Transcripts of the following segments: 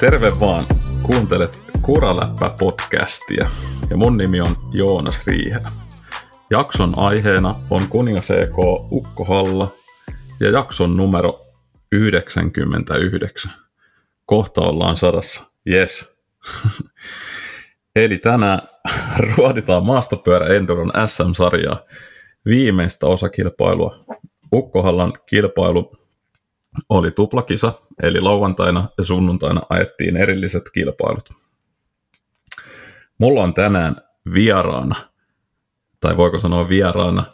Terve vaan, kuuntelet Kuraläppä-podcastia ja mun nimi on Joonas Riihä. Jakson aiheena on kuningas EK Ukkohalla ja jakson numero 99. Kohta ollaan 100. Yes. Eli tänään ruoditaan maastopyörä Enduron SM-sarjaa viimeistä osakilpailua. Ukkohallan kilpailu oli tuplakisa, eli lauantaina ja sunnuntaina ajettiin erilliset kilpailut. Mulla on tänään vieraana, tai voiko sanoa vieraana,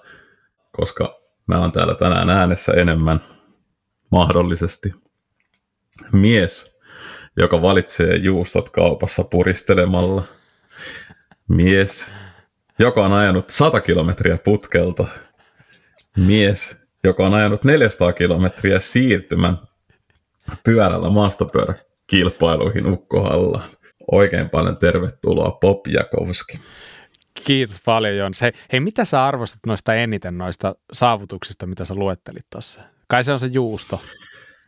koska mä oon täällä tänään äänessä enemmän mahdollisesti, mies, joka valitsee juustot kaupassa puristelemalla. Mies, joka on ajanut 100 kilometriä putkelta. Mies, joka on ajanut 400 kilometriä siirtymän pyörällä maastopyöräkilpailuihin Ukkohallaan. Oikein paljon tervetuloa, Pop Jakovski. Kiitos paljon, Jons. Hei, mitä sä arvostat noista eniten, noista saavutuksista, mitä sä luettelit tuossa? Kai se on se juusto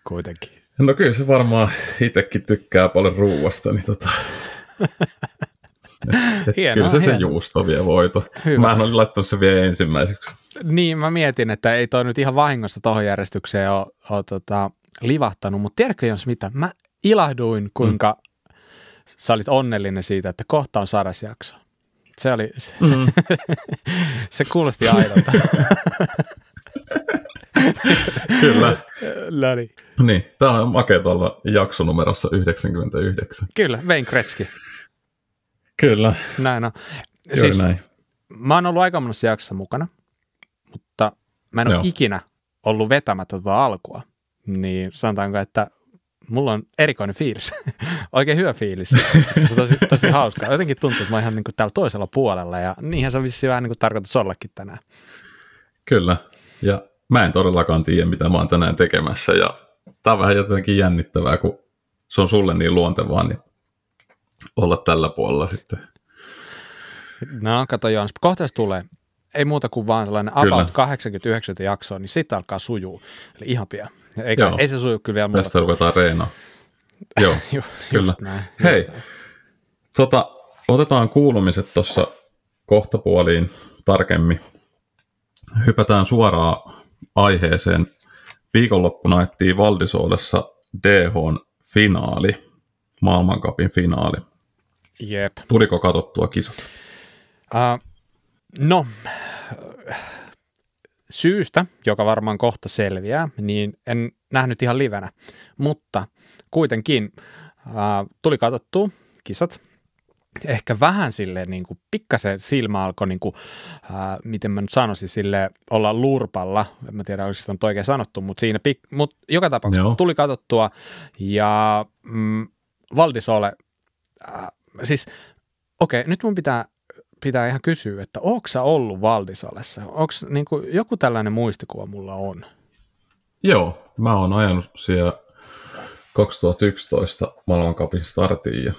kuitenkin. No kyllä se varmaan itsekin tykkää paljon ruuasta, niin hienoa, kyllä se juusto vie voito. Hyvä. Mä olin laittanut se vielä ensimmäiseksi. Niin, mä mietin, että ei toi nyt ihan vahingossa tohon järjestykseen ole livahtanut, mutta tiedätkö Jons mitä? Mä ilahduin, kuinka sä olit onnellinen siitä, että kohta on 100 jakso. Se oli, se kuulosti aidolta. Kyllä. No niin. Niin, tää on makea tuolla jaksonumerossa 99. Kyllä, Wayne Gretzky. Kyllä. Näin on. Kyllä siis, näin. Mä oon ollut aika monessa jaksossa mukana, mutta mä en ole ikinä ollut vetämättä tuota alkua. Niin sanotaanko, että mulla on erikoinen fiilis. Oikein hyvä fiilis. Se on tosi hauskaa. Jotenkin tuntuu, että mä oon ihan niin kuin täällä toisella puolella ja niinhän se on vissiin vähän niin kuin tarkoitus ollakin tänään. Kyllä. Ja mä en todellakaan tiedä, mitä mä oon tänään tekemässä ja tää on vähän jotenkin jännittävää, kun se on sulle niin luontevaa, niin olla tällä puolella sitten. No, kato Joonas, kohta se tulee. Ei muuta kuin vaan sellainen about 89 jaksoa, niin sitten alkaa sujuu. Eli ihan pian. Ei se suju kyllä vielä muuta. Tästä ruvetaan reenaa. Joo, kyllä. Näin, hei, otetaan kuulumiset tuossa kohtapuoliin tarkemmin. Hypätään suoraan aiheeseen. Viikonloppuna ajettiin Valdisolessa DH:n finaali. Maailmancupin finaali. Jep. Tuliko katsottua kisat? No, syystä, joka varmaan kohta selviää, niin en nähnyt ihan livenä, mutta kuitenkin tuli katsottua kisat. Ehkä vähän silleen niin kuin pikkasen silmä alkoi, niin kuin, miten mä nyt sanoisin, silleen olla lurpalla. En mä tiedä, olisiko sitä nyt oikein sanottu, mutta siinä mutta joka tapauksessa tuli katsottua ja Valdisole, siis okei, nyt mun pitää ihan kysyä, että ootko sä ollut Valdisolessa? Onks niinku joku tällainen muistikuva mulla on? Joo, mä oon ajanut siellä 2011 maailmancupin startiin ja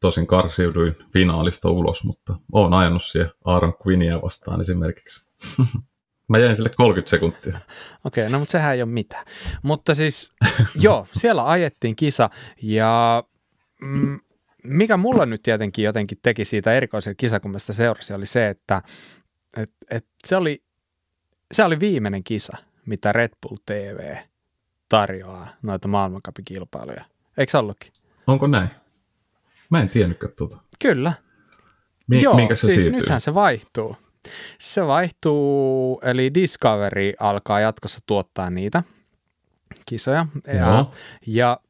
tosin karsiuduin finaalista ulos, mutta oon ajanut siellä Aaron Quinnia vastaan esimerkiksi. Mä jäin sille 30 sekuntia. Okei, no mutta sehän ei ole mitään. Mutta siis, joo, siellä ajettiin kisa ja mikä mulla nyt tietenkin jotenkin teki siitä erikoisen kisa, kun mä sitä seurasin, oli se, että se oli viimeinen kisa, mitä Red Bull TV tarjoaa noita maailmancupikilpailuja. Eikö se ollutkin? Onko näin? Mä en tiennytkään tuota. Kyllä. Joo, minkä se siis siirtyy? Nythän se vaihtuu. Se vaihtuu, eli Discovery alkaa jatkossa tuottaa niitä kisoja. Ja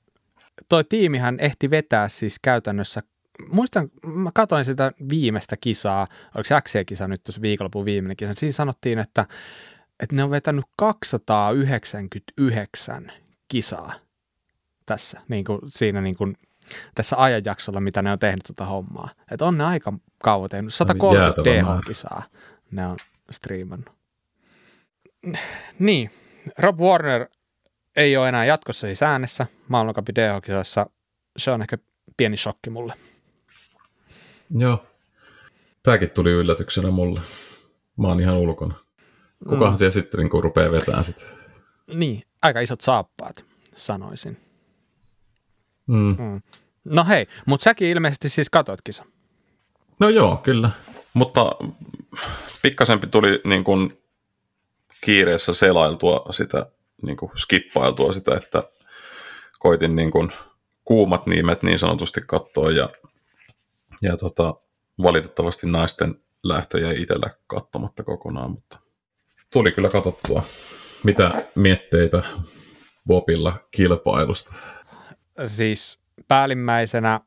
toi tiimihän ehti vetää siis käytännössä, muistan, mä katsoin sitä viimeistä kisaa, oliko se XC-kisa nyt tuossa viikonlopun viimeinen kisa, siinä sanottiin, että ne on vetänyt 299 kisaa tässä, niin kuin siinä niin kuin tässä ajanjaksolla, mitä ne on tehnyt tuota hommaa. Että on ne aika kauan tehnyt. 130 DH-kisaa ne on striimannut. Niin, Rob Warner ei ole enää jatkossa siis äänessä maailmancupin DH-kisoissa. Se on ehkä pieni shokki mulle. Joo. Tämäkin tuli yllätyksenä mulle. Mä oon ihan ulkona. Kukahan siellä sitten niin kun rupeaa vetämään sitä? Niin, aika isot saappaat, sanoisin. Mm. No hei, mutta säkin ilmeisesti siis katot kisa. No joo, kyllä. Mutta pikkasempi tuli niin kuin kiireessä selailtua sitä, niin kuin skippailtua sitä, että koitin niin kuin kuumat nimet niin sanotusti katsoa ja valitettavasti naisten lähtö jäi itsellä katsomatta kokonaan, mutta tuli kyllä katsottua. Mitä mietteitä Bobilla kilpailusta? Siis päällimmäisenä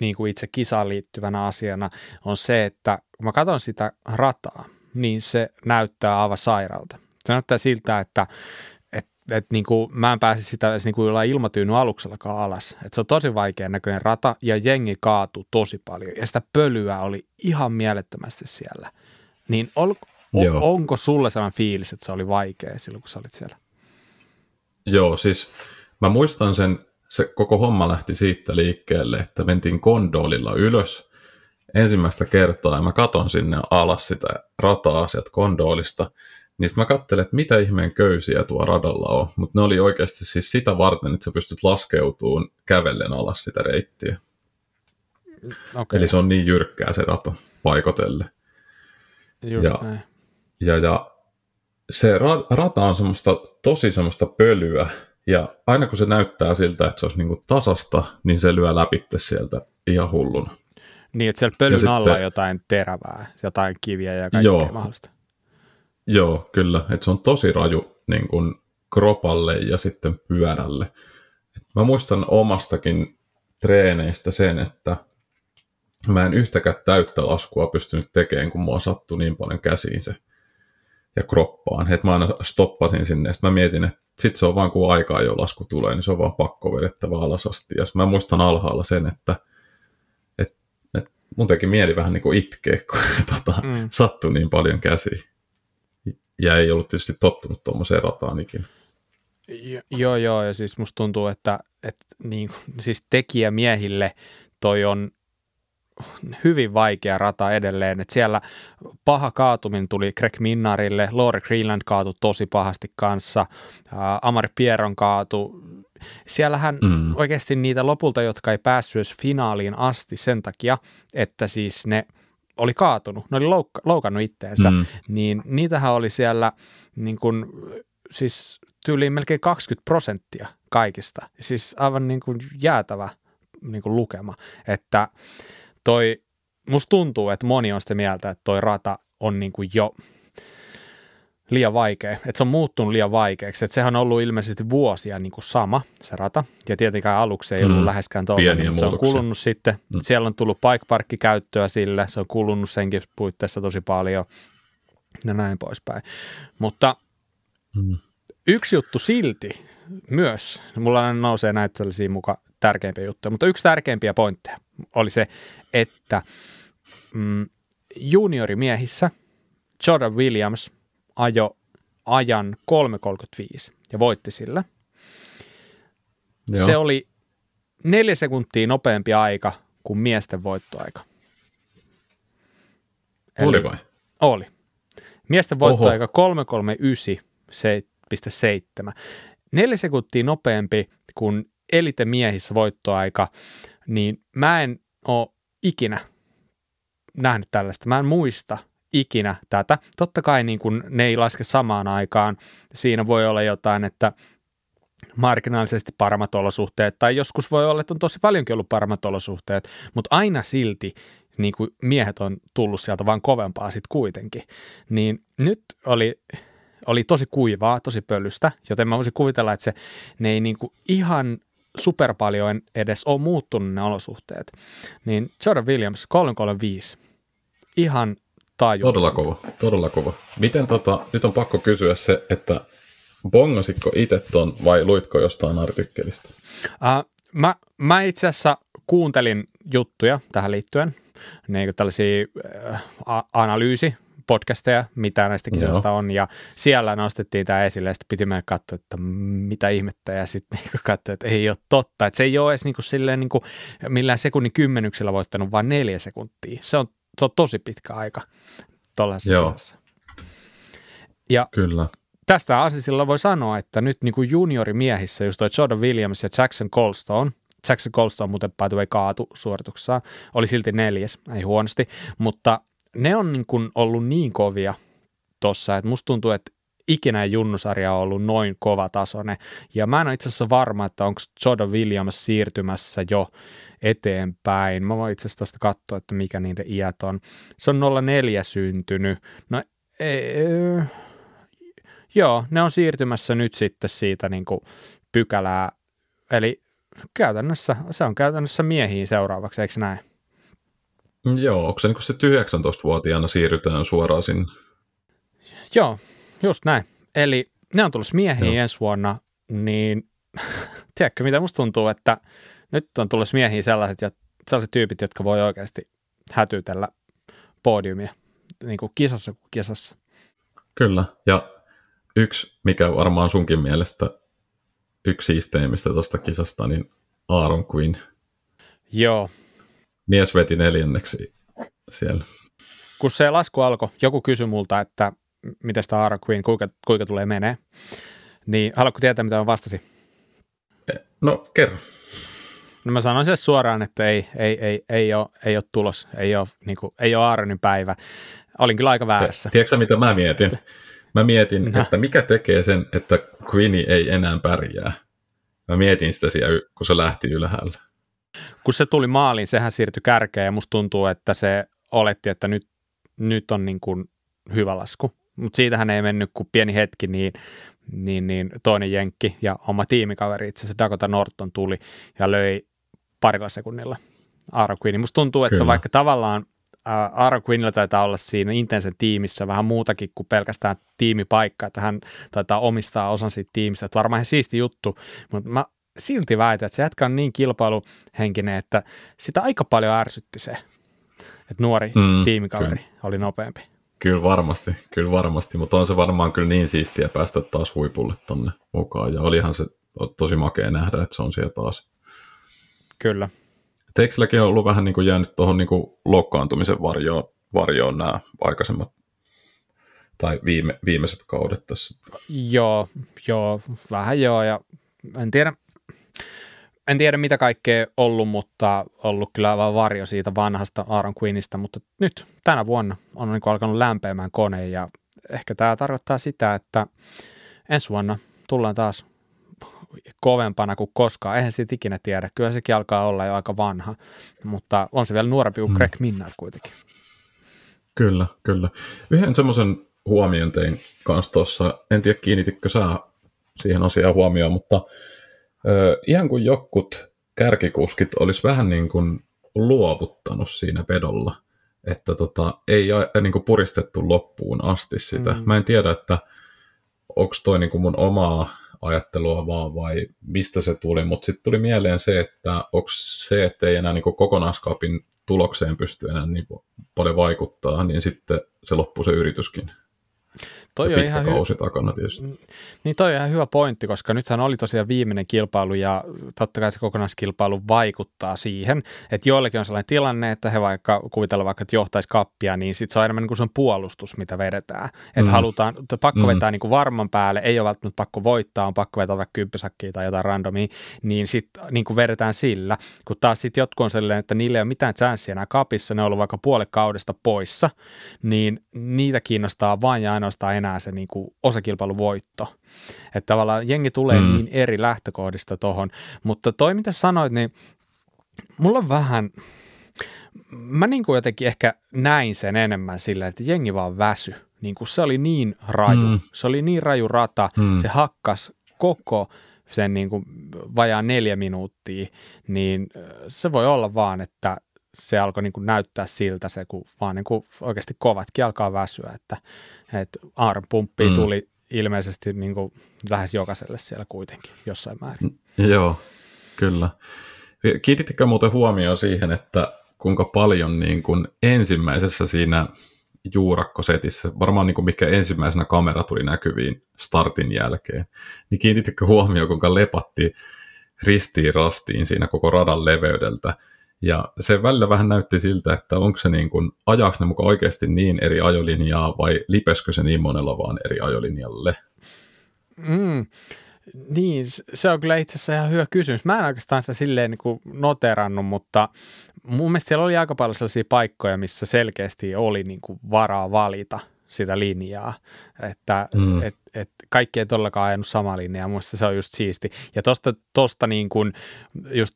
niin kuin itse kisaan liittyvänä asiana on se, että kun mä katson sitä rataa, niin se näyttää aivan sairaalta. Se näyttää siltä, että niin kuin mä en pääse sitä edes niin kuin jollain ilmatyyny aluksellakaan alas. Että se on tosi vaikean näköinen rata ja jengi kaatuu tosi paljon. Ja sitä pölyä oli ihan mielettömästi siellä. Niin onko sulle sellainen fiilis, että se oli vaikea silloin, kun sä olit siellä? Joo, siis mä muistan sen, se koko homma lähti siitä liikkeelle, että mentiin gondolilla ylös ensimmäistä kertaa ja mä katon sinne alas sitä rataa sieltä gondolista. Niin sitten mä katselin, että mitä ihmeen köysiä tuo radalla on, mutta ne oli oikeasti siis sitä varten, että sä pystyt laskeutumaan kävellen alas sitä reittiä. Okay. Eli se on niin jyrkkää se rata paikotelle. Ja se rata on semmoista, tosi semmoista pölyä, ja aina kun se näyttää siltä, että se olisi niinku tasasta, niin se lyö läpitte sieltä ihan hulluna. Niin, että siellä pölyn ja alla sitten, on jotain terävää, jotain kiviä ja kaikkea mahdollista. Joo, kyllä. Et se on tosi raju niin kuin kropalle ja sitten pyörälle. Et mä muistan omastakin treeneistä sen, että mä en yhtäkään täyttä laskua pystynyt tekemään, kun mua sattui niin paljon käsiin se ja kroppaan. Et mä aina stoppasin sinne ja mä mietin, että sit se on vaan kun aikaa jo lasku tulee, niin se on vaan pakko vedettävä alas asti. Ja mä muistan alhaalla sen, että mun teki mieli vähän niin kuin itkeä, kun sattui niin paljon käsiin. Ja ei ollut tietysti tottunut tuommoiseen rataan ikinä. Joo, ja siis musta tuntuu, että niin, siis tekijämiehille toi on hyvin vaikea rata edelleen. Että siellä paha kaatuminen tuli Greg Minnarille, Laurie Greenland kaatui tosi pahasti kanssa, Amaury Pierron kaatui. Siellähän oikeasti niitä lopulta, jotka ei päässyt finaaliin asti sen takia, että siis ne oli kaatunut, ne oli loukannut itteensä, niin niitähän oli siellä niin kuin, siis tyyliin melkein 20% kaikista. Siis aivan niin kuin jäätävä niin kuin lukema, että toi, musta tuntuu, että moni on sitä mieltä, että toi rata on niin kuin jo liian vaikea, että se on muuttunut liian vaikeaksi, että sehän on ollut ilmeisesti vuosia niin kuin sama se rata, ja tietenkään aluksi ei ollut läheskään tuollainen, mutta se on kulunut sitten, siellä on tullut bikeparkki käyttöä sille, se on kulunut senkin puitteissa tosi paljon, ja näin poispäin, mutta yksi juttu silti myös, mulla nousee näitä tällaisia mukaan tärkeimpiä juttuja, mutta yksi tärkeimpiä pointteja oli se, että juniorimiehissä Jordan Williams ajo ajan 3.35 ja voitti sillä. Joo. Se oli 4 sekuntia nopeampi aika kuin miesten voittoaika. Eli oli vai? Oli. Miesten voittoaika 3.39.7. 4 sekuntia nopeampi kuin elite miehissä voittoaika, niin mä en ole ikinä nähnyt tällaista. Mä en muista ikinä tätä. Totta kai niin kun ne ei laske samaan aikaan. Siinä voi olla jotain, että marginaalisesti paremmat olosuhteet, tai joskus voi olla, että on tosi paljonkin ollut paremmat olosuhteet, mutta aina silti niin kun miehet on tullut sieltä vaan kovempaa sitten kuitenkin. Niin nyt oli tosi kuivaa, tosi pölystä, joten mä voisin kuvitella, että ne ei niin kun ihan super paljon edes ole muuttunut ne olosuhteet. Niin Jordan Williams 3.35. Ihan tajuuteen. Todella kova, todella kova. Miten nyt on pakko kysyä se, että bongasitko itse ton vai luitko jostain artikkelista? Mä itse asiassa kuuntelin juttuja tähän liittyen, niin tällaisia analyysipodcasteja, mitä näistä kisoista on, ja siellä nostettiin tämä esille, ja sitten piti mennä katsoa, että mitä ihmettä, ja sitten niin katsoa, että ei ole totta, että se ei ole edes niin kuin silleen niin kuin millään sekunnin kymmenyksellä voittanut, vaan 4 sekuntia. Se on tosi pitkä aika tuollaisessa kisassa. Ja kyllä. Tästä asiasilla voi sanoa, että nyt niin kuin juniorimiehissä just toi Jordan Williams ja Jackson Goldstone Jackson Goldstone muuten paitui ei kaatu suorituksessaan, oli silti 4., ei huonosti, mutta ne on niin kuin ollut niin kovia tossa, että musta tuntuu, että ikinä junnusarja on ollut noin kova tasoinen. Ja mä en ole itse asiassa varma, että onko Jordan Williams siirtymässä jo eteenpäin. Mä voin itse asiassa tuosta katsoa, että mikä niiden iät on. Se on 04 syntynyt. No joo, ne on siirtymässä nyt sitten siitä niin kuin pykälää. Eli käytännössä, se on käytännössä miehiin seuraavaksi, eikö näin? Joo, onko se niin kuin se 19-vuotiaana siirrytään suoraan sinne? Joo. Just näin. Eli ne on tullut miehiin ensi vuonna, niin tiedätkö mitä musta tuntuu, että nyt on tullut miehiin sellaiset tyypit, jotka voi oikeasti hätytellä podiumia niin kuin kisassa kuin kisassa. Kyllä, ja yksi, mikä varmaan sunkin mielestä yksi siisteimmistä tuosta kisasta, niin Aaron Quinn. Joo. Mies veti 4. siellä. Kun se lasku alkoi, joku kysyi multa, että miten sitä Aaron Quinn, kuinka tulee menee, niin haluatko tietää, mitä mä vastasin? No, kerro. No mä sanoin se suoraan, että ei ole tulos, ei ole Aaronin päivä. Olin kyllä aika väärässä. Tiedätkö mitä mä mietin? Mä mietin, että mikä tekee sen, että Quinn ei enää pärjää. Mä mietin sitä siellä, kun se lähti ylhäällä. Kun se tuli maaliin, sehän siirtyi kärkeen ja musta tuntuu, että se oletti, että nyt on niin kuin hyvä lasku. Mutta siitähän ei mennyt kuin pieni hetki, niin toinen jenkki ja oma tiimikaveri itse asiassa Dakota Norton tuli ja löi parilla sekunnilla Aaron Quinnin. Musta tuntuu, että Kyllä. Vaikka tavallaan Aaron Quinnilla taitaa olla siinä Intensen tiimissä vähän muutakin kuin pelkästään tiimipaikka, että hän taitaa omistaa osan siitä tiimistä. Että varmaan ihan siisti juttu, mutta mä silti väitän, että se jätkä on niin kilpailuhenkinen, että sitä aika paljon ärsytti se, että nuori tiimikaveri oli nopeampi. Kyllä varmasti, mutta on se varmaan kyllä niin siistiä päästä taas huipulle tonne mukaan, ja olihan se tosi makea nähdä, että se on siellä taas. Kyllä. Tekstilläkin on ollut vähän niin kuin jäänyt tuohon niin kuin loukkaantumisen varjoon nämä aikaisemmat, tai viimeiset kaudet tässä. Joo, vähän, ja en tiedä mitä kaikkea ollut, mutta ollut kyllä vaan varjo siitä vanhasta Aaron Quinnista, mutta nyt tänä vuonna on niin kuin alkanut lämpeämään kone ja ehkä tämä tarkoittaa sitä, että ensi vuonna tullaan taas kovempana kuin koskaan. Eihän siitä ikinä tiedä, kyllä sekin alkaa olla jo aika vanha, mutta on se vielä nuorempi kuin Greg Minnar kuitenkin. Kyllä. Yhden semmoisen huomion tein kanssa tuossa, en tiedä kiinnititkö sä siihen asiaan huomioon, mutta ihan kuin jotkut kärkikuskit olisi vähän niin kuin luovuttanut siinä pedolla, että ei niin kuin puristettu loppuun asti sitä. Mä en tiedä, että onko toi niin kuin mun omaa ajattelua vaan vai mistä se tuli, mutta sitten tuli mieleen se, että onko se, että ei enää niin kuin kokonaiskapin tulokseen pysty enää niin paljon vaikuttaa, niin sitten se loppuu se yrityskin. Toi on ihan kausi takana tietysti. Niin toi on ihan hyvä pointti, koska nythän oli tosiaan viimeinen kilpailu ja totta kai se kokonaiskilpailu vaikuttaa siihen, että joillekin on sellainen tilanne, että he vaikka kuvitellaan että johtaisi kappia, niin sitten se on enemmän niin kuin se on puolustus, mitä vedetään. Että halutaan, pakko vetää niin kuin varman päälle, ei ole välttämättä pakko voittaa, on pakko vetää vaikka 10 sakkia tai jotain randomia, niin sitten niin kuin vedetään sillä, kun taas sitten jotkut on sellainen, että niillä ei ole mitään chanssiä enää kapissa, ne on ollut vaikka puolet kaudesta poissa, niin niitä kiinnostaa vain ja ainoastaan enää se niin kuin osakilpailuvoitto. Että tavallaan jengi tulee niin eri lähtökohdista tohon, mutta toi mitä sanoit, niin mulla on vähän, mä niin kuin jotenkin ehkä näin sen enemmän sillä, että jengi vaan väsy. Niin kuin se oli niin raju, se oli niin raju rata, se hakkas koko sen niin kuin vajaa 4 minuuttia, niin se voi olla vaan, että se alkoi niin kuin näyttää siltä se, kun vaan niin kuin oikeasti kovatkin alkaa väsyä, että aarpumppi tuli ilmeisesti niin kuin lähes jokaiselle siellä kuitenkin jossain määrin. Joo, kyllä. Kiinnittikö muuten huomioon siihen, että kuinka paljon niin kuin ensimmäisessä siinä juurakkosetissä, varmaan niin kuin mikä ensimmäisenä kamera tuli näkyviin startin jälkeen, niin kiinnittikö huomioon, kuinka lepatti ristiin rastiin siinä koko radan leveydeltä. Ja se välillä vähän näytti siltä, että onko se niin kuin, ajaako ne mukaan oikeasti niin eri ajolinjaa vai lipeskö se niin monella vaan eri ajolinjalle? Niin, se on kyllä itse asiassa ihan hyvä kysymys. Mä en oikeastaan sitä silleen niin noterannut, mutta mun mielestä siellä oli aika paljon sellaisia paikkoja, missä selkeästi oli niin kuin varaa valita sitä linjaa, että kaikki ei todellakaan ajanut samaa linjaa. Mun mielestä se on just siisti. Ja tosta niin kuin just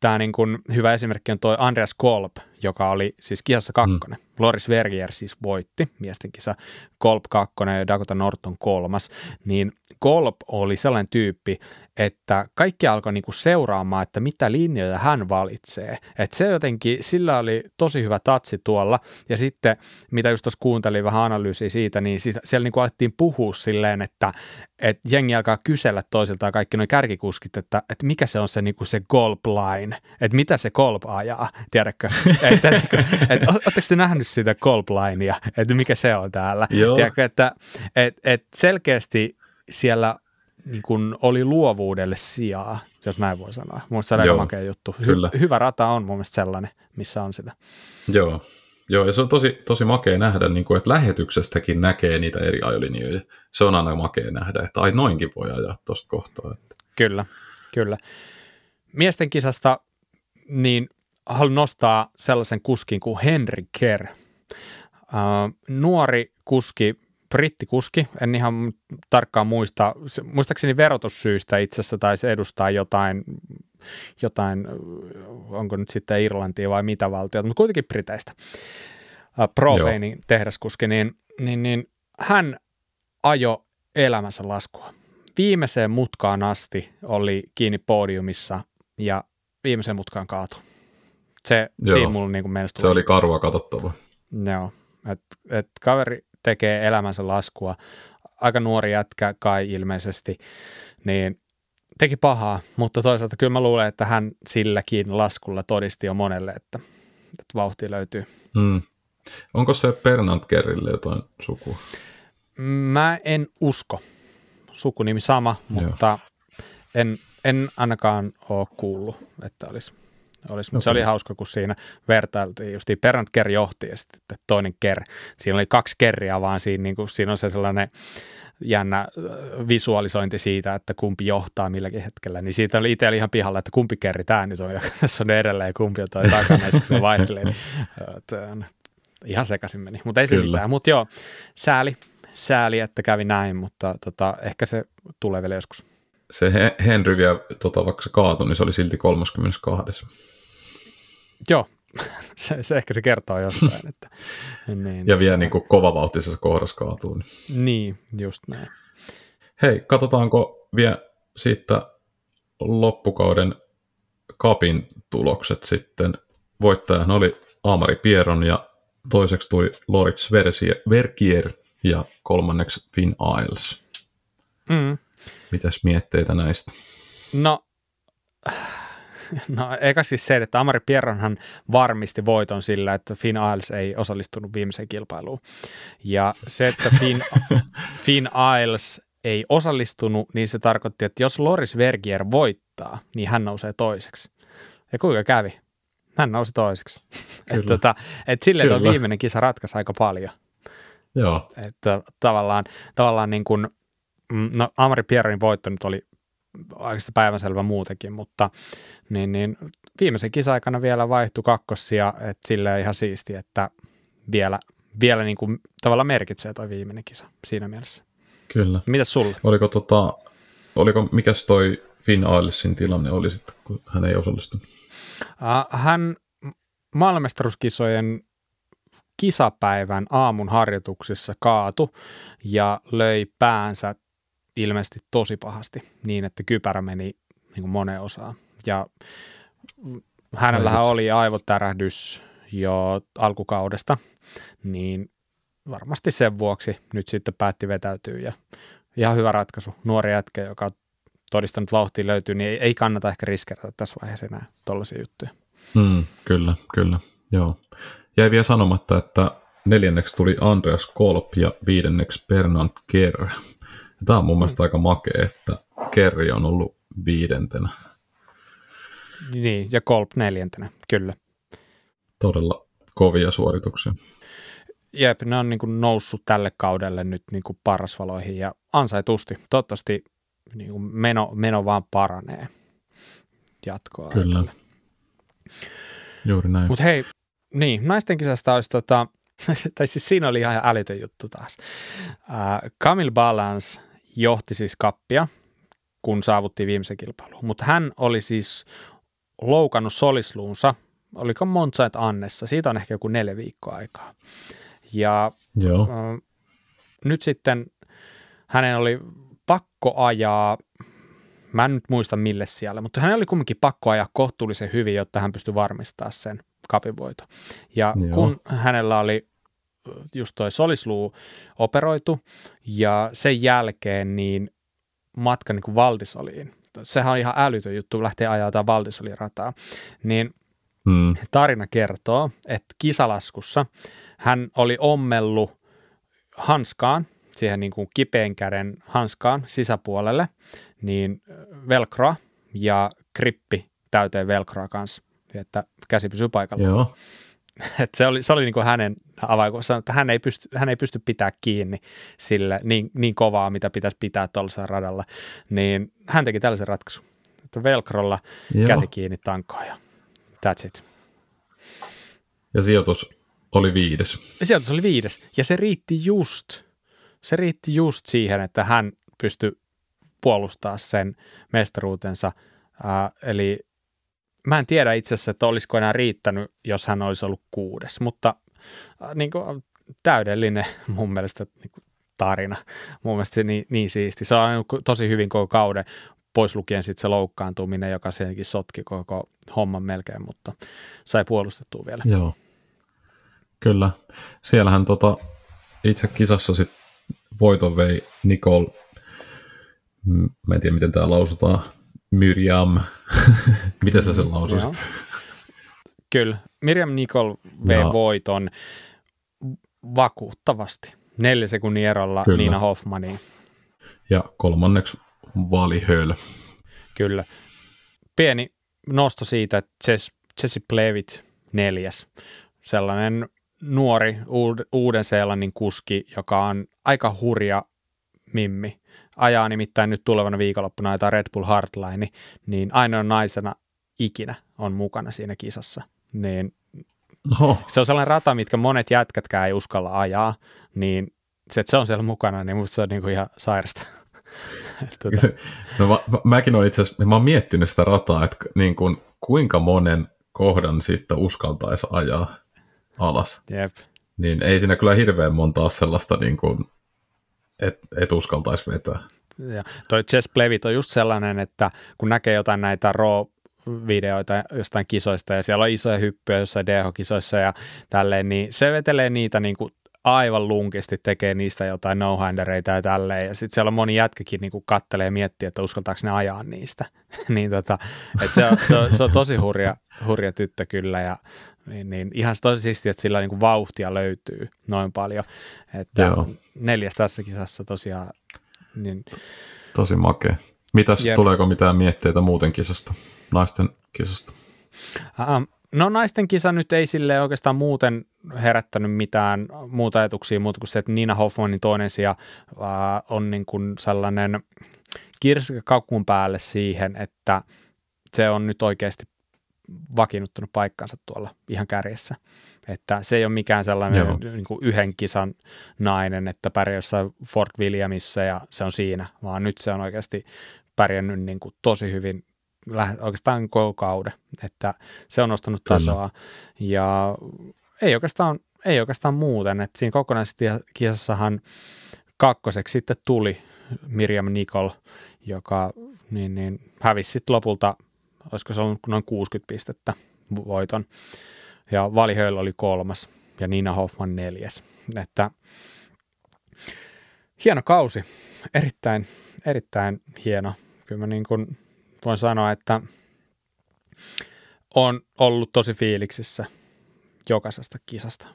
tämä niin kuin hyvä esimerkki on tuo Andreas Kolb, joka oli siis kisassa kakkonen. Loris Vergier siis voitti miesten kisa, Kolb kakkonen ja Dakota Norton kolmas. Niin Kolb oli sellainen tyyppi, että kaikki alkoi niinku seuraamaan, että mitä linjoja hän valitsee. Että se jotenkin, sillä oli tosi hyvä tatsi tuolla. Ja sitten, mitä just tuossa kuuntelin vähän analyysiä siitä, niin siellä niinku alettiin puhua silleen, että jengi alkaa kysellä toisiltaan kaikki nuo kärkikuskit, että mikä se on se, niinku se Kolb line, että mitä se Kolb ajaa, tiedätkö? Oletteko te nähnyt sitä Kolb-linea, että mikä se on täällä? Tiedätkö, että et selkeästi siellä niin kun oli luovuudelle sijaa, jos näin voi sanoa. Mun mielestä se on makea juttu. Hyvä rata on mun mielestä sellainen, missä on sitä. Joo, ja se on tosi makea nähdä, niin kun, että lähetyksestäkin näkee niitä eri ajolinjoja. Se on aina makea nähdä, että ai noinkin voi ajaa tuosta kohtaa. Kyllä. Miesten kisasta, niin haluan nostaa sellaisen kuskin kuin Henry Kerr. Nuori kuski, brittikuski, en ihan tarkkaan muista. Muistaakseni verotussyistä itse asiassa taisi edustaa jotain, onko nyt sitten Irlantia vai mitä valtiota, mutta kuitenkin Briteistä. Pro-Painin tehdaskuski, niin hän ajoi elämänsä laskua. Viimeiseen mutkaan asti oli kiinni podiumissa ja viimeiseen mutkaan kaatui. Siinä mulla niin kuin mielestä. Se oli karua katsottavaa. Joo, että kaveri tekee elämänsä laskua. Aika nuori jätkä kai ilmeisesti, niin teki pahaa, mutta toisaalta kyllä mä luulen, että hän silläkin laskulla todisti jo monelle, että vauhtia löytyy. Onko se Bernard Kerrille jotain sukua? Mä en usko. Sukunimi sama, mutta en ainakaan ole kuullut, että olisi. Okay. Se oli hauska, kun siinä vertailtiin justiin Bernard Kerr johti ja sitten toinen Kerr. Siinä oli kaksi Kerria, vaan siinä on se sellainen jännä visualisointi siitä, että kumpi johtaa milläkin hetkellä. Niin siitä oli itsellä ihan pihalla, että kumpi Kerri tämä nyt on, joka tässä on edelleen ja kumpi on toi takana ja sitten ne vaihtelee. Niin, ihan sekaisin meni, mutta ei se mitään. Mutta joo, sääli, että kävi näin, mutta ehkä se tulee vielä joskus. Se Henry vielä, vaikka se kaatui, niin se oli silti 32. Joo, se ehkä se kertoo jostain. Että, niin, ja vielä niin kuin kovavauhtisessa kohdassa kaatuu. Niin, just näin. Hei, katsotaanko vielä siitä loppukauden cupin tulokset sitten. Voittajahan oli Amaury Pierron ja toiseksi tuli Loris Vergier ja kolmanneksi Finn Iles. Mitäs mietteitä näistä? No eikä siis se, että Amaury Pierronhan varmisti voiton sillä, että Finn Iles ei osallistunut viimeiseen kilpailuun. Ja se, että Finn Iles ei osallistunut, niin se tarkoitti, että jos Loris Vergier voittaa, niin hän nousee toiseksi. Ja kuinka kävi? Hän nousi toiseksi. Että silleen tuo viimeinen kisa ratkaisi aika paljon. Joo. Että tavallaan niin kuin no, Amaury Pierronin voitto nyt oli aikaista päivänselvä muutenkin, mutta niin viimeisen kisaikana vielä vaihtui kakkosia, että silleen ihan siistiä, että vielä niin kuin tavallaan merkitsee toi viimeinen kisa siinä mielessä. Kyllä. Mitäs sulle? Oliko mikäs toi Finn Ilesin tilanne oli sitten, kun hän ei osallistunut? Hän maailmanmestaruuskisojen kisapäivän aamun harjoituksissa kaatu ja löi päänsä ilmeisesti tosi pahasti niin, että kypärä meni niin kuin moneen osaan. Ja hänellähän oli aivotärähdys jo alkukaudesta, niin varmasti sen vuoksi nyt sitten päätti vetäytyä. Ja ihan hyvä ratkaisu. Nuori jätkä, joka on todistanut vauhtia löytyy, niin ei kannata ehkä riskeerata tässä vaiheessa enää tollaisia juttuja. Kyllä, joo. Jäi vielä sanomatta, että neljänneksi tuli Andreas Kolb ja viidenneksi Bernard Kerr. Tämä on mun mielestä aika makea, että Kerri on ollut viidentenä. Niin, ja Kolb neljäntenä, kyllä. Todella kovia suorituksia. Jep, ne on niin kuin noussut tälle kaudelle nyt niin kuin parasvaloihin ja ansaitusti. Toivottavasti niin kuin meno vaan paranee jatkoa. Kyllä. Ajatella. Juuri näin. Mutta hei, niin, naisten kisasta olisi tai siis siinä oli ihan älytön juttu taas. Camille Balance johti siis kappia, kun saavuttiin viimeisen kilpailuun, mutta hän oli siis loukannut solisluunsa, oliko Montsait Annessa, siitä on ehkä joku 4 viikkoa aikaa. Ja nyt sitten hänen oli pakko ajaa, mä en nyt muista mille siellä, mutta hänen oli kumminkin pakko ajaa kohtuullisen hyvin, jotta hän pystyi varmistamaan sen kapivoito. Ja kun hänellä oli just toi solisluu operoitu ja sen jälkeen niin matka niin kuin Valdisoliin, sehän on ihan älytön juttu, lähtee ajaa Valdisolirataa, niin tarina kertoo, että kisalaskussa hän oli ommellut hanskaan, siihen niin kuin kipeän käden hanskaan sisäpuolelle, niin velcroa ja grippi täyteen velcroa kanssa, että käsi pysyy paikalla. Joo. Että se oli niin kuin hänen avainkohtansa, että hän ei pysty pitämään kiinni sille niin kovaa, mitä pitäisi pitää tuollaisella radalla, niin hän teki tällaisen ratkaisun, että velcrolla käsi kiinni tankoon ja that's it. Ja sijoitus oli 5. Sijoitus oli 5 ja se riitti just siihen, että hän pystyi puolustamaan sen mestaruutensa, eli mä en tiedä itse asiassa, että olisiko enää riittänyt, jos hän olisi ollut 6, mutta niin kuin, täydellinen mun mielestä niin kuin tarina. Mun mielestä se niin siisti. Se on tosi hyvin koko kauden, pois lukien sitten se loukkaantuminen, joka senkin sotki koko homman melkein, mutta sai puolustettua vielä. Joo, kyllä. Siellähän itse kisassa sitten voiton vei Nicole, mä en tiedä miten tämä lausutaan, Miriam, miten sä sen lausuisit? Joo. Kyllä, Miriam Nicole vei voiton vakuuttavasti, 4 sekunnin erolla kyllä. Nina Hoffmanniin. Ja 3. Valihöl. Kyllä, pieni nosto siitä, että Jesse Plevit 4. Sellainen nuori Uuden-Seelannin kuski, joka on aika hurja mimmi. Ajaa nimittäin nyt tulevana viikonloppuna jotain Red Bull Hardline, niin ainoa naisena ikinä on mukana siinä kisassa. Niin se on sellainen rata, mitkä monet jätkätkään ei uskalla ajaa, niin se, että se on siellä mukana, niin musta se on niinku ihan sairasta. No, mäkin olen itse asiassa, mä oon miettinyt sitä rataa, että niin kun, kuinka monen kohdan siitä uskaltaisi ajaa alas. Jep. Niin ei siinä kyllä hirveän montaa sellaista niin kuin et uskaltaisi vetää. Ja toi Jess Plevit on just sellainen, että kun näkee jotain näitä raw-videoita jostain kisoista ja siellä on isoja hyppyjä jossain DH-kisoissa ja tälleen, niin se vetelee niitä niinku aivan lunkisti, tekee niistä jotain no-handereita ja tälleen. Ja sitten siellä on moni jätkäkin niinku kattelee ja miettii, että uskaltaako ne ajaa niistä. Niin se on tosi hurja tyttö kyllä ja niin ihan tosi siistiä, että sillä niinku vauhtia löytyy noin paljon, että 4 tässä kisassa tosiaan. Niin tosi makea. Mitäs, tuleeko mitään mietteitä muuten kisasta, naisten kisasta? No naisten kisa nyt ei sille oikeastaan muuten herättänyt mitään muuta ajatuksia, muuta kuin se, että Nina Hoffmannin toinen sija on niin kuin sellainen kirsikka kakun päälle siihen, että se on nyt oikeasti vakiinnuttanut paikkansa tuolla ihan kärjessä. Että se ei ole mikään sellainen niin kuin yhden kisan nainen, että pärjää jossain Fort Williamissa ja se on siinä, vaan nyt se on oikeasti pärjännyt niin kuin tosi hyvin oikeastaan koko kauden, että se on nostanut tasoa. Kyllä. Ja ei oikeastaan muuten, että siinä kokonaiskisassahan 2. sitten tuli Miriam Nicole, joka niin hävisi sitten lopulta, olisiko se ollut noin 60 pistettä voiton, ja Valihöl oli 3. ja Nina Hoffmann 4. Että hieno kausi, erittäin, erittäin hieno. Kyllä mä niin kuin voin sanoa, että on ollut tosi fiiliksissä jokaisesta kisasta.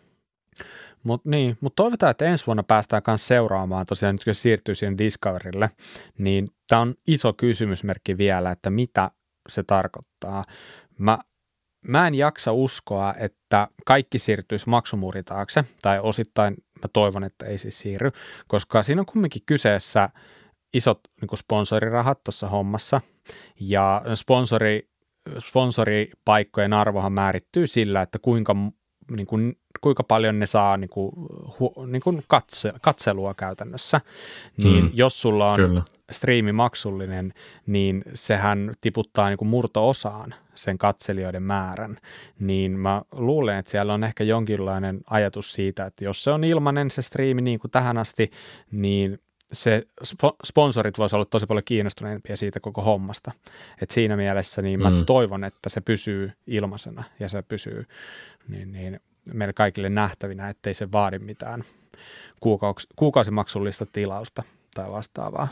Mutta toivotaan, että ensi vuonna päästään myös seuraamaan, tosiaan nyt kun siirtyy siihen Discoverylle, niin tämä on iso kysymysmerkki vielä, että mitä se tarkoittaa. Mä en jaksa uskoa, että kaikki siirtyisi maksumuurin taakse, tai osittain mä toivon, että ei siis siirry, koska siinä on kumminkin kyseessä isot niin kuin sponsorirahat tuossa hommassa, ja sponsoripaikkojen arvohan määrittyy sillä, että kuinka paljon ne saa katselua käytännössä, niin jos sulla on kyllä striimi maksullinen, niin sehän tiputtaa niin kuin murto-osaan sen katselijoiden määrän, niin mä luulen, että siellä on ehkä jonkinlainen ajatus siitä, että jos se on ilmainen se striimi niin kuin tähän asti, niin se sponsorit voisi olla tosi paljon kiinnostuneempia siitä koko hommasta. Et siinä mielessä niin mä toivon, että se pysyy ilmaisena ja se pysyy niin meille kaikille nähtävinä, ettei se vaadi mitään kuukausimaksullista tilausta tai vastaavaa.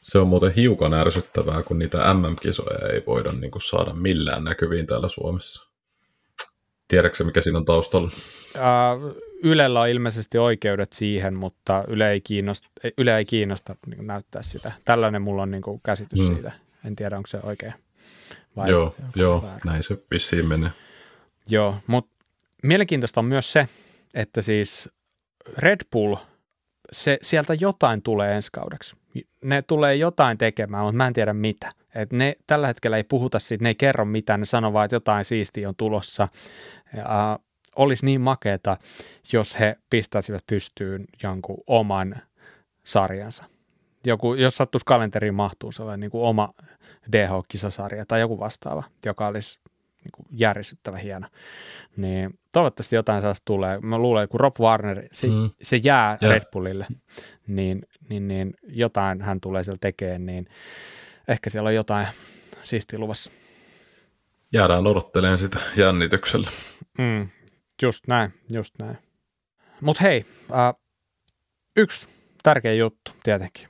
Se on muuten hiukan ärsyttävää, kun niitä MM-kisoja ei voida niin kuin saada millään näkyviin täällä Suomessa. Tiedätkö, mikä siinä on taustalla? Ylellä on ilmeisesti oikeudet siihen, mutta Yle ei kiinnosta niin näyttää sitä. Tällainen mulla on niin kuin käsitys siitä. En tiedä, onko se oikein. Vai joo näin se vissiin menee. Joo, mutta mielenkiintoista on myös se, että siis Red Bull, sieltä jotain tulee ensi kaudeksi. Ne tulee jotain tekemään, mutta mä en tiedä mitä. Et ne tällä hetkellä ei puhuta siitä, ne ei kerro mitään, ne sanoo vaan, että jotain siistiä on tulossa. Olisi niin makeeta, jos he pistäisivät pystyyn jonkun oman sarjansa. Jos sattuisi kalenteriin mahtuu sellainen niin kuin oma DH-kisasarja tai joku vastaava, joka olisi niin kuin järisyttävä hieno. Niin toivottavasti jotain sellaista tulee. Mä luulen, että kun Rob Warner, se jää Red Bullille, niin jotain hän tulee siellä tekemään, niin ehkä siellä on jotain siistiä luvassa. Jäädään odottelemaan sitä jännityksellä. Just näin. Mutta hei, yksi tärkeä juttu tietenkin.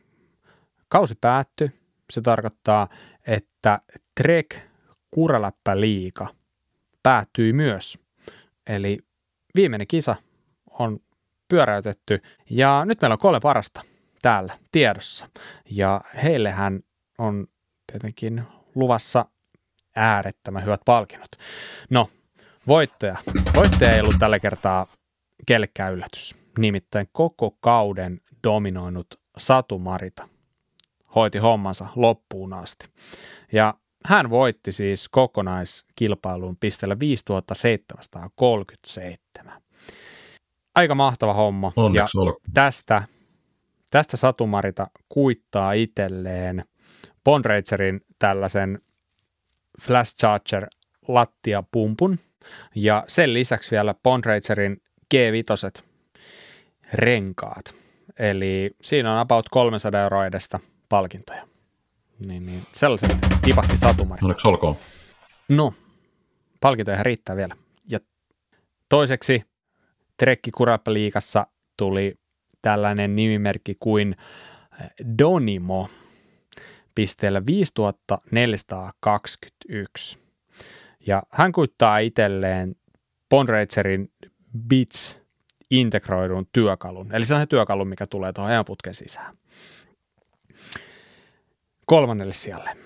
Kausi päättyi. Se tarkoittaa, että Trek Kuraläppäliiga päättyi myös. Eli viimeinen kisa on pyöräytetty ja nyt meillä on 3 parasta täällä tiedossa. Ja heillehän on tietenkin luvassa äärettömän hyvät palkinnot. No, Voittaja ei ollut tällä kertaa kellekään yllätys. Nimittäin koko kauden dominoinut Satu-Marita hoiti hommansa loppuun asti. Ja hän voitti siis kokonaiskilpailun pisteellä 5737. Aika mahtava homma. Onneksi olkoon. Ja tästä Satu-Marita kuittaa itselleen Bontragerin tällaisen Flash Charger lattiapumpun. Ja sen lisäksi vielä Bontragerin G5 renkaat. Eli siinä on about 300 euroa edestä palkintoja. Niin, sellaiset tipahti Satu-Marita. Oliko olkoon? No, palkintoja riittää vielä. Ja toiseksi Trekki Kuraläppäliigassa tuli tällainen nimimerkki kuin Donimo pisteellä 5421. Ja hän kuittaa itselleen Bontragerin Bits integroidun työkalun. Eli se on se työkalu, mikä tulee tuohon ajanputken sisään. 3. sijalle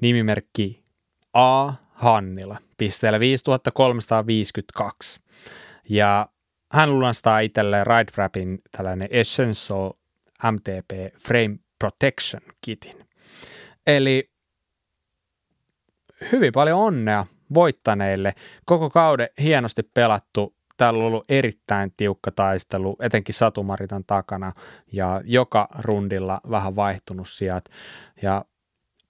nimimerkki A. Hannila, pisteellä 5352. Ja hän lunastaa itselleen Ride-Wrapin tällainen Essential MTP Frame Protection Kitin. Eli hyvin paljon onnea voittaneille. Koko kauden hienosti pelattu. Täällä on ollut erittäin tiukka taistelu, etenkin Satu-Maritan takana ja joka rundilla vähän vaihtunut sijat. Ja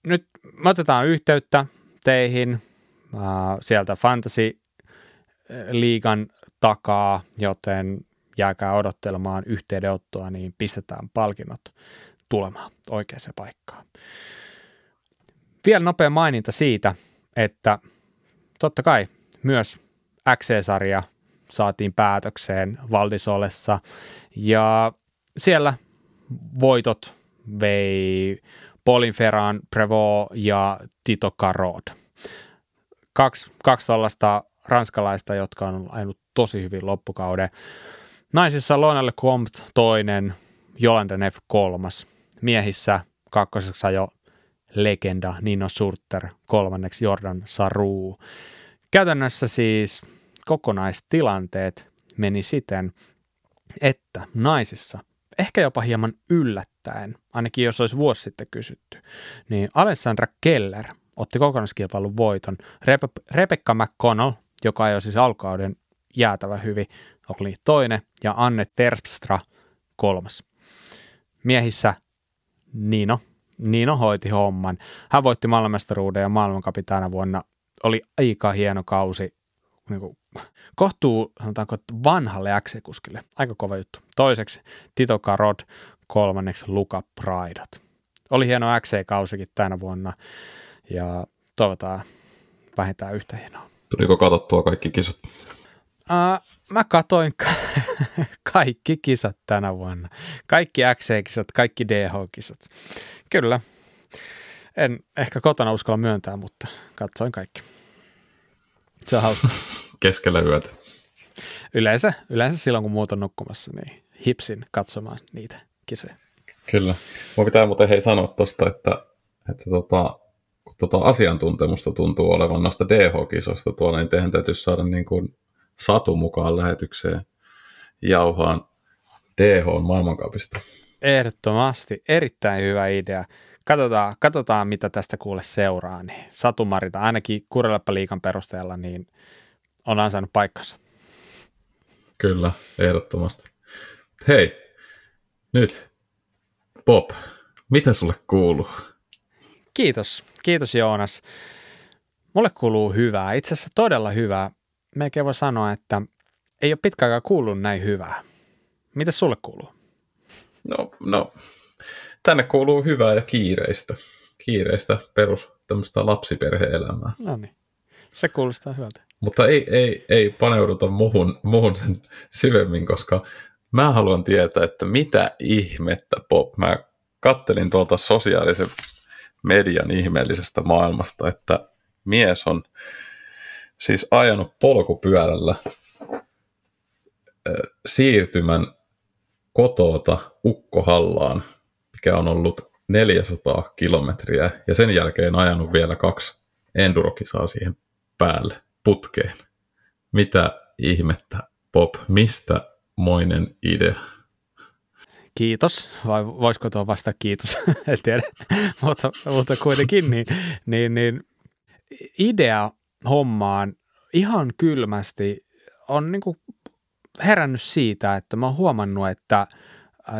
nyt me otetaan yhteyttä teihin sieltä Fantasy-liigan takaa, joten jääkää odottelemaan yhteydenottoa, niin pistetään palkinnot tulemaan oikeaan paikkaan. Vielä nopea maininta siitä, että totta kai myös XC-sarja saatiin päätökseen Valdisolessa ja siellä voitot vei Paulin Ferran Prevot ja Tito Carod. Kaksi tällaista ranskalaista, jotka on ainut tosi hyvin loppukauden. Naisissa Lonalle Comte 2, Jolanda Neff 3, miehissä 2. jo legenda Nino Schurter, 3. Jordan Saruu. Käytännössä siis kokonaistilanteet meni siten, että naisissa ehkä jopa hieman yllättäen, ainakin jos olisi vuosi sitten kysytty, niin Alessandra Keller otti kokonaiskilpailun voiton. Rebecca McConnell, joka ajoi siis alkauden jäätävä hyvin, oli toinen, ja Anne Terpstra kolmas. Miehissä Niino hoiti homman. Hän voitti maailmanmestaruuden ja maailmancupin tänä vuonna. Oli aika hieno kausi, niin kuin kohtuu, sanotaanko, vanhalle X-kuskille. Aika kova juttu. Toiseksi Tito Karod, kolmanneksi Luca Praidot. Oli hieno X-kausikin tänä vuonna ja toivotaan vähintään yhtä hienoa. Tuliko katsottua kaikki kisat? Mä katoin kaikki kisat tänä vuonna. Kaikki XC-kisat, kaikki DH-kisat. Kyllä. En ehkä kotona uskalla myöntää, mutta katsoin kaikki. Se on hauska. Keskellä yötä. Yleensä silloin, kun muut on nukkumassa, niin hipsin katsomaan niitä kisoja. Kyllä. Mun pitää muuten sanoa tuosta, että asiantuntemusta tuntuu olevan noista DH-kisoista tuolla, niin tehän täytyisi saada niin kuin Satu mukaan lähetykseen jauhaan DH:n maailmankaupista. Ehdottomasti. Erittäin hyvä idea. Katsotaan mitä tästä kuule seuraa. Niin Satu-Marita, ainakin Kuraläppä-liigan perusteella, niin on ansainnut paikkansa. Kyllä, ehdottomasti. Hei, nyt Pop, mitä sulle kuuluu? Kiitos Joonas. Mulle kuuluu hyvää, itse asiassa todella hyvää. Melkein voi sanoa, että ei ole pitkä aikaa kuullut näin hyvää. Mitäs sulle kuuluu? No, tänne kuuluu hyvää ja kiireistä. Kiireistä perus tämmöistä lapsiperhe-elämää. No niin, se kuulostaa hyvältä. Mutta ei paneuduta muuhun sen syvemmin, koska mä haluan tietää, että mitä ihmettä, Pop. Mä kattelin tuolta sosiaalisen median ihmeellisestä maailmasta, että mies on siis ajanut polkupyörällä siirtymän kotoota Ukkohallaan, mikä on ollut 400 kilometriä, ja sen jälkeen ajanut vielä 2 endurokisaa siihen päälle putkeen. Mitä ihmettä, Pop, mistä moinen idea? Kiitos, vai voisiko tuo vasta kiitos, en tiedä, mutta kuitenkin niin idea hommaan ihan kylmästi on niinku herännyt siitä, että mä oon huomannut, että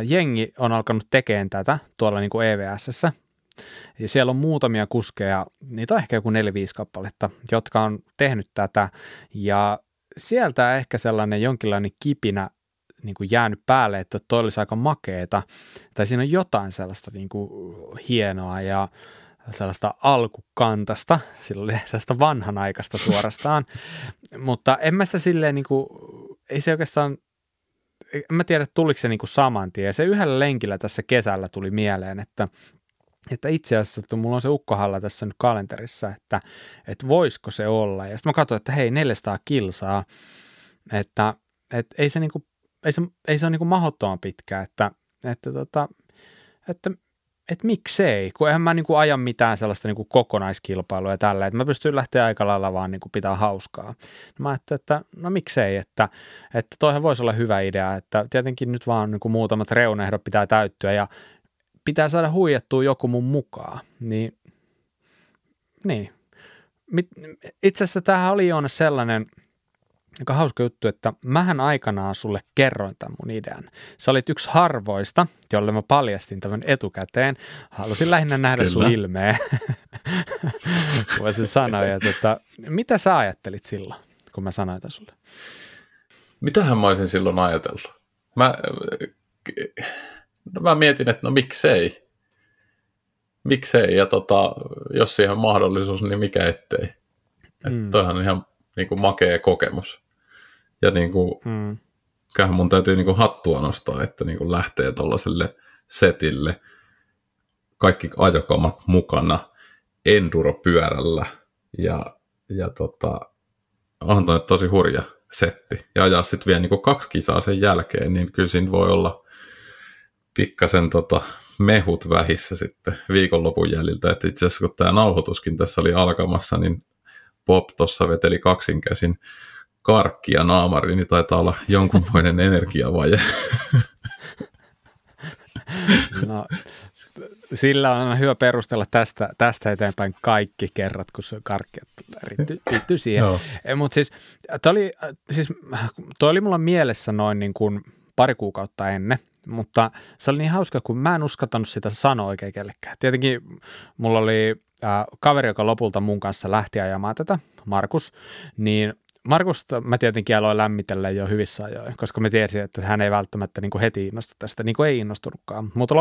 jengi on alkanut tekemään tätä tuolla niinku EVS:ssä ja siellä on muutamia kuskeja, niitä on ehkä joku 4-5 kappaletta, jotka on tehnyt tätä ja sieltä ehkä sellainen jonkinlainen kipinä niinku jäänyt päälle, että toi olisi aika makeeta tai siinä on jotain sellaista niinku hienoa ja sellaista alkukantasta, silleen sellaista vanhanaikaista suorastaan, mutta en mä sitä silleen niin kuin, ei se oikeastaan, en mä tiedä tuliko se niin kuin saman tien. Se yhdellä lenkillä tässä kesällä tuli mieleen, että itse asiassa, että mulla on se Ukkohalla tässä nyt kalenterissa, että voisiko se olla. Ja sitten mä katsoin, että hei 400 kilsaa, että ei se niin kuin, ei se ole niin kuin mahdottoman pitkä, että miksei, kun eihän mä niinku aja mitään sellaista niinku kokonaiskilpailua ja tälleen, että mä pystyn lähteä aika lailla vaan niinku pitää hauskaa. Mä ajattelin, että no miksei, että toihan voisi olla hyvä idea, että tietenkin nyt vaan niinku muutamat reunaehdot pitää täyttyä ja pitää saada huijattua joku mun mukaan, niin. Itse asiassa tämähän oli Joonas sellainen aika hauska juttu, että mähän aikanaan sulle kerroin tämän mun idean. Sä olit yksi harvoista, jolle mä paljastin tämän etukäteen. Halusin lähinnä nähdä Kyllä. sun ilmeä, voisin sanoa. Mitä sä ajattelit silloin, kun mä sanoin tämän sulle? Mitähän mä olisin silloin ajatellut? Mä mietin, että no miksei. Miksei, ja jos siihen on mahdollisuus, niin mikä ettei. Että toihan on ihan niin kuin makea kokemus. Ja niin kuin, kyllähän mun täytyy niin kuin hattua nostaa, että niin kuin lähtee tuollaiselle setille. Kaikki ajokamat mukana enduropyörällä. Ja on toi tosi hurja setti. Ja ajaa sitten vielä niin kuin 2 kisaa sen jälkeen, niin kyllä siinä voi olla pikkasen mehut vähissä sitten viikonlopun jäljiltä. Et itse asiassa kun tämä nauhoituskin tässä oli alkamassa, niin Bob tuossa veteli kaksinkäsin karkkia naamariin, niin taitaa olla jonkunmoinen energiavaje. No, sillä on hyvä perustella tästä eteenpäin kaikki kerrat, kun se karkki liittyy siihen. No. Mutta siis toi oli mulla mielessä noin niin kuin pari kuukautta ennen, mutta se oli niin hauska, kun mä en uskaltanut sitä sanoa oikein kellekään. Tietenkin mulla oli kaveri, joka lopulta mun kanssa lähti ajamaan tätä, Markus, niin Markusta mä tietenkin aloin lämmitellä jo hyvissä ajoin, koska mä tiesin, että hän ei välttämättä niin kuin heti innostu tästä, niin kuin ei innostunutkaan. Mutta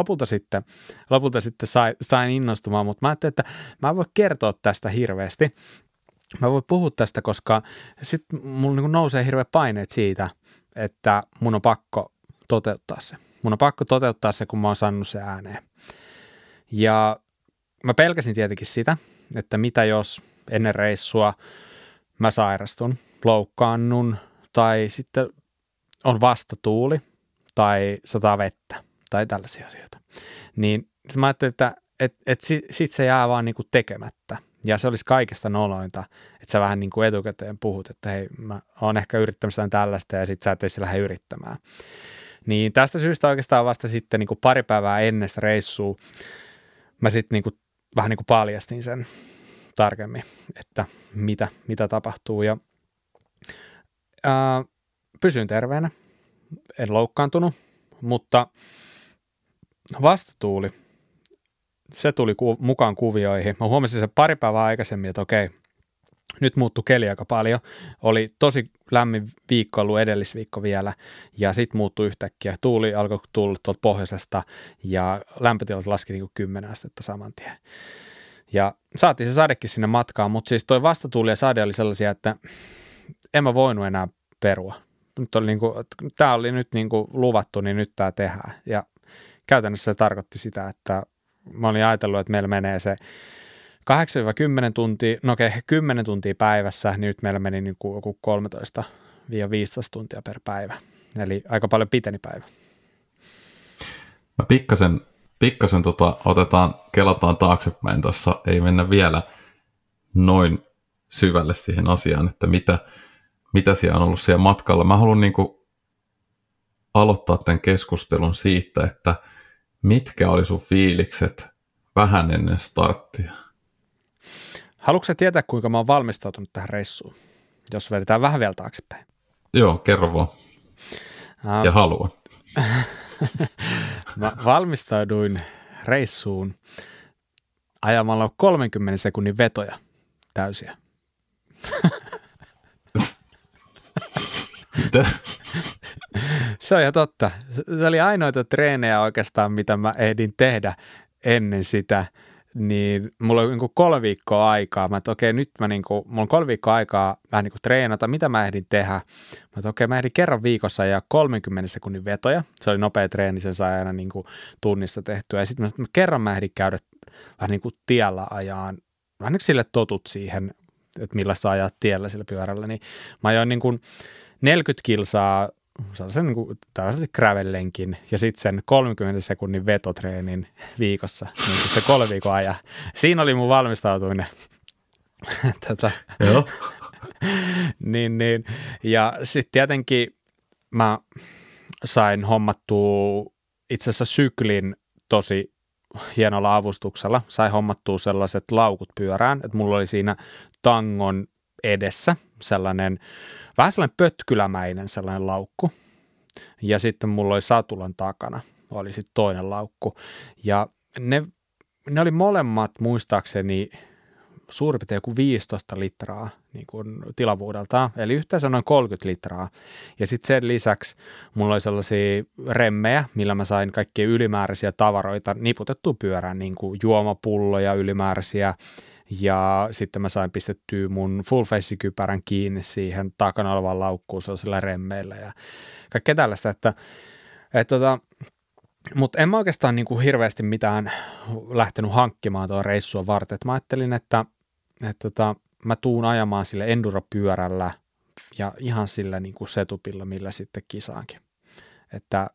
lopulta sitten sain innostumaan, mutta mä ajattelin, että mä en voi kertoa tästä hirveästi. Mä voin puhua tästä, koska sitten mulla niin kuin nousee hirveät paineet siitä, että mun on pakko toteuttaa se. Mun on pakko toteuttaa se, kun mä oon saanut se ääneen. Ja mä pelkäsin tietenkin sitä, että mitä jos ennen reissua mä sairastun, loukkaannun tai sitten on vastatuuli tai sataa vettä tai tällaisia asioita. Niin mä ajattelin, että sit se jää vaan niinku tekemättä ja se olisi kaikesta nolointa, että sä vähän niinku etukäteen puhut, että hei mä oon ehkä yrittämässä tällaista ja sit sä et edes lähde yrittämään. Niin tästä syystä oikeastaan vasta sitten niinku pari päivää ennen sitä reissua mä sitten niinku, vähän niinku paljastin sen tarkemmin, että mitä tapahtuu ja pysyin terveenä, en loukkaantunut, mutta vastatuuli, se tuli mukaan kuvioihin. Mä huomasin sen pari päivää aikaisemmin, että okei, nyt muuttui keli aika paljon, oli tosi lämmin viikko ollut edellisviikko vielä ja sitten muuttui yhtäkkiä, tuuli alkoi tulla tuolta pohjoisesta ja lämpötilat laski niin kuin 10 astetta saman tien. Ja saatiin se sadekin sinne matkaan, mutta siis toi vastatuuli ja sade oli sellaisia, että en mä voinut enää perua. Tämä oli nyt niinku luvattu, niin nyt tämä tehdään. Ja käytännössä se tarkoitti sitä, että mä olin ajatellut, että meillä menee se 8-10 tuntia, no okei, 10 tuntia päivässä, niin nyt meillä meni niinku joku 13-15 tuntia per päivä. Eli aika paljon piteni päivä. Mä pikkasen kelataan taaksepäin tuossa, ei mennä vielä noin syvälle siihen asiaan, että mitä siellä on ollut siellä matkalla. Mä haluan niin kuin aloittaa tämän keskustelun siitä, että mitkä oli sun fiilikset vähän ennen starttia. Haluatko sä tietää, kuinka mä oon valmistautunut tähän reissuun, jos vedetään vähän vielä taaksepäin? Joo, kerro vaan. Ja haluan. Mä valmistauduin reissuun ajamalla 30 sekunnin vetoja täysiä. Mitä? Se on ihan totta. Se oli ainoita treenejä oikeastaan, mitä mä ehdin tehdä ennen sitä. Niin mulla on niinku 3 viikkoa aikaa. Mä että okei, nyt mä niinku, mulla on 3 viikkoa aikaa vähän niinku treenata, mitä mä ehdin tehdä. Mä että okei, mä ehdin kerran viikossa ajaa 30 sekunnin vetoja. Se oli nopea treeni, sen sai aina niinku tunnissa tehtyä. Ja sitten mä kerran mä ehdin käydä vähän niinku tiellä ajaan. Vähän niinku sille totut siihen, että millaista ajaa tiellä sillä pyörällä. Niin mä ajoin niinku 40 kilsaa sellaisen niinku tällaisen gravellenkin ja sitten sen 30 sekunnin vetotreenin viikossa, niin se 3 viikon ajan. Siinä oli mun valmistautuminen. Joo. niin. Ja sitten tietenkin mä sain hommattua itse asiassa syklin tosi hienolla avustuksella. Sain hommattua sellaiset laukut pyörään, että mulla oli siinä tangon edessä sellainen vähän sellainen pötkylämäinen sellainen laukku ja sitten mulla oli satulan takana, oli sitten toinen laukku ja ne oli molemmat muistaakseni suurin piirtein joku 15 litraa niin kuin tilavuudeltaan, eli yhteensä noin 30 litraa ja sitten sen lisäksi mulla oli sellaisia remmejä, millä mä sain kaikkia ylimääräisiä tavaroita niputettua pyörään, niin kuin juomapulloja ylimääräisiä. Ja sitten mä sain pistettyä mun full face-kypärän kiinni siihen takana olevan laukkuun sellaisilla remmeillä ja kaikkea tällaista. Mutta en mä oikeastaan niinku hirveästi mitään lähtenyt hankkimaan tuon reissua varten. Et mä ajattelin, että mä tuun ajamaan sille enduropyörällä ja ihan sillä niinku setupilla, millä sitten kisaankin. Että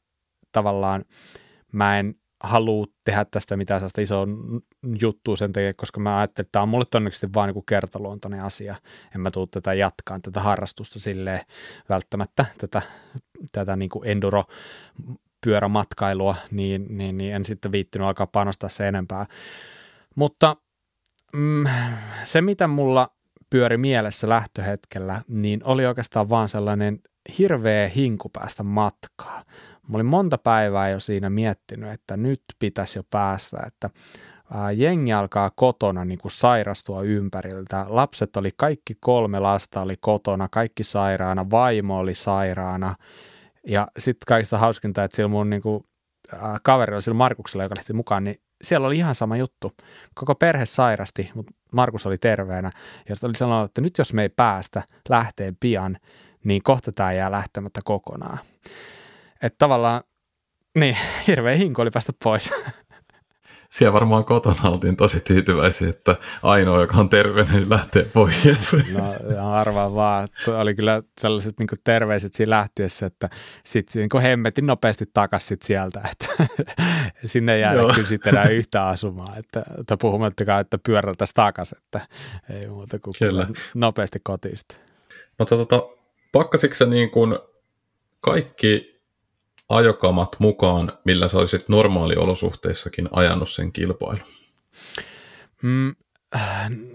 tavallaan mä en haluu tehdä tästä mitään sellaista isoa juttua sen takia, koska mä ajattelin, että tämä on mulle todennäköisesti vaan niin kertaluontoinen asia. En mä tule tätä jatkaan, tätä harrastusta silleen välttämättä, tätä niin kuin enduro pyörämatkailua, niin en sitten viittynyt alkaa panostaa se enempää. Mutta se, mitä mulla pyöri mielessä lähtöhetkellä, niin oli oikeastaan vaan sellainen hirveä hinku päästä matkaan. Mä olin monta päivää jo siinä miettinyt, että nyt pitäisi jo päästä, että jengi alkaa kotona niin kuin sairastua ympäriltä. Lapset oli, kaikki kolme lasta oli kotona, kaikki sairaana, vaimo oli sairaana. Ja sitten kaikista hauskinta, että sillä mun niin kuin, kaverilla, sillä Markuksella, joka lähti mukaan, niin siellä oli ihan sama juttu. Koko perhe sairasti, mutta Markus oli terveenä. Ja oli sanonut, että nyt jos me ei päästä lähteen pian, niin kohta tämä jää lähtemättä kokonaan. Että tavallaan, niin, hirveä hinku oli päästä pois. Siellä varmaan kotona oltiin tosi tyytyväisiä, että ainoa, joka on terveenä, niin lähtee pois. No arvaa vaan. Oli kyllä sellaiset niin kuin terveiset siinä lähtiessä, että sitten niin hemmetin nopeasti takaisin sieltä, että sinne ei jäädä kyllä sitten enää yhtään asumaan. Että puhumattakaan, että pyörältäisiin takaisin, että ei muuta kuin nopeasti kotista. Mutta pakkasitko sä niin kuin kaikki ajokamat mukaan, millä sä olisit normaaliolosuhteissakin ajanut sen kilpailun?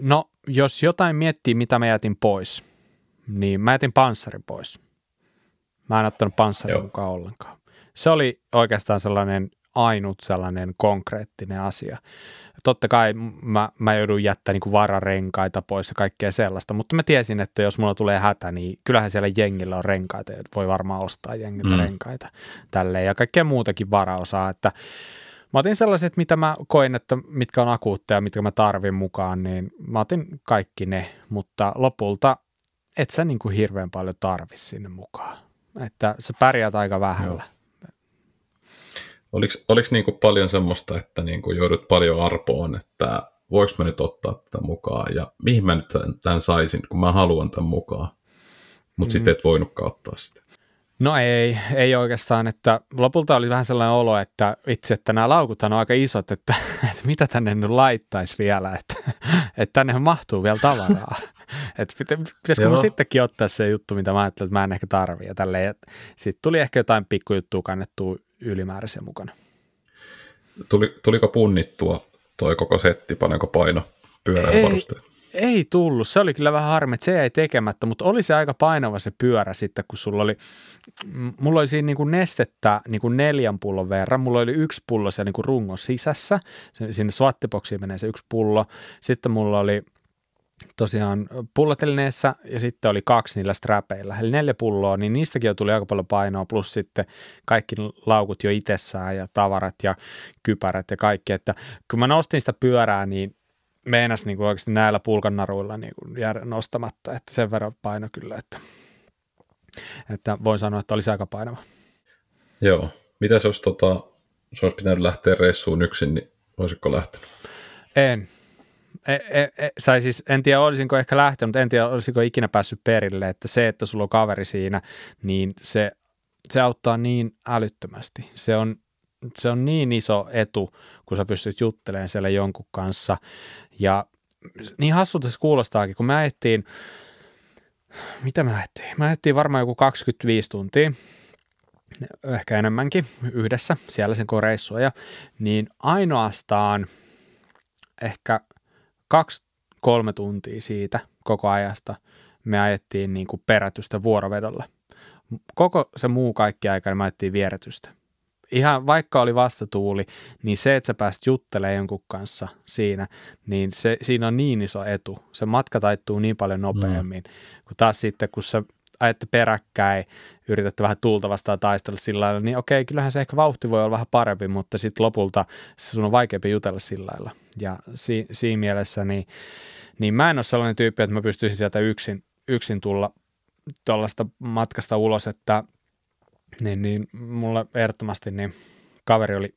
No, jos jotain miettii, mitä mä jätin pois, niin mä jätin panssarin pois. Mä en ottanut panssarin mukaan ollenkaan. Se oli oikeastaan sellainen ainut sellainen konkreettinen asia. Totta kai mä joudun jättämään niin kuin vararenkaita pois ja kaikkea sellaista, mutta mä tiesin, että jos mulla tulee hätä, niin kyllähän siellä jengillä on renkaita, että voi varmaan ostaa jengiltä renkaita tälleen ja kaikkea muutakin varaosaa. Että mä otin sellaiset, mitä mä koin, että mitkä on akuutteja, mitkä mä tarvin mukaan, niin mä otin kaikki ne, mutta lopulta et sä niin kuin hirveän paljon tarvi sinne mukaan, että sä pärjäät aika vähällä. Joo. Oliko niinku paljon semmoista, että niinku joudut paljon arpoon, että voiko mä nyt ottaa tätä mukaan ja mihin mä nyt tämän saisin, kun mä haluan tämän mukaan, mutta sitten et voinutkaan ottaa sitä? No ei oikeastaan, että lopulta oli vähän sellainen olo, että itse, että nämä laukuthan on aika isot, että mitä tänne nyt laittaisi vielä, että tännehän mahtuu vielä tavaraa. Että pitäisikö mun sittenkin ottaa se juttu, mitä mä ajattelin, että mä en ehkä tarvii. Sitten tuli ehkä jotain pikkujuttua kannettua ylimääräisiä mukana. Tuliko punnittua toi koko setti, panenko paino pyörän varusteen? Ei tullut. Se oli kyllä vähän harmi, että se jäi tekemättä, mutta oli se aika painava se pyörä sitten, kun mulla oli siinä niin kuin nestettä niin kuin 4 pullon verran. Mulla oli 1 pullo siellä niin kuin rungon sisässä. Sinne swattiboksiin menee se 1 pullo. Sitten mulla oli tosiaan pullotelineessä ja sitten oli 2 niillä strapeilla. Eli 4 pulloa, niin niistäkin jo tuli aika paljon painoa, plus sitten kaikki laukut jo itsessään ja tavarat ja kypärät ja kaikki. Että kun mä nostin sitä pyörää, niin meinasi niin kuin oikeasti näillä pulkannaruilla niin kuin jäädä nostamatta, että sen verran paino kyllä, että voin sanoa, että olisi aika painava. Joo. Mitäs jos se olisi pitänyt lähteä reissuun yksin, niin olisitko lähtenyt? En. Siis, en tiedä, olisinko ehkä lähtenyt, mutta en tiedä, olisiko ikinä päässyt perille, että se, että sulla on kaveri siinä, niin se auttaa niin älyttömästi. Se on niin iso etu, kun sä pystyt juttelemaan siellä jonkun kanssa. Ja niin hassulta se kuulostaakin, kun mä ettiin, Mä ettiin varmaan joku 25 tuntia, ehkä enemmänkin yhdessä, siellä sen koreissuja, niin ainoastaan ehkä 2-3 tuntia siitä koko ajasta me ajettiin niin kuin perätystä vuorovedolla. Koko se muu kaikki aika me ajettiin vieretystä. Ihan vaikka oli vastatuuli, niin se, että sä pääst juttelemaan jonkun kanssa siinä, niin siinä on niin iso etu. Se matka taittuu niin paljon nopeammin, kun taas sitten, kun sä ajatte peräkkäin, yritätte vähän tuulta vastaan taistella sillä lailla, niin okei, kyllähän se ehkä vauhti voi olla vähän parempi, mutta sitten lopulta sun on vaikeampi jutella sillä lailla. Ja siinä mielessä, niin mä en ole sellainen tyyppi, että mä pystyisin sieltä yksin tulla tuollaista matkasta ulos, että niin mulla ehdottomasti niin kaveri oli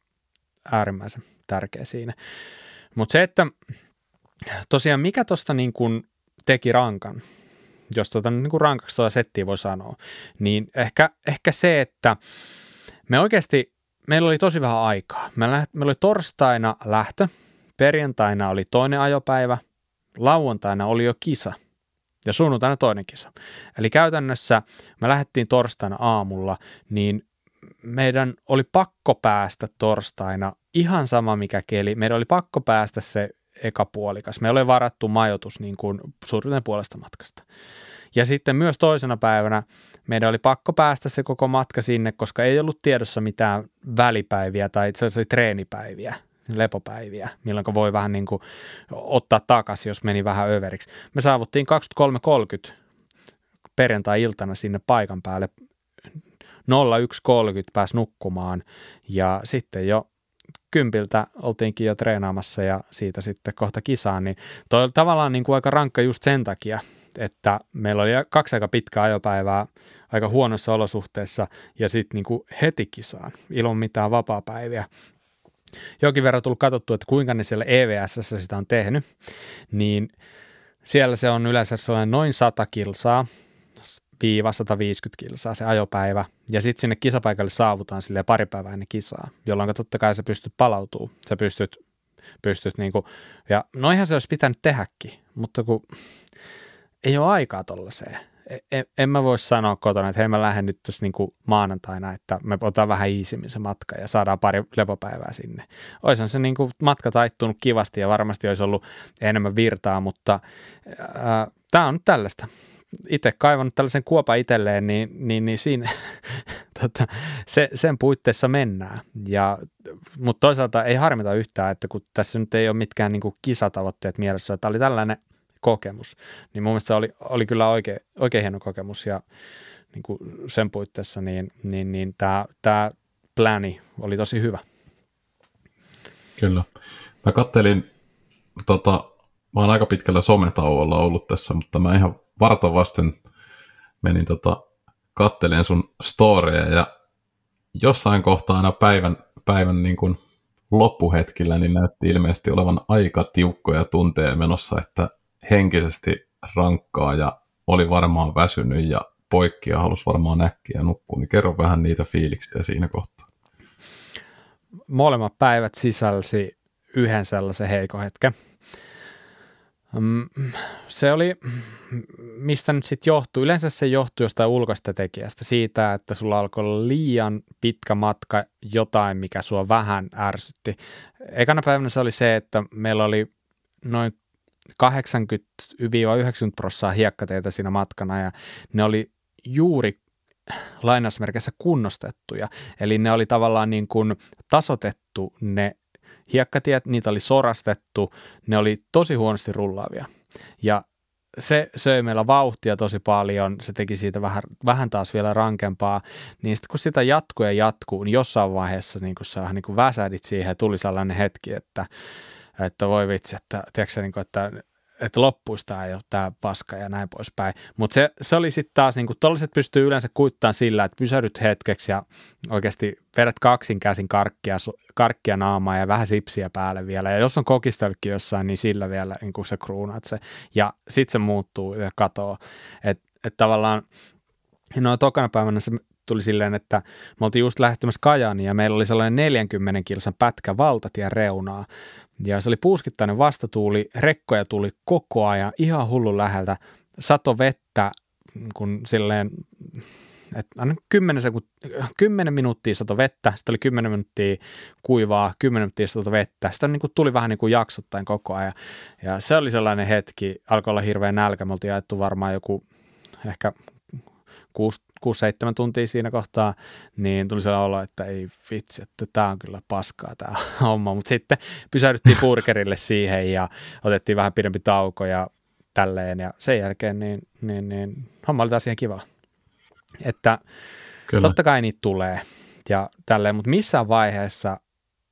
äärimmäisen tärkeä siinä. Mutta se, että tosiaan mikä tuosta niin kun teki rankan, jos niin kuin rankaksi settiä voi sanoa, niin ehkä se, että me oikeasti, meillä oli tosi vähän aikaa. Meillä oli torstaina lähtö, perjantaina oli toinen ajopäivä, lauantaina oli jo kisa ja sunnuntaina toinen kisa. Eli käytännössä me lähdettiin torstaina aamulla, niin meidän oli pakko päästä torstaina, ihan sama mikä keli, meidän oli pakko päästä se eka puolikas. Meillä oli varattu majoitus niin kuin suurin puolesta matkasta. Ja sitten myös toisena päivänä meidän oli pakko päästä se koko matka sinne, koska ei ollut tiedossa mitään välipäiviä tai itse asiassa treenipäiviä, lepopäiviä, milloin voi vähän niin kuin ottaa takaisin, jos meni vähän överiksi. Me saavuttiin 23.30 perjantai-iltana sinne paikan päälle. 01.30 pääsi nukkumaan ja sitten jo 10 oltiinkin jo treenaamassa ja siitä sitten kohta kisaan, niin toi oli tavallaan niin kuin aika rankka just sen takia, että meillä oli kaksi aika pitkää ajopäivää aika huonossa olosuhteessa ja sitten niin kuin heti kisaan, ilman mitään vapaapäiviä. Jokin verran tullut katsottua, että kuinka ne siellä EVS:ssä sitä on tehnyt, niin siellä se on yleensä sellainen noin 100 kilsaa, viiva 150 kilsaa se ajopäivä, ja sitten sinne kisapaikalle saavutaan silleen pari päivää ennen kisaa, jolloin totta kai sä pystyt palautumaan, sä pystyt niinku, ja noihän se olisi pitänyt tehdäkin, mutta kun ei ole aikaa tollaiseen. En mä voi sanoa kotona, että hei mä lähden nyt tuossa niinku maanantaina, että me otan vähän iisimmin se matka ja saadaan pari lepopäivää sinne. Oishan se niinku matka taittunut kivasti ja varmasti olisi ollut enemmän virtaa, mutta tää on nyt tällaista. Itse kaivannut tällaisen kuopan itselleen, niin siinä sen puitteissa mennään. Mutta toisaalta ei harmita yhtään, että kun tässä nyt ei ole mitkään niinku kisatavoitteet mielessä, että oli tällainen kokemus, niin mun mielestä se oli kyllä oikein hieno kokemus ja niinku sen puitteissa niin tämä plani oli tosi hyvä. Kyllä. Mä kattelin, mä oon aika pitkällä sometauolla ollut tässä, mutta mä ihan varta vasten menin katteleen sun storya ja jossain kohtaa aina päivän niin kuin loppuhetkillä niin näytti ilmeisesti olevan aika tiukkoja tunteja menossa, että henkisesti rankkaa ja oli varmaan väsynyt ja poikki ja halusi varmaan äkkiä nukkua, niin kerro vähän niitä fiiliksiä siinä kohtaa. Molemmat päivät sisälsi yhden sellaisen heikon hetken. Se oli, mistä nyt sitten johtuu, yleensä se johtuu jostain ulkoista tekijästä, siitä, että sulla alkoi olla liian pitkä matka, jotain mikä sua vähän ärsytti. Ekana päivänä se oli se, että meillä oli noin 80-90% hiekkateitä siinä matkana ja ne oli juuri lainausmerkeissä kunnostettuja, eli ne oli tavallaan niin kuin tasotettu ne hiekkatiet, niitä oli sorastettu, ne oli tosi huonosti rullaavia ja se söi meillä vauhtia tosi paljon, se teki siitä vähän taas vielä rankempaa, niin sitten kun sitä jatkuu, niin jossain vaiheessa niin kun sä niin kun väsähdit siihen ja tuli sellainen hetki, että voi vitsi, että tiedätkö niin kuin, että loppuisi tämä jo tämä paska ja näin poispäin. Mutta se oli sitten taas, niin kuin tollaiset pystyy yleensä kuittamaan sillä, että pysähdyt hetkeksi ja oikeasti vedät kaksin käsin karkkia naamaa ja vähän sipsiä päälle vielä. Ja jos on kokistölkki jossain, niin sillä vielä niin kuin se kruunaat se. Ja sitten se muuttuu ja katoaa. Että tavallaan tokana päivänä se tuli silleen, että me oltiin just lähtemässä Kajaaniin ja meillä oli sellainen 40 kilsan pätkä valtatien reunaa. Ja se oli puuskittainen vastatuuli, rekkoja tuli koko ajan ihan hullun läheltä, sato vettä kun silleen, että 10 minuuttia sato vettä, sitten oli 10 minuuttia kuivaa, 10 minuuttia sato vettä, sitä niin kuin tuli vähän niin kuin jaksottaen koko ajan. Ja se oli sellainen hetki, alkoi olla hirveän nälkä, me oltiin jaettu varmaan joku ehkä 6-7 tuntia siinä kohtaa, niin tuli sellainen olo, että ei vitsi, että tämä on kyllä paskaa tämä homma, mutta sitten pysähdyttiin burgerille siihen ja otettiin vähän pidempi tauko ja tälleen ja sen jälkeen niin homma oli taas ihan kivaa, että kyllä. Totta kai niitä tulee ja tälleen, mutta missään vaiheessa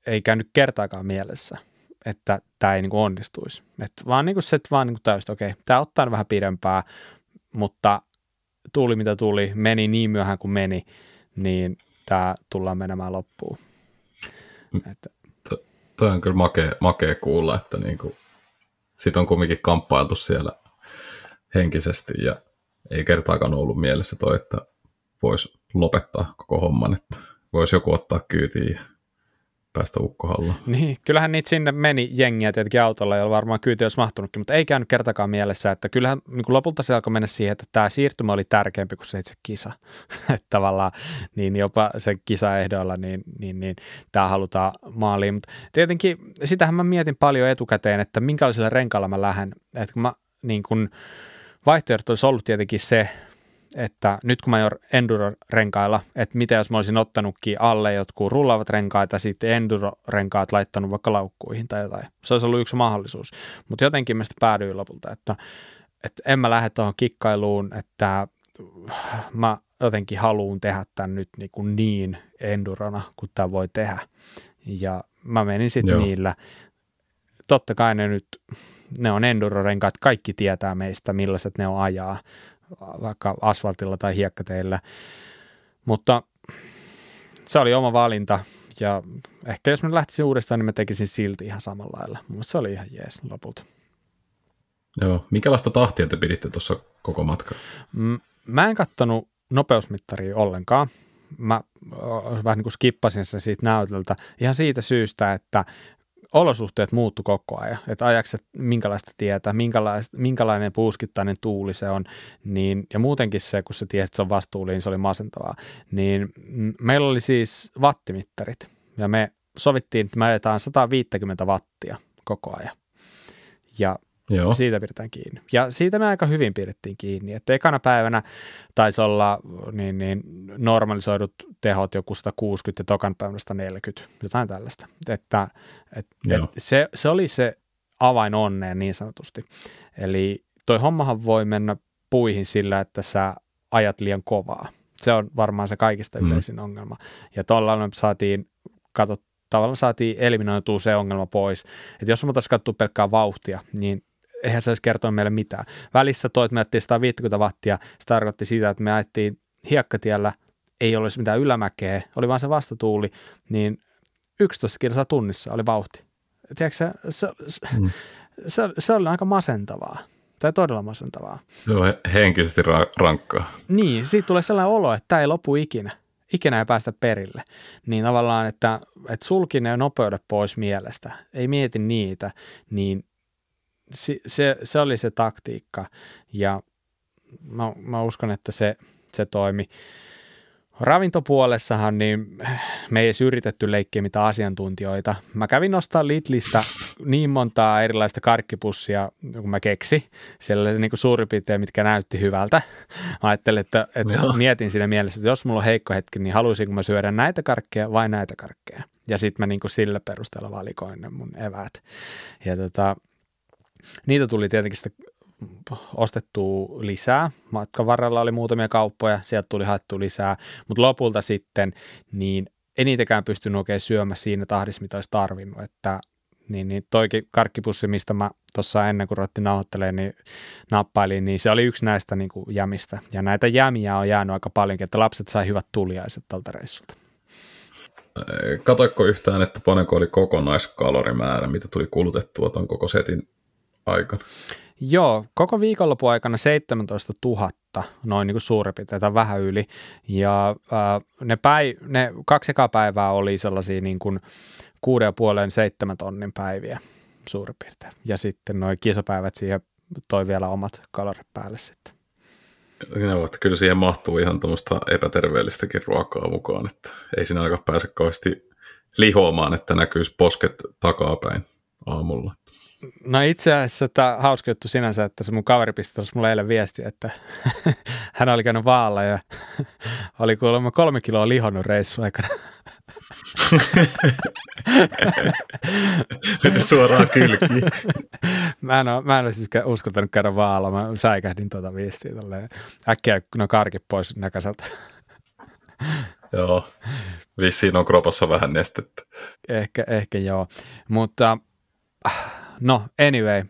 ei käynyt kertaakaan mielessä, että tämä ei niin kuin onnistuisi, että vaan niin kuin se, että vaan niin kuin täysin, okei, tämä ottaa vähän pidempää, mutta tuli mitä tuli, meni niin myöhään kuin meni, niin tämä tullaan menemään loppuun. Tämä on kyllä makea kuulla, että niinku, sit on kumminkin kamppailtu siellä henkisesti ja ei kertaakaan ollut mielessä toi, että voisi lopettaa koko homman, että voisi joku ottaa kyytiin ja päästä Ukkohallaan. Niin, kyllähän niitä sinne meni jengiä tietenkin autolla, jolla varmaan kyyti olisi mahtunutkin, mutta ei käynyt kertakaan mielessä, että kyllähän niin kuin lopulta se alkoi mennä siihen, että tämä siirtymä oli tärkeämpi kuin se itse kisa. Että tavallaan niin jopa sen kisaehdoilla niin tämä halutaan maaliin, mutta tietenkin sitähän mä mietin paljon etukäteen, että minkälaisella renkaalla mä lähden, että kun mä niin kuin vaihtoehto olisi ollut tietenkin se, että nyt kun mä oon enduro-renkailla, että mitä jos mä olisin ottanutkin alle jotkut rullaavat renkaat ja sitten enduro-renkaat laittanut vaikka laukkuihin tai jotain. Se olisi ollut yksi mahdollisuus, mutta jotenkin mä sitä päädyin lopulta, että en mä lähde tuohon kikkailuun, että mä jotenkin haluun tehdä tämän nyt niin endurona kuin tämä voi tehdä. Ja mä menin sitten niillä. Totta kai ne on enduro-renkaat, kaikki tietää meistä millaiset ne on ajaa, vaikka asfaltilla tai hiekkateillä, mutta se oli oma valinta ja ehkä jos mä lähtisin uudestaan, niin mä tekisin silti ihan samalla lailla, mutta se oli ihan jees lopulta. Joo, minkälaista tahtia te piditte tuossa koko matka? Mä en kattonut nopeusmittaria ollenkaan, mä vähän niin kuin skippasin sen siitä näytöltä ihan siitä syystä, että olosuhteet muuttu koko ajan, että ajaksi minkälaista tietä, minkälainen puuskittainen tuuli se on, niin, ja muutenkin se, kun se tiesi, että se on vastuuliin, se oli masentavaa, niin meillä oli siis wattimittarit, ja me sovittiin, että me ajetaan 150 wattia koko ajan, ja joo. Siitä pidetään kiinni. Ja siitä me aika hyvin pidettiin kiinni, että ekana päivänä taisi olla niin normalisoidut tehot joku 160 ja tokan päivänä 140, jotain tällaista. Se oli se avain onneen niin sanotusti. Eli toi hommahan voi mennä puihin sillä, että sä ajat liian kovaa. Se on varmaan se kaikista yleisin ongelma. Ja tuolla me saatiin eliminoitua se ongelma pois. Että jos me oltaisiin katsoa pelkkää vauhtia, niin eihän se olisi kertonut meille mitään. Välissä toit me ajettiin 150 wattia, se tarkoitti sitä, että me ajettiin hiekkatiellä, ei olisi mitään ylämäkeä, oli vaan se vastatuuli, niin 11 kilsaa tunnissa oli vauhti. Tiedätkö, se oli aika masentavaa, tai todella masentavaa. Se on henkisesti rankkaa. Niin, siitä tulee sellainen olo, että tämä ei lopu ikinä ei päästä perille, niin tavallaan, että sulki ne nopeudet pois mielestä, ei mieti niitä, niin se oli se taktiikka, ja mä uskon, että se toimi. Ravintopuolessahan niin me ei edes yritetty leikkiä mitään asiantuntijoita. Mä kävin nostaa Lidlistä niin montaa erilaista karkkipussia, kun mä keksin. Siellä niin kuin suurin piirtein, mitkä näytti hyvältä. Mä ajattelin, että mietin siinä mielessä, että jos mulla on heikko hetki, niin haluaisinko mä syödä näitä karkkeja vai näitä karkkeja. Ja sitten mä niin kuin sillä perusteella valikoin ne mun eväät. Ja niitä tuli tietenkin sitä ostettu lisää. Matkan varrella oli muutamia kauppoja, sieltä tuli haettu lisää, mutta lopulta sitten niin ei niitäkään pystynyt oikein syömään siinä tahdissa, mitä olisi tarvinnut, että niin toikin karkkipussi, mistä mä tuossa ennen kuin ruvettiin nauhoittelemaan, niin nappailin, niin se oli yksi näistä niin kuin jämistä, ja näitä jämiä on jäänyt aika paljonkin, että lapset sai hyvät tuliaiset tältä reissulta. Katoiko yhtään, että paljonko oli kokonaiskalorimäärä, mitä tuli kulutettua tuon koko setin aikana? Joo, koko viikonlopun aikana 17 000, noin niin kuin suurin piirtein tai vähän yli, ja ne kaksi ekaa päivää oli sellaisia niin kuin 6,5–7 tonnin päiviä suurin piirtein, ja sitten nuo kisapäivät siihen toi vielä omat kalorit päälle sitten. No, että kyllä siihen mahtuu ihan tuommoista epäterveellistäkin ruokaa mukaan, että ei siinä aika pääse kauheasti lihoamaan, että näkyisi posket takapäin aamulla. No itse asiassa tämä hauska juttu sinänsä, että se mun kaveri pistäisi mulle eilen viesti, että hän oli käynyt vaalla ja oli kuulemma 3 kiloa lihonnut reissun aikana. Suoraan kylkiin. Mä en ole siis uskaltanut käydä vaalla, mä säikähdin tuota viestiä tälleen. Äkkiä no karkit pois näkäseltä. Joo, vissiin on kropassa vähän nestettä. Ehkä joo, mutta no anyway,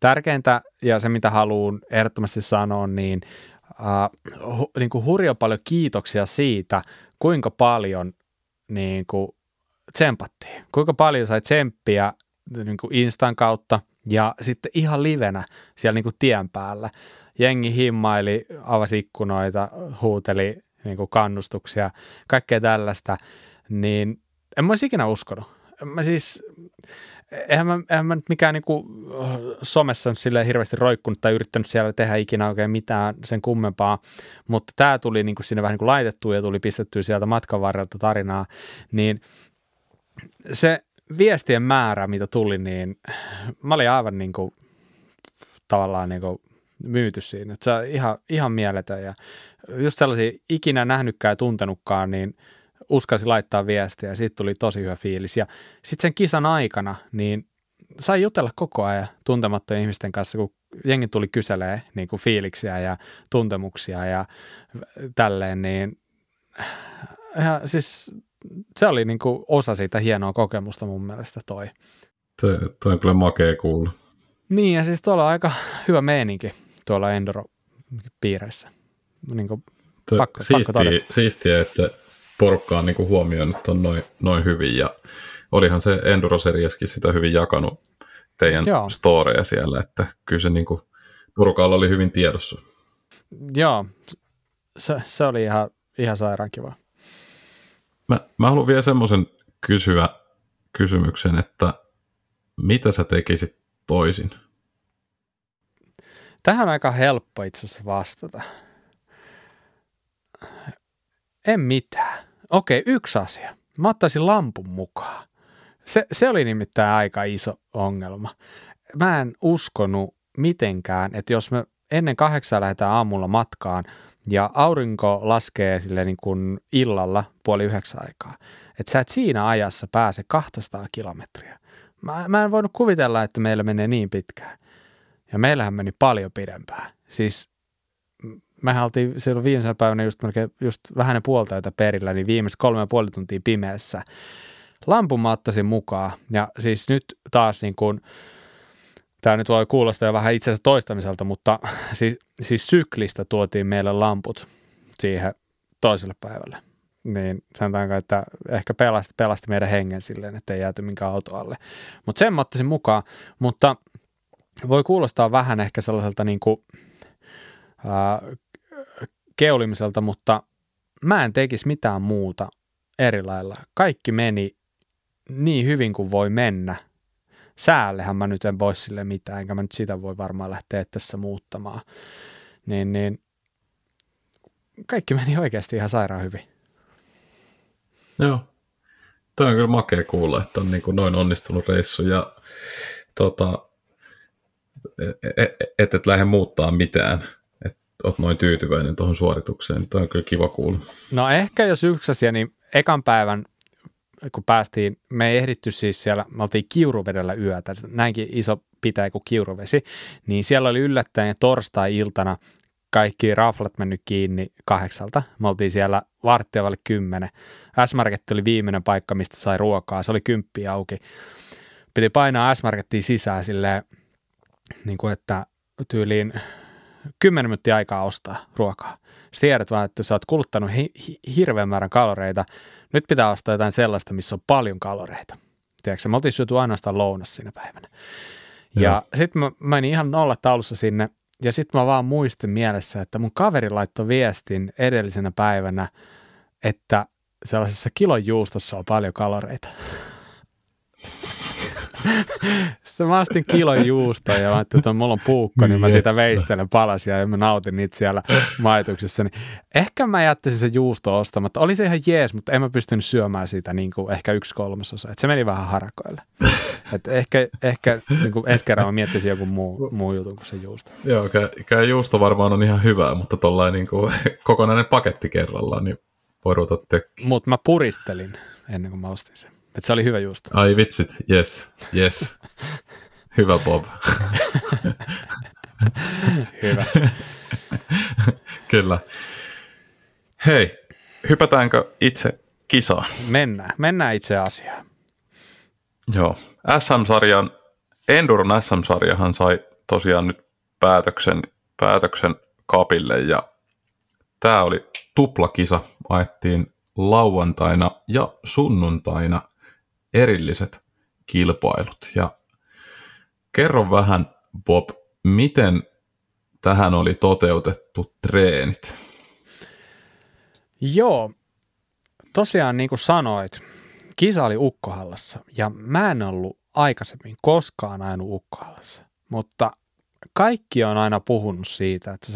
tärkeintä ja se mitä haluan ehdottomasti sanoa, niin, niin kuin hurjo paljon kiitoksia siitä, kuinka paljon niin kuin tsempattiin, kuinka paljon sai tsemppiä niin kuin Instan kautta ja sitten ihan livenä siellä niin kuin tien päällä. Jengi himmaili, avasi ikkunoita, huuteli niin kuin kannustuksia, kaikkea tällaista, niin en mä olisi ikinä uskonut. mä siis, eihän mä nyt mikään niinku somessa silleen hirveästi roikkunut tai yrittänyt siellä tehdä ikinä oikein mitään sen kummempaa, mutta tämä tuli niinku sinne vähän niinku laitettua ja tuli pistettyä sieltä matkan varrelta tarinaa, niin se viestien määrä, mitä tuli, niin mä olin aivan niinku tavallaan niinku myyty siinä, että se on ihan mieletön ja just sellaisia ikinä nähnytkään ja tuntenutkaan, niin uskasi laittaa viestiä ja siitä tuli tosi hyvä fiilis. Ja sitten sen kisan aikana niin sai jutella koko ajan tuntemattomien ihmisten kanssa, kun jengi tuli kyselee niin kuin fiiliksiä ja tuntemuksia ja tälleen, niin ja siis se oli niin kuin osa siitä hienoa kokemusta mun mielestä toi. Toi on kyllä makea kuulla. Niin ja siis tuolla on aika hyvä meininki tuolla Enduro-piireissä. Niin kuin pakko todeta. Siistiä, että porukka on niinku huomioinut on noin hyvin ja olihan se Enduro-serieskin sitä hyvin jakanut teidän storeja siellä, että kyllä se niinku porukalla oli hyvin tiedossa. Joo, se oli ihan sairaan kiva. Mä haluan vielä semmoisen kysymyksen, että mitä sä tekisit toisin? Tähän on aika helppo itse asiassa vastata. En mitään. Okei, yksi asia. Mä ottaisin lampun mukaan. Se oli nimittäin aika iso ongelma. Mä en uskonut mitenkään, että jos me ennen 8 lähdetään aamulla matkaan ja aurinko laskee sille niin kuin illalla 8:30 aikaa, että sä et siinä ajassa pääse 200 kilometriä. Mä en voinut kuvitella, että meillä menee niin pitkään. Ja meillähän meni paljon pidempään. Siis mehän oltiin silloin viimeisenä päivänä just vähän ne puolta joita perillä, niin viimeiset 3,5 tuntia pimeässä. Lampun mä ottaisin mukaan. Ja siis nyt taas niin kuin, tämä nyt voi kuulostaa jo vähän itse asiassa toistamiselta, mutta siis syklistä tuotiin meille lamput siihen toiselle päivälle. Niin sanotaanko, että ehkä pelasti meidän hengen silleen, että ei jääty minkään autoalle. Mutta sen mä ottaisin mukaan, mutta voi kuulostaa vähän ehkä sellaiselta niin kuin keulimiselta, mutta mä en tekisi mitään muuta eri lailla. Kaikki meni niin hyvin kuin voi mennä. Säällehän mä nyt en voi sille mitään, enkä mä nyt sitä voi varmaan lähteä tässä muuttamaan. Niin kaikki meni oikeasti ihan sairaan hyvin. Joo. Tämä on kyllä makea kuulla, että on niin kuin noin onnistunut reissu ja et lähde muuttaa mitään. Oot noin tyytyväinen tuohon suoritukseen. Tämä on kyllä kiva kuulla. No ehkä jos yksi asia, niin ekan päivän, kun päästiin, me ei ehditty siis siellä, me oltiin Kiuruvedellä yötä, näinkin iso pitäjä kuin Kiuruvesi, niin siellä oli yllättäen torstai-iltana kaikki raflat mennyt kiinni 8. Me oltiin siellä 9:15. S-Market oli viimeinen paikka, mistä sai ruokaa. Se oli 10 auki. Piti painaa S-Markettiin sisään silleen, niin kuin että tyyliin 10 minuuttia aikaa ostaa ruokaa. Sä tiedät vaan, että sä oot kuluttanut hirveän määrän kaloreita. Nyt pitää ostaa jotain sellaista, missä on paljon kaloreita. Tiedätkö, me oltiin syöty ainoastaan lounas siinä päivänä. Ja sitten mä menin ihan nollataulussa sinne. Ja sitten mä vaan muistin mielessä, että mun kaveri laittoi viestin edellisenä päivänä, että sellaisessa kilon juustossa on paljon kaloreita. Sitten mä astin kilon juusta ja mä ajattelin, että mulla on puukko, niin mä siitä veistelen palasia ja mä nautin niitä siellä maituksessa. Ehkä mä jättäisin se juusto ostamatta. Oli se ihan jees, mutta en mä pystynyt syömään siitä niin kuin ehkä 1/3. Et se meni vähän harakoille. Et ehkä niin kuin ensi kerran mä miettisin joku muu jutun kuin se juusto. Joo, kyllä juusto varmaan on ihan hyvää, mutta tollain niin kuin kokonainen paketti kerrallaan, niin voi ruveta tökkiä. Mutta mä puristelin ennen kuin mä ostin sen. Että se oli hyvä juusto. Ai vitsit, yes. Hyvä Bob. Hyvä. Kyllä. Hei, hypätäänkö itse kisaan? Mennään itse asiaan. Joo, SM-sarjan, Enduron SM-sarjahan sai tosiaan nyt päätöksen kapille ja tämä oli tuplakisa. Aettiin lauantaina ja sunnuntaina erilliset kilpailut. Ja kerro vähän, Bob, miten tähän oli toteutettu treenit? Joo, tosiaan niin kuin sanoit, Kisa oli Ukkohallassa ja mä en ollut aikaisemmin koskaan ajanut Ukkohallassa, mutta kaikki on aina puhunut siitä, että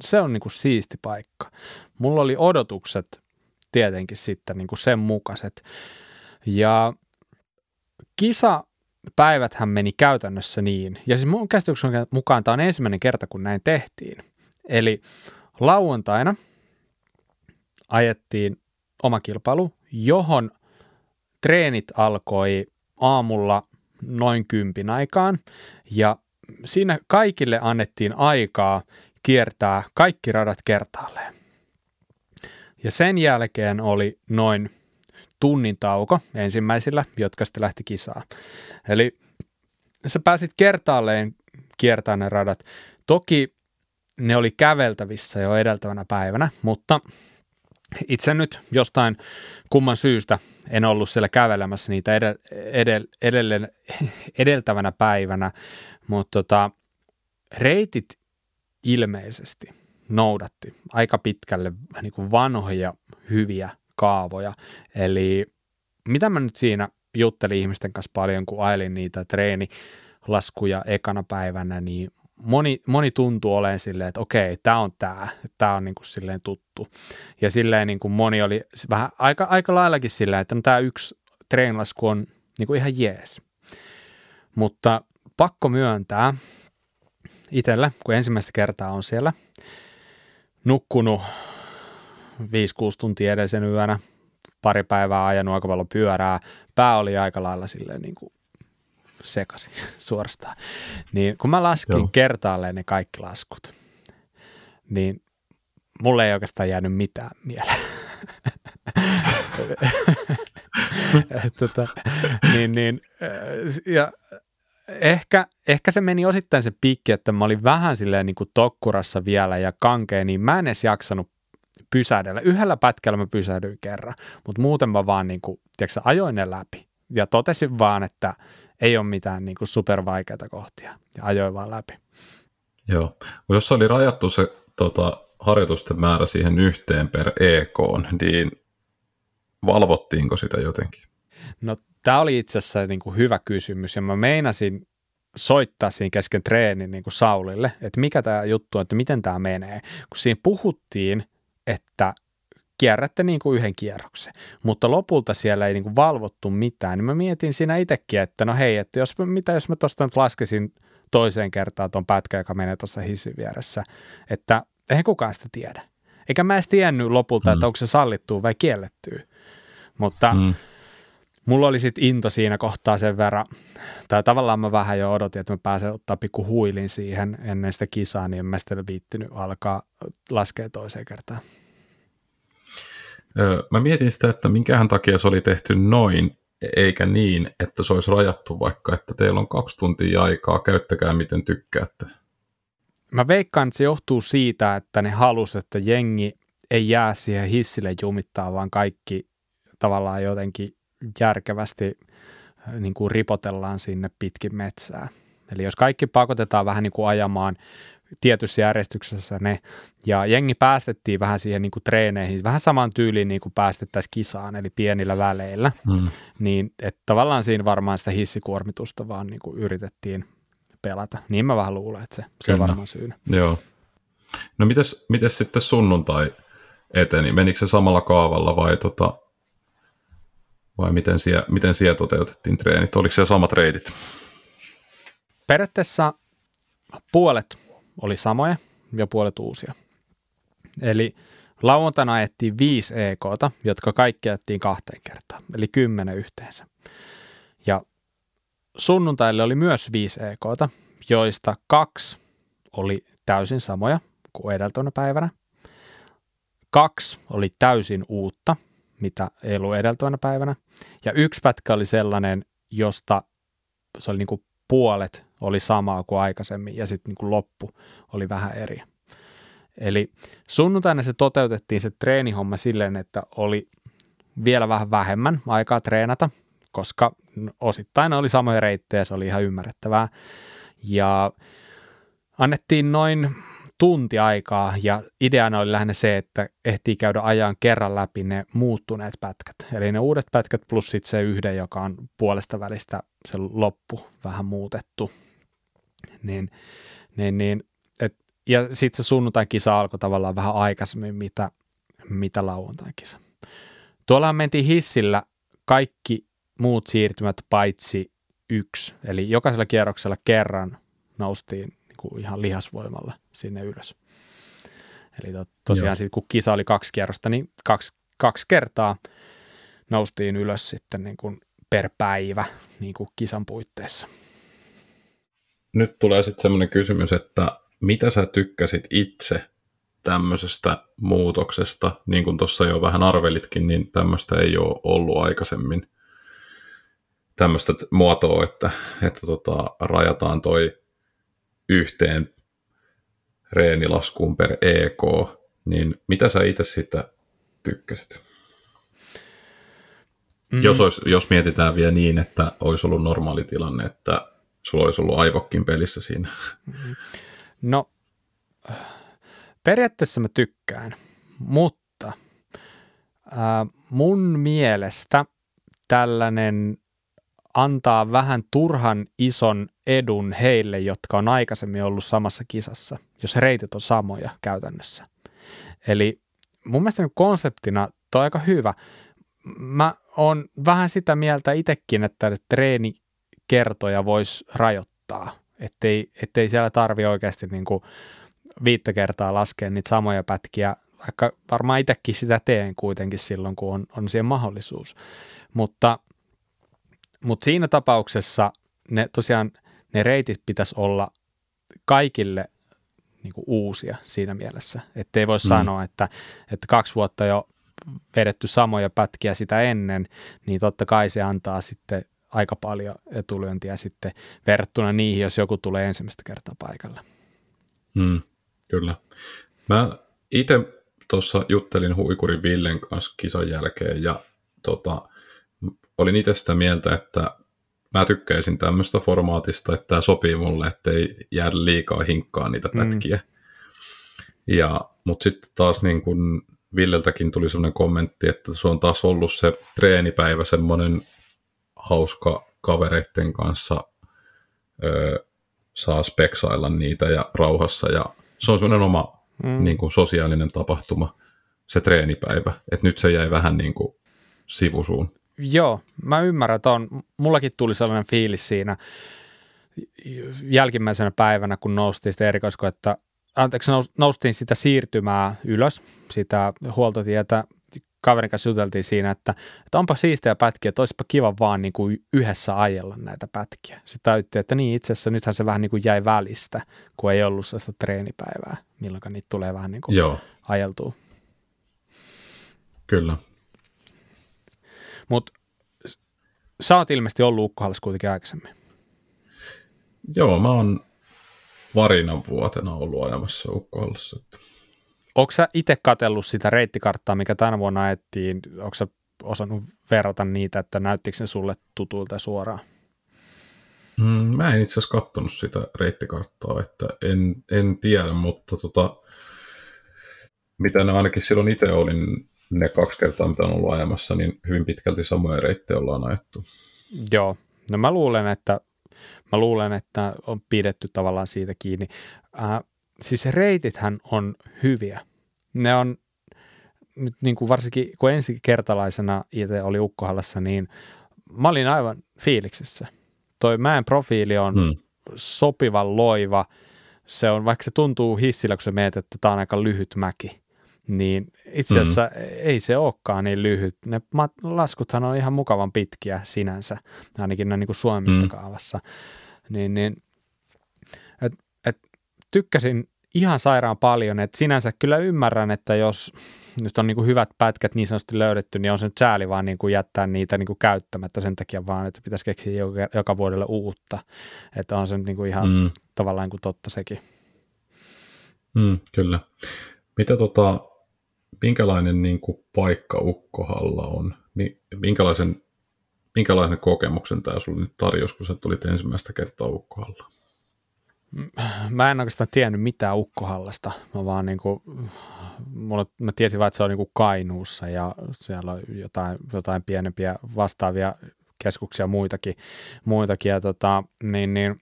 se on niin kuin siisti paikka. Mulla oli odotukset tietenkin sitten niin kuin sen mukaiset ja kisapäiväthän meni käytännössä niin, ja siis mun käsityksen mukaan tämä on ensimmäinen kerta, kun näin tehtiin. Eli lauantaina ajettiin oma kilpailu, johon treenit alkoi aamulla noin 10 aikaan, ja siinä kaikille annettiin aikaa kiertää kaikki radat kertaalleen. Ja sen jälkeen oli noin tunnin tauko ensimmäisillä, jotka sitten lähti kisaan. Eli sä pääsit kertaalleen kiertämään ne radat. Toki ne oli käveltävissä jo edeltävänä päivänä, mutta itse nyt jostain kumman syystä en ollut siellä kävelemässä niitä edeltävänä päivänä, mutta reitit ilmeisesti noudatti aika pitkälle niin kuin vanhoja hyviä kaavoja. Eli mitä mä nyt siinä juttelin ihmisten kanssa paljon, kun ailin niitä treenilaskuja ekana päivänä, niin moni tuntuu olemaan silleen, että okei, tämä on niin kuin silleen tuttu. Ja silleen niin kuin moni oli vähän aika laillakin silleen, että no, tämä yksi treenilasku on niin kuin ihan jees. Mutta pakko myöntää itsellä, kun ensimmäistä kertaa on siellä nukkunut 5-6 tuntia edellisen yönä, pari päivää ajanut aika paljon pyörää, pää oli aika lailla silleen niin kuin sekaisin suorastaan, niin kun mä laskin kertaalleen ne kaikki laskut, niin mulle ei oikeastaan jäänyt mitään mieleen. Ja ehkä se meni osittain se piikki, että mä olin vähän silleen niin kuin tokkurassa vielä ja kankeen, niin mä en edes jaksanut pysähdellä. Yhdellä pätkällä mä pysähdyin kerran, mutta muuten mä vaan niin kuin, tiedätkö, ajoin ne läpi ja totesin vaan, että ei ole mitään niin kuin supervaikeita kohtia ja ajoin vaan läpi. Joo, jos oli rajattu se harjoitusten määrä siihen yhteen per EK:n, niin valvottiinko sitä jotenkin? No tämä oli itse asiassa niin kuin hyvä kysymys ja mä meinasin soittaa siinä kesken treenin niin kuin Saulille, että mikä tämä juttu on, että miten tämä menee. Kun siinä puhuttiin, että kierrätte niin kuin yhden kierroksen, mutta lopulta siellä ei niin kuin valvottu mitään, niin mä mietin siinä itsekin, että no hei, että jos mä tuosta nyt laskisin toiseen kertaan tuon pätkän, joka menee tuossa hissin vieressä, että eihän kukaan sitä tiedä. Eikä mä edes tiennyt lopulta, että onko se sallittua vai kiellettyä, mutta mulla oli sitten into siinä kohtaa sen verran, tai tavallaan mä vähän jo odotin, että mä pääsen ottaa pikku huilin siihen ennen sitä kisaa, niin en mä sitä viittinyt alkaa laskea toiseen kertaan. Mä mietin sitä, että minkähän takia se oli tehty noin, eikä niin, että se olisi rajattu vaikka, että teillä on 2 tuntia aikaa, käyttäkää miten tykkäätte. Mä veikkaan, että se johtuu siitä, että ne halusi, että jengi ei jää siihen hissille jumittaa, vaan kaikki tavallaan jotenkin järkevästi niin kuin ripotellaan sinne pitkin metsää. Eli jos kaikki pakotetaan vähän niin kuin ajamaan tietyssä järjestyksessä ne, ja jengi päästettiin vähän siihen niin kuin treeneihin, vähän samaan tyyliin niin kuin päästettäisiin kisaan, eli pienillä väleillä, niin että tavallaan siinä varmaan sitä hissikuormitusta vaan niin kuin yritettiin pelata. Niin mä vähän luulen, että se on varmaan syynä. Joo. No mites sitten sunnuntai eteni? Menikö se samalla kaavalla vai vai miten siellä toteutettiin treenit? Oliko siellä samat reitit? Periaatteessa puolet oli samoja ja puolet uusia. Eli lauantaina ajettiin 5 EK:ta, jotka kaikki ajettiin 2 kertaan, eli 10 yhteensä. Ja sunnuntaille oli myös 5 EK:ta, joista 2 oli täysin samoja kuin edeltävänä päivänä. 2 oli täysin uutta, mitä ei ollut edeltävänä päivänä. Ja 1 pätkä oli sellainen, josta se oli niin kuin puolet oli samaa kuin aikaisemmin ja sitten niin kuin loppu oli vähän eri. Eli sunnuntaina se toteutettiin se treenihomma silleen, että oli vielä vähän vähemmän aikaa treenata, koska osittain oli samoja reittejä, se oli ihan ymmärrettävää. Ja annettiin noin tunti aikaa ja ideana oli lähinnä se, että ehtii käydä ajan kerran läpi ne muuttuneet pätkät. Eli ne uudet pätkät plus sitten se yhden, joka on puolesta välistä se loppu vähän muutettu. Ja sitten se sunnuntain kisa alkoi tavallaan vähän aikaisemmin, mitä lauantain kisa. Tuolla mentiin hissillä kaikki muut siirtymät paitsi yksi. Eli jokaisella kierroksella kerran noustiin ihan lihasvoimalla sinne ylös. Eli tosiaan sitten kun kisa oli kaksi kierrosta, niin kaksi kertaa noustiin ylös sitten niin kuin per päivä niin kuin kisan puitteissa. Nyt tulee sitten semmoinen kysymys, että mitä sä tykkäsit itse tämmöisestä muutoksesta? Niin kuin tuossa jo vähän arvelitkin, niin tämmöistä ei ole ollut aikaisemmin. Tämmöistä muotoa, että rajataan toi yhteen reenilaskuun per EK, niin mitä sä itse sitä tykkäsit? Mm-hmm. Jos mietitään vielä niin, että olisi ollut normaali tilanne, että sulla olisi ollut aivokin pelissä siinä. Mm-hmm. No, periaatteessa mä tykkään, mutta mun mielestä tällainen antaa vähän turhan ison edun heille, jotka on aikaisemmin ollut samassa kisassa, jos reitit on samoja käytännössä. Eli mun mielestä konseptina toi on aika hyvä. Mä oon vähän sitä mieltä itsekin, että treenikertoja voisi rajoittaa, ettei siellä tarvi oikeasti niin kuin 5 kertaa laskea niitä samoja pätkiä, vaikka varmaan itsekin sitä teen kuitenkin silloin, kun on siihen mahdollisuus. Mutta siinä tapauksessa ne reitit pitäisi olla kaikille niin kuin uusia siinä mielessä. Että ei voi sanoa, että 2 vuotta jo vedetty samoja pätkiä sitä ennen, niin totta kai se antaa sitten aika paljon etulyöntiä sitten verrattuna niihin, jos joku tulee ensimmäistä kertaa paikalle. Kyllä. Mä itse tuossa juttelin Huikurin Villen kanssa kisan jälkeen ja olin itse sitä mieltä, että mä tykkäisin tämmöistä formaatista, että tämä sopii mulle, ettei jäädä liikaa hinkkaa niitä pätkiä. Mutta sitten taas niin kun Villeltäkin tuli semmoinen kommentti, että se on taas ollut se treenipäivä semmoinen hauska kavereiden kanssa saa speksailla niitä ja rauhassa. Ja se on semmoinen oma niin kun sosiaalinen tapahtuma, se treenipäivä. Et nyt se jäi vähän niin kun sivusuun. Joo, mä ymmärrän ton. Mullakin tuli sellainen fiilis siinä jälkimmäisenä päivänä, kun noustiin sitä noustiin sitä siirtymää ylös, sitä huoltotietä. Kaverin kanssa juteltiin siinä, että onpa siistejä pätkiä, että olisipa kiva vaan niin kuin yhdessä ajella näitä pätkiä. Se täytti, että niin itse asiassa nythän se vähän niin kuin jäi välistä, kun ei ollut sellaista treenipäivää, milloinkaan niitä tulee vähän niin kuin ajeltua. Kyllä. Mutta sä oot ilmeisesti ollut Ukkohallassa kuitenkin aikaisemmin. Joo, mä oon varina vuotena ollut ajamassa Ukkohallassa. Onko sä itse katsellut sitä reittikarttaa, mikä tänä vuonna ajettiin? Onko sä osannut verrata niitä, että näyttikö ne sulle tutulta suoraan? Mä en itse asiassa katsonut sitä reittikarttaa, että en tiedä, mutta mitä ne ainakin silloin itse olin, ne 2 kertaa, mitä on ollut ajamassa, niin hyvin pitkälti samoja reittejä ollaan ajettu. Joo, no mä luulen, että on pidetty tavallaan siitä kiinni. Siis reitithän on hyviä. Ne on nyt niin kuin varsinkin, kun ensikertalaisena itse oli Ukkohallassa, niin mä olin aivan fiiliksessä. Toi mäen profiili on sopivan loiva. Se on, vaikka se tuntuu hissillä, kun sä mietit, että tää on aika lyhyt mäki, niin itse asiassa ei se olekaan niin lyhyt. Ne laskuthan on ihan mukavan pitkiä sinänsä, ainakin näin niin kuin Suomen mittakaavassa. Tykkäsin ihan sairaan paljon, että sinänsä kyllä ymmärrän, että jos nyt on niin kuin hyvät pätkät niin sanotusti löydetty, niin on se nyt sääli vaan niin kuin jättää niitä niin kuin käyttämättä sen takia vaan, että pitäisi keksiä joka vuodelle uutta. Että on se nyt niin kuin ihan tavallaan kuin totta sekin. Kyllä. Mitä minkälainen niin kuin paikka Ukkohalla on? Minkälaisen kokemuksen tämä sinulle nyt tarjosi, kun sä tulit ensimmäistä kertaa Ukkohalla? Mä en oikeastaan tiennyt mitään Ukkohallasta. Mä vaan niinku, mä tiesin vaan, että se on niinku Kainuussa ja siellä on jotain pienempiä vastaavia keskuksia muitakin ja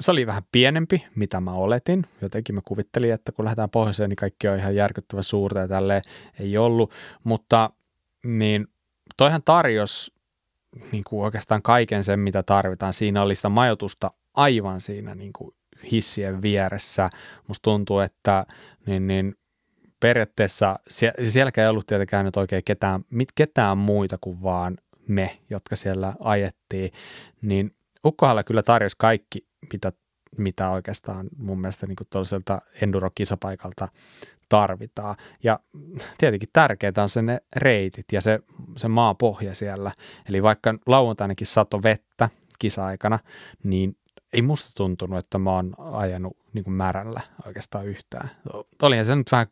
se oli vähän pienempi, mitä mä oletin. Jotenkin mä kuvittelin, että kun lähdetään pohjoiseen, niin kaikki on ihan järkyttävän suurta ja tälleen ei ollut, mutta niin toihan tarjosi niin kuin oikeastaan kaiken sen, mitä tarvitaan. Siinä oli sitä majoitusta aivan siinä niin kuin hissien vieressä. Musta tuntuu, että niin periaatteessa sielläkään ei ollut tietenkään nyt oikein ketään muita kuin vaan me, jotka siellä ajettiin. Niin Ukkohalla kyllä tarjosi kaikki, mitä oikeastaan mun mielestä niin kuin tuollaiselta enduro-kisapaikalta tarvitaan. Ja tietenkin tärkeää on se ne reitit ja se maapohja siellä. Eli vaikka lauantainakin sato vettä kisa-aikana, niin ei musta tuntunut, että mä oon ajanut niin kuin märällä oikeastaan yhtään. Olihan se nyt vähän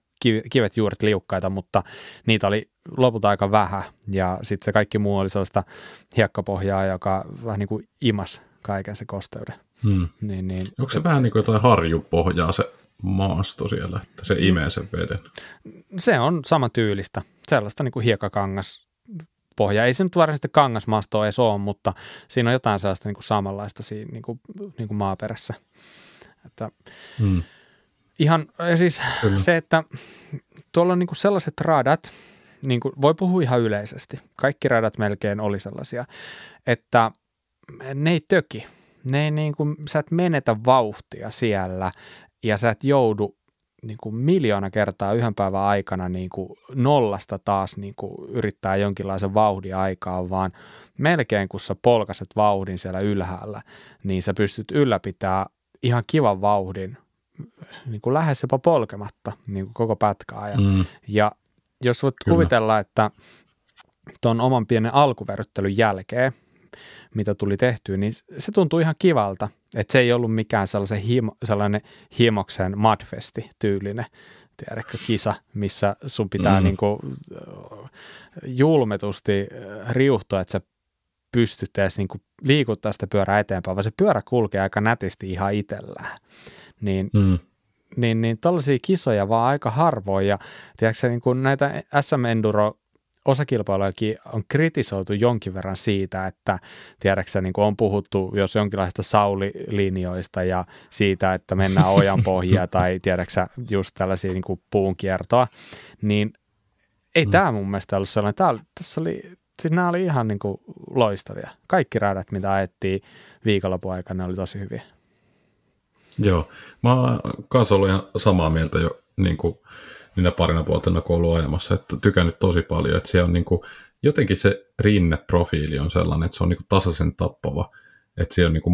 kivet juuret liukkaita, mutta niitä oli lopulta aika vähän. Ja sitten se kaikki muu oli sellaista hiekkapohjaa, joka vähän niin kuin imasi kaiken se kosteuden. Niin. Onko se vähän niin kuin jotain harjupohjaa se maasto siellä, että se imee sen veden? Se on sama tyylistä, sellaista niin kuin hiekkakangaspohjaa. Ei se nyt varsinaisesti kangasmaastoa edes ole, mutta siinä on jotain sellaista niin kuin samanlaista siinä niin kuin maaperässä. Että ihan siis kyllä. Se, että tuolla on niin kuin sellaiset radat, niin kuin voi puhua ihan yleisesti. Kaikki radat melkein oli sellaisia, että ne ei töki. Sä et menetä vauhtia siellä ja sä et joudu niin kuin 1 miljoona kertaa yhden päivän aikana niin kuin nollasta taas niin kuin yrittää jonkinlaisen vauhdin aikaan, vaan melkein kun sä polkaset vauhdin siellä ylhäällä, niin sä pystyt ylläpitämään ihan kivan vauhdin niin kuin lähes jopa polkematta niin kuin koko pätkän ajan. Ja jos voit kuvitella, että ton oman pienen alkuverryttelyn jälkeen, mitä tuli tehtyä, niin se tuntui ihan kivalta, että se ei ollut mikään sellainen himoksen mudfesti-tyylinen, tiedätkö, kisa, missä sun pitää niinku julmetusti riuhtua, että sä pystyt edes niinku liikuttaa sitä pyörää eteenpäin, vaan se pyörä kulkee aika nätisti ihan itsellään. Niin tällaisia kisoja vaan aika harvoin, ja tiedätkö, niinku näitä SM-enduro osakilpailujakin on kritisoitu jonkin verran siitä, että tiedäksä, niin kuin on puhuttu jos jonkinlaista saulilinjoista ja siitä, että mennään ojan pohjia tai tiedäksä just tällaisia niin kuin puunkiertoa, niin ei tämä mun mielestä ollut sellainen. Siis nämä oli ihan niin kuin loistavia. Kaikki radat, mitä ajettiin viikonlopun aikana, oli tosi hyviä. Joo, mä oon kanssa ollut ihan samaa mieltä jo niin kuin minä parina vuotena koulua ajamassa, että tykännyt tosi paljon, että siellä on niin kuin, jotenkin se rinneprofiili on sellainen, että se on niin kuin tasaisen tappava, että siellä on niin kuin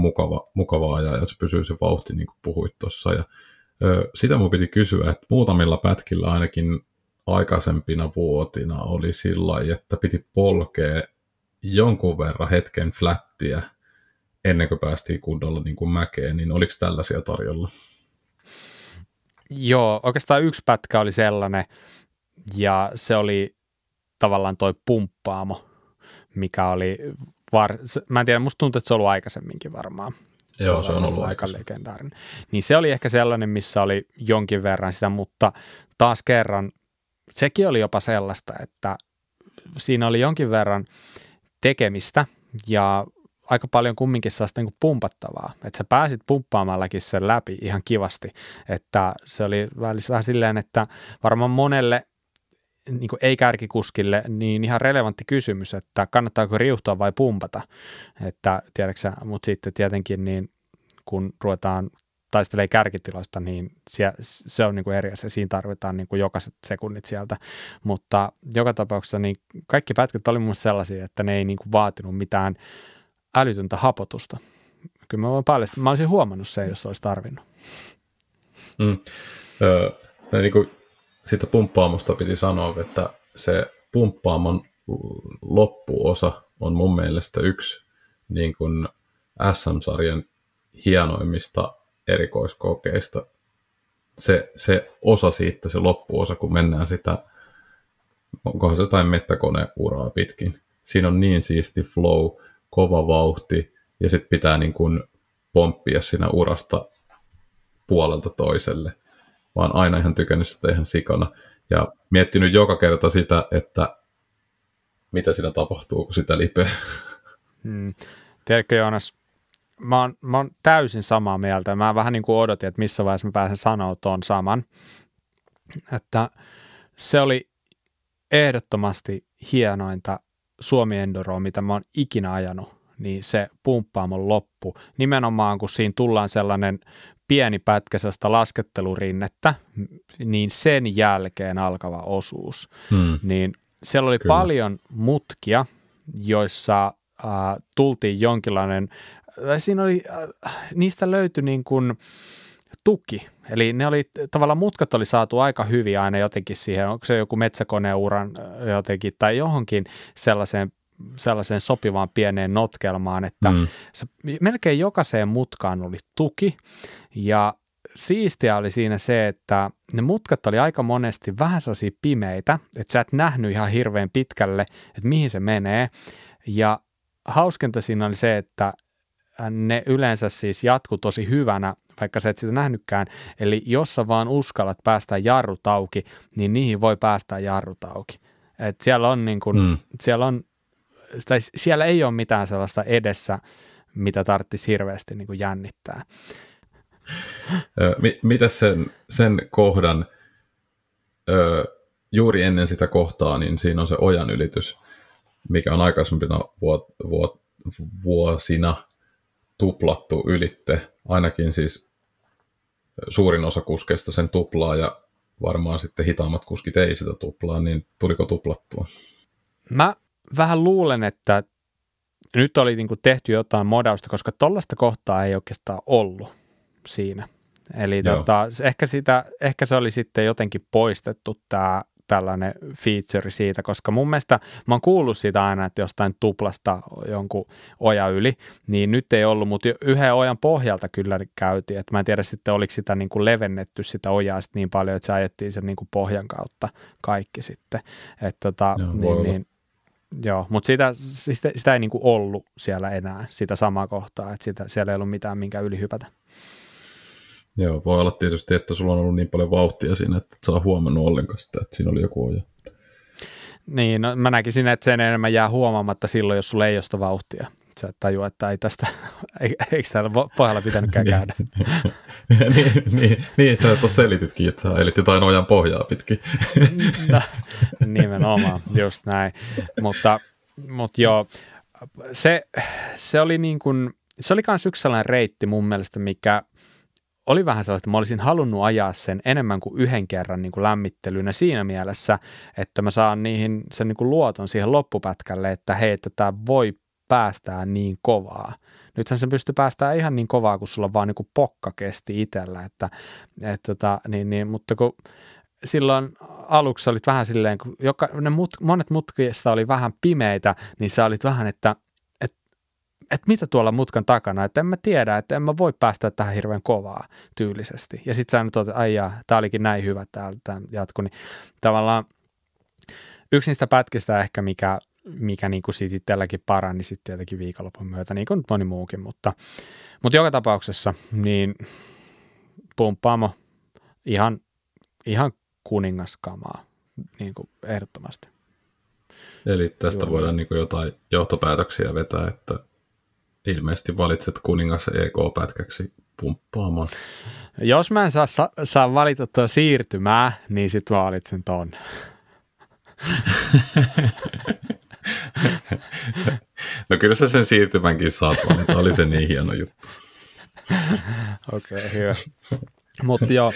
mukava ajaa ja se pysyy se vauhti, niin kuin puhuit tuossa. Ja sitä mun piti kysyä, että muutamilla pätkillä ainakin aikaisempina vuotina oli sillä lailla, että piti polkea jonkun verran hetken flättiä ennen kuin päästiin kunnolla niin kuin mäkeen, niin oliko tällaisia tarjolla? Joo, oikeastaan yksi pätkä oli sellainen, ja se oli tavallaan toi pumppaamo, mikä oli, mä en tiedä, musta tuntuu, että se on ollut aikaisemminkin varmaan. Joo, se on ollut aika legendaarinen. Niin se oli ehkä sellainen, missä oli jonkin verran sitä, mutta taas kerran, sekin oli jopa sellaista, että siinä oli jonkin verran tekemistä, ja aika paljon kumminkin sellaista niin kuin pumpattavaa, että sä pääsit pumppaamallakin sen läpi ihan kivasti, että se oli vähän silleen, että varmaan monelle niin kuin ei-kärkikuskille niin ihan relevantti kysymys, että kannattaako riuhtua vai pumpata, että tiedäksä, mutta sitten tietenkin niin kun ruvetaan taistelee kärkitiloista, niin se on niin kuin eri asia. Siinä tarvitaan niin kuin jokaiset sekunnit sieltä, mutta joka tapauksessa niin kaikki pätkät oli mun mielestä sellaisia, että ne ei niin kuin vaatinut mitään älytöntä hapotusta. Kyllä mä voin paljastaa. Mä olisin huomannut sen, jos olisi tarvinnut. Niin kuin siitä pumppaamosta piti sanoa, että se pumppaamon loppuosa on mun mielestä yksi niin kuin SM-sarjan hienoimmista erikoiskokeista. Se osa siitä, se loppuosa, kun mennään sitä, onkohan se jotain mettäkoneuraa pitkin. Siinä on niin siisti flow, kova vauhti, ja sitten pitää niin kuin pomppia siinä urasta puolelta toiselle, vaan aina ihan tykännyt sitä ihan sikana. Ja miettinyt joka kerta sitä, että mitä siinä tapahtuu, kun sitä lipeää. Tiedätkö Joonas, mä oon täysin samaa mieltä. Mä vähän niin kuin odotin, että missä vaiheessa mä pääsen sanoa tuon saman. Että se oli ehdottomasti hienointa Suomi-enduroa, mitä mä oon ikinä ajanut. Niin se pumppaa mun loppu. Nimenomaan, kun siinä tullaan sellainen pieni pätkäsestä laskettelurinnettä, niin sen jälkeen alkava osuus. Niin siellä oli paljon mutkia, joissa tultiin jonkinlainen, siinä oli, niistä löytyi niin kuin tuki. Eli ne oli, tavallaan mutkat oli saatu aika hyvin aina jotenkin siihen, onko se joku metsäkoneuran jotenkin tai johonkin sellaiseen sopivaan pieneen notkelmaan, että se, melkein jokaiseen mutkaan oli tuki ja siistiä oli siinä se, että ne mutkat oli aika monesti vähän sellaisia pimeitä, että sä et nähnyt ihan hirveän pitkälle, että mihin se menee ja hauskinta siinä oli se, että ne yleensä siis jatkuu tosi hyvänä, vaikka sä et sitä nähnytkään, eli jos sä vaan uskallat päästä jarrut auki, niin niihin voi päästä jarrut auki. Et siellä on niin kuin, siellä ei ole mitään sellaista edessä, mitä tarvitsisi hirveästi niin kuin jännittää. Mitä sen kohdan, juuri ennen sitä kohtaa, niin siinä on se ojan ylitys, mikä on aikaisempina vuosina tuplattu ylitte. Ainakin siis suurin osa kuskeista sen tuplaa ja varmaan sitten hitaammat kuskit ei sitä tuplaa, niin tuliko tuplattua? Mä vähän luulen, että nyt oli niinku tehty jotain modausta, koska tollaista kohtaa ei oikeastaan ollut siinä. Eli ehkä se oli sitten jotenkin poistettu tämä tällainen feature siitä, koska mun mielestä mä oon kuullut siitä aina, että jostain tuplasta jonkun oja yli, niin nyt ei ollut, mutta yhden ojan pohjalta kyllä käytiin. Et mä en tiedä sitten, oliko sitä niin kuin levennetty sitä ojaa sit niin paljon, että se ajettiin sen niin kuin pohjan kautta kaikki sitten. Et Joo, mutta sitä ei niinku ollut siellä enää, sitä samaa kohtaa, että siellä ei ollut mitään, minkä yli hypätä. Joo, voi olla tietysti, että sulla on ollut niin paljon vauhtia siinä, että et saa huomannut ollenkaan sitä, että siinä oli joku oja. Niin, no, mä näkisin, että sen enemmän jää huomaamatta silloin, jos sulla ei ole sitä vauhtia. Sä et tajua, että ei tästä, eikö täällä pohjalla pitänytkään käydä. Niin, sä tuossa selititkin, että sä elit jotain ojan pohjaa pitkin. No, nimenomaan, just näin. Mutta joo, se oli niin kuin, se oli kans yksi sellainen reitti mun mielestä, mikä oli vähän sellaista, mä olisin halunnut ajaa sen enemmän kuin yhden kerran niin kuin lämmittelynä siinä mielessä, että mä saan niihin sen niin kuin luoton siihen loppupätkälle, että hei, että tää voi päästään niin kovaa. Nythän se pystyy päästään ihan niin kovaa, kun sulla vaan niin kuin pokka kesti itsellä, mutta kun silloin aluksi olit vähän silleen, kun monet mutkista oli vähän pimeitä, niin sä olit vähän, että mitä tuolla mutkan takana, että en mä tiedä, että en mä voi päästä tähän hirveän kovaa tyylisesti. Ja sit sä nyt oot, tää olikin näin hyvä, tää jatkuu. Niin tavallaan yksi niistä pätkistä ehkä, mikä niin kuin siitä itselläkin parani sitten tietenkin viikonlopun myötä, niin kuin nyt moni muukin, mutta joka tapauksessa niin pumppaamo ihan kuningaskamaa niin kuin ehdottomasti. Eli tästä voidaan niin kuin jotain johtopäätöksiä vetää, että ilmeisesti valitset kuningas EK-pätkäksi pumppaamaan. Jos mä en saa valita tuo siirtymää, niin sit mä valitsen ton. No kyllä sä sen siirtymänkin saat, vaan oli se niin hieno juttu. Okei, hyvä. Mut joo.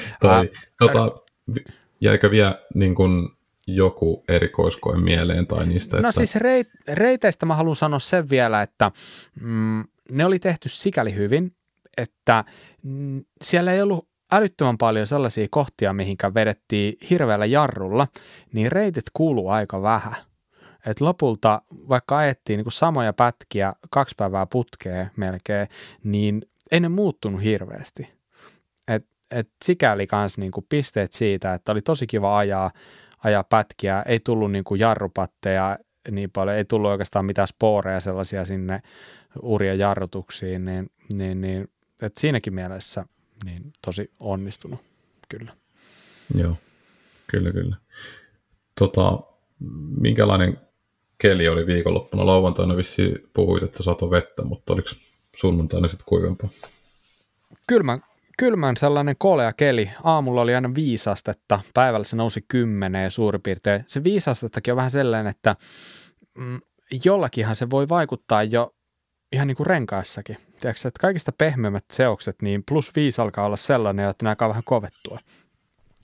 Jäikö vielä niin kun joku erikoiskoe mieleen tai niistä? No siis reiteistä mä haluan sanoa sen vielä, että ne oli tehty sikäli hyvin, että siellä ei ollut älyttömän paljon sellaisia kohtia, mihinkä vedettiin hirveällä jarrulla, niin reitit kuuluu aika vähän. Et lopulta, vaikka ajettiin niin kuin samoja pätkiä 2 päivää putkeen melkein, niin ei ne muuttunut hirveästi. Et sikäli kans niin kuin pisteet siitä, että oli tosi kiva ajaa pätkiä, ei tullut niin kuin jarrupatteja niin paljon, ei tullut oikeastaan mitään spooreja sellaisia sinne uria jarrutuksiin, niin Et siinäkin mielessä niin tosi onnistunut, kyllä. Joo, kyllä, kyllä. Minkälainen keli oli viikonloppuna? Lauantaina vissiin puhuit, että satoi vettä, mutta oliko sunnuntaina sitten kuivempaa? Kylmän sellainen kolea keli. Aamulla oli aina 5 astetta, päivällä se nousi 10 suurin piirtein. Se 5 astettakin on vähän sellainen, että jollakinhan se voi vaikuttaa jo ihan niin kuin renkaissakin. Tiedätkö, että kaikista pehmeimmät seokset, niin +5 alkaa olla sellainen, että ne alkaa vähän kovettua.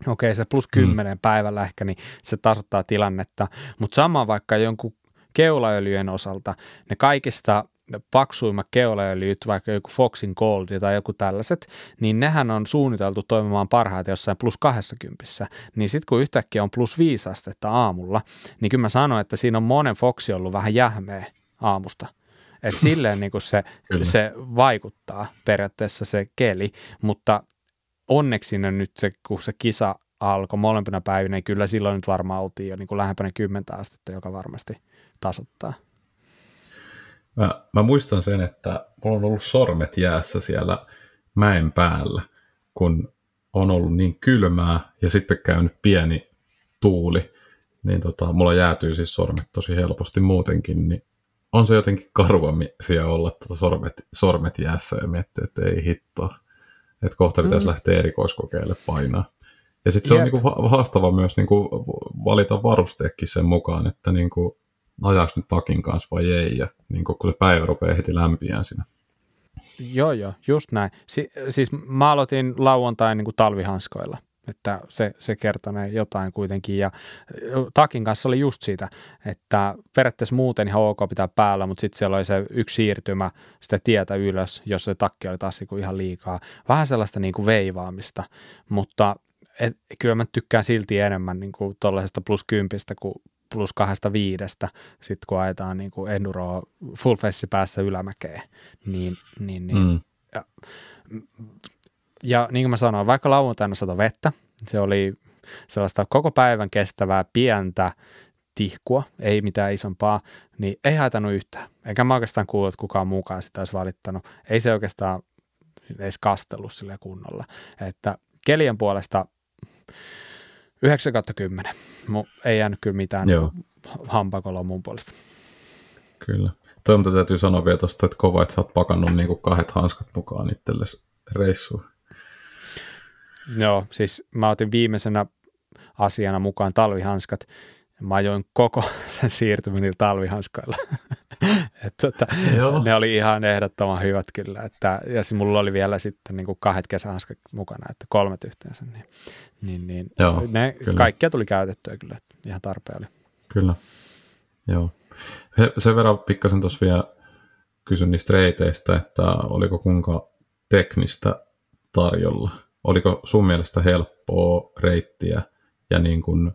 Okei, se +10 päivällä ehkä, niin se tasoittaa tilannetta. Mutta sama vaikka jonkun keulaöljyjen osalta, ne kaikista paksuimmat keulaöljyt, vaikka joku Foxin Gold tai joku tällaiset, niin nehän on suunniteltu toimimaan parhaiten jossain +20. Niin sitten kun yhtäkkiä on +5 astetta aamulla, niin kyllä mä sanoin, että siinä on monen Foxi ollut vähän jähmeä aamusta. Että silleen niin kuin se vaikuttaa periaatteessa se keli, mutta onneksi ne nyt se, kun se kisa alkoi molempina päivinä, niin kyllä silloin nyt varmaan oltiin jo niin kuin lähempänä 10 astetta, joka varmasti tasoittaa. Mä muistan sen, että mulla on ollut sormet jäässä siellä mäen päällä, kun on ollut niin kylmää ja sitten käynyt pieni tuuli, niin mulla jäätyy siis sormet tosi helposti muutenkin, niin on se jotenkin karvamisia olla sormet jäässä ja miettiä, että ei hittoa. Että kohta pitäisi lähteä erikoiskokeille painaa. Ja sitten se on niinku haastava myös niinku valita varusteekin sen mukaan, että niinku ajaako nyt takin kanssa vai ei, ja niinku kun se päivä rupeaa heti lämpiään siinä. Joo, just näin. Siis mä aloitin lauantain niinku talvihanskoilla, että se kertonee jotain kuitenkin, ja takin kanssa oli just siitä, että periaatteessa muuten ihan ok pitää päällä, mutta sitten siellä oli se yksi siirtymä sitä tietä ylös, jos se takki oli taas ihan liikaa. Vähän sellaista niin kuin veivaamista, mutta kyllä mä tykkään silti enemmän niin kuin tuollaisesta +10 kuin +25, sitten kun ajetaan niin kuin enduroa full face päässä ylämäkeen, niin. Ja niin kuin mä sanoin, vaikka lauantaina satoi vettä, se oli sellaista koko päivän kestävää pientä tihkua, ei mitään isompaa, niin ei haitanut yhtään. Enkä mä oikeastaan kuullut, että kukaan muukaan sitä olisi valittanut. Ei se oikeastaan edes kastellut sillä kunnolla. Että kelien puolesta 9/10. Ei jäänyt kyllä mitään hampakoloa mun puolesta. Kyllä. Toivottavasti täytyy sanoa vielä tuosta, että kova, että sä oot pakannut niin kuin 2 hanskat mukaan itsellesi reissuun. Joo, siis mä otin viimeisenä asiana mukaan talvihanskat. Mä ajoin koko sen siirtymän niillä talvihanskoilla. Ne oli ihan ehdottoman hyvät kyllä. Ja mulla oli vielä sitten niin kuin 2 kesähanskat mukana, että 3 yhteensä. Niin, joo, ne kyllä. Kaikkia tuli käytettyä kyllä, että ihan tarpeen oli. Kyllä, joo. Sen verran pikkasen tuossa vielä kysyn niistä reiteistä, että oliko kuinka teknistä tarjolla. Oliko sun mielestä helppoa reittiä ja niin kuin,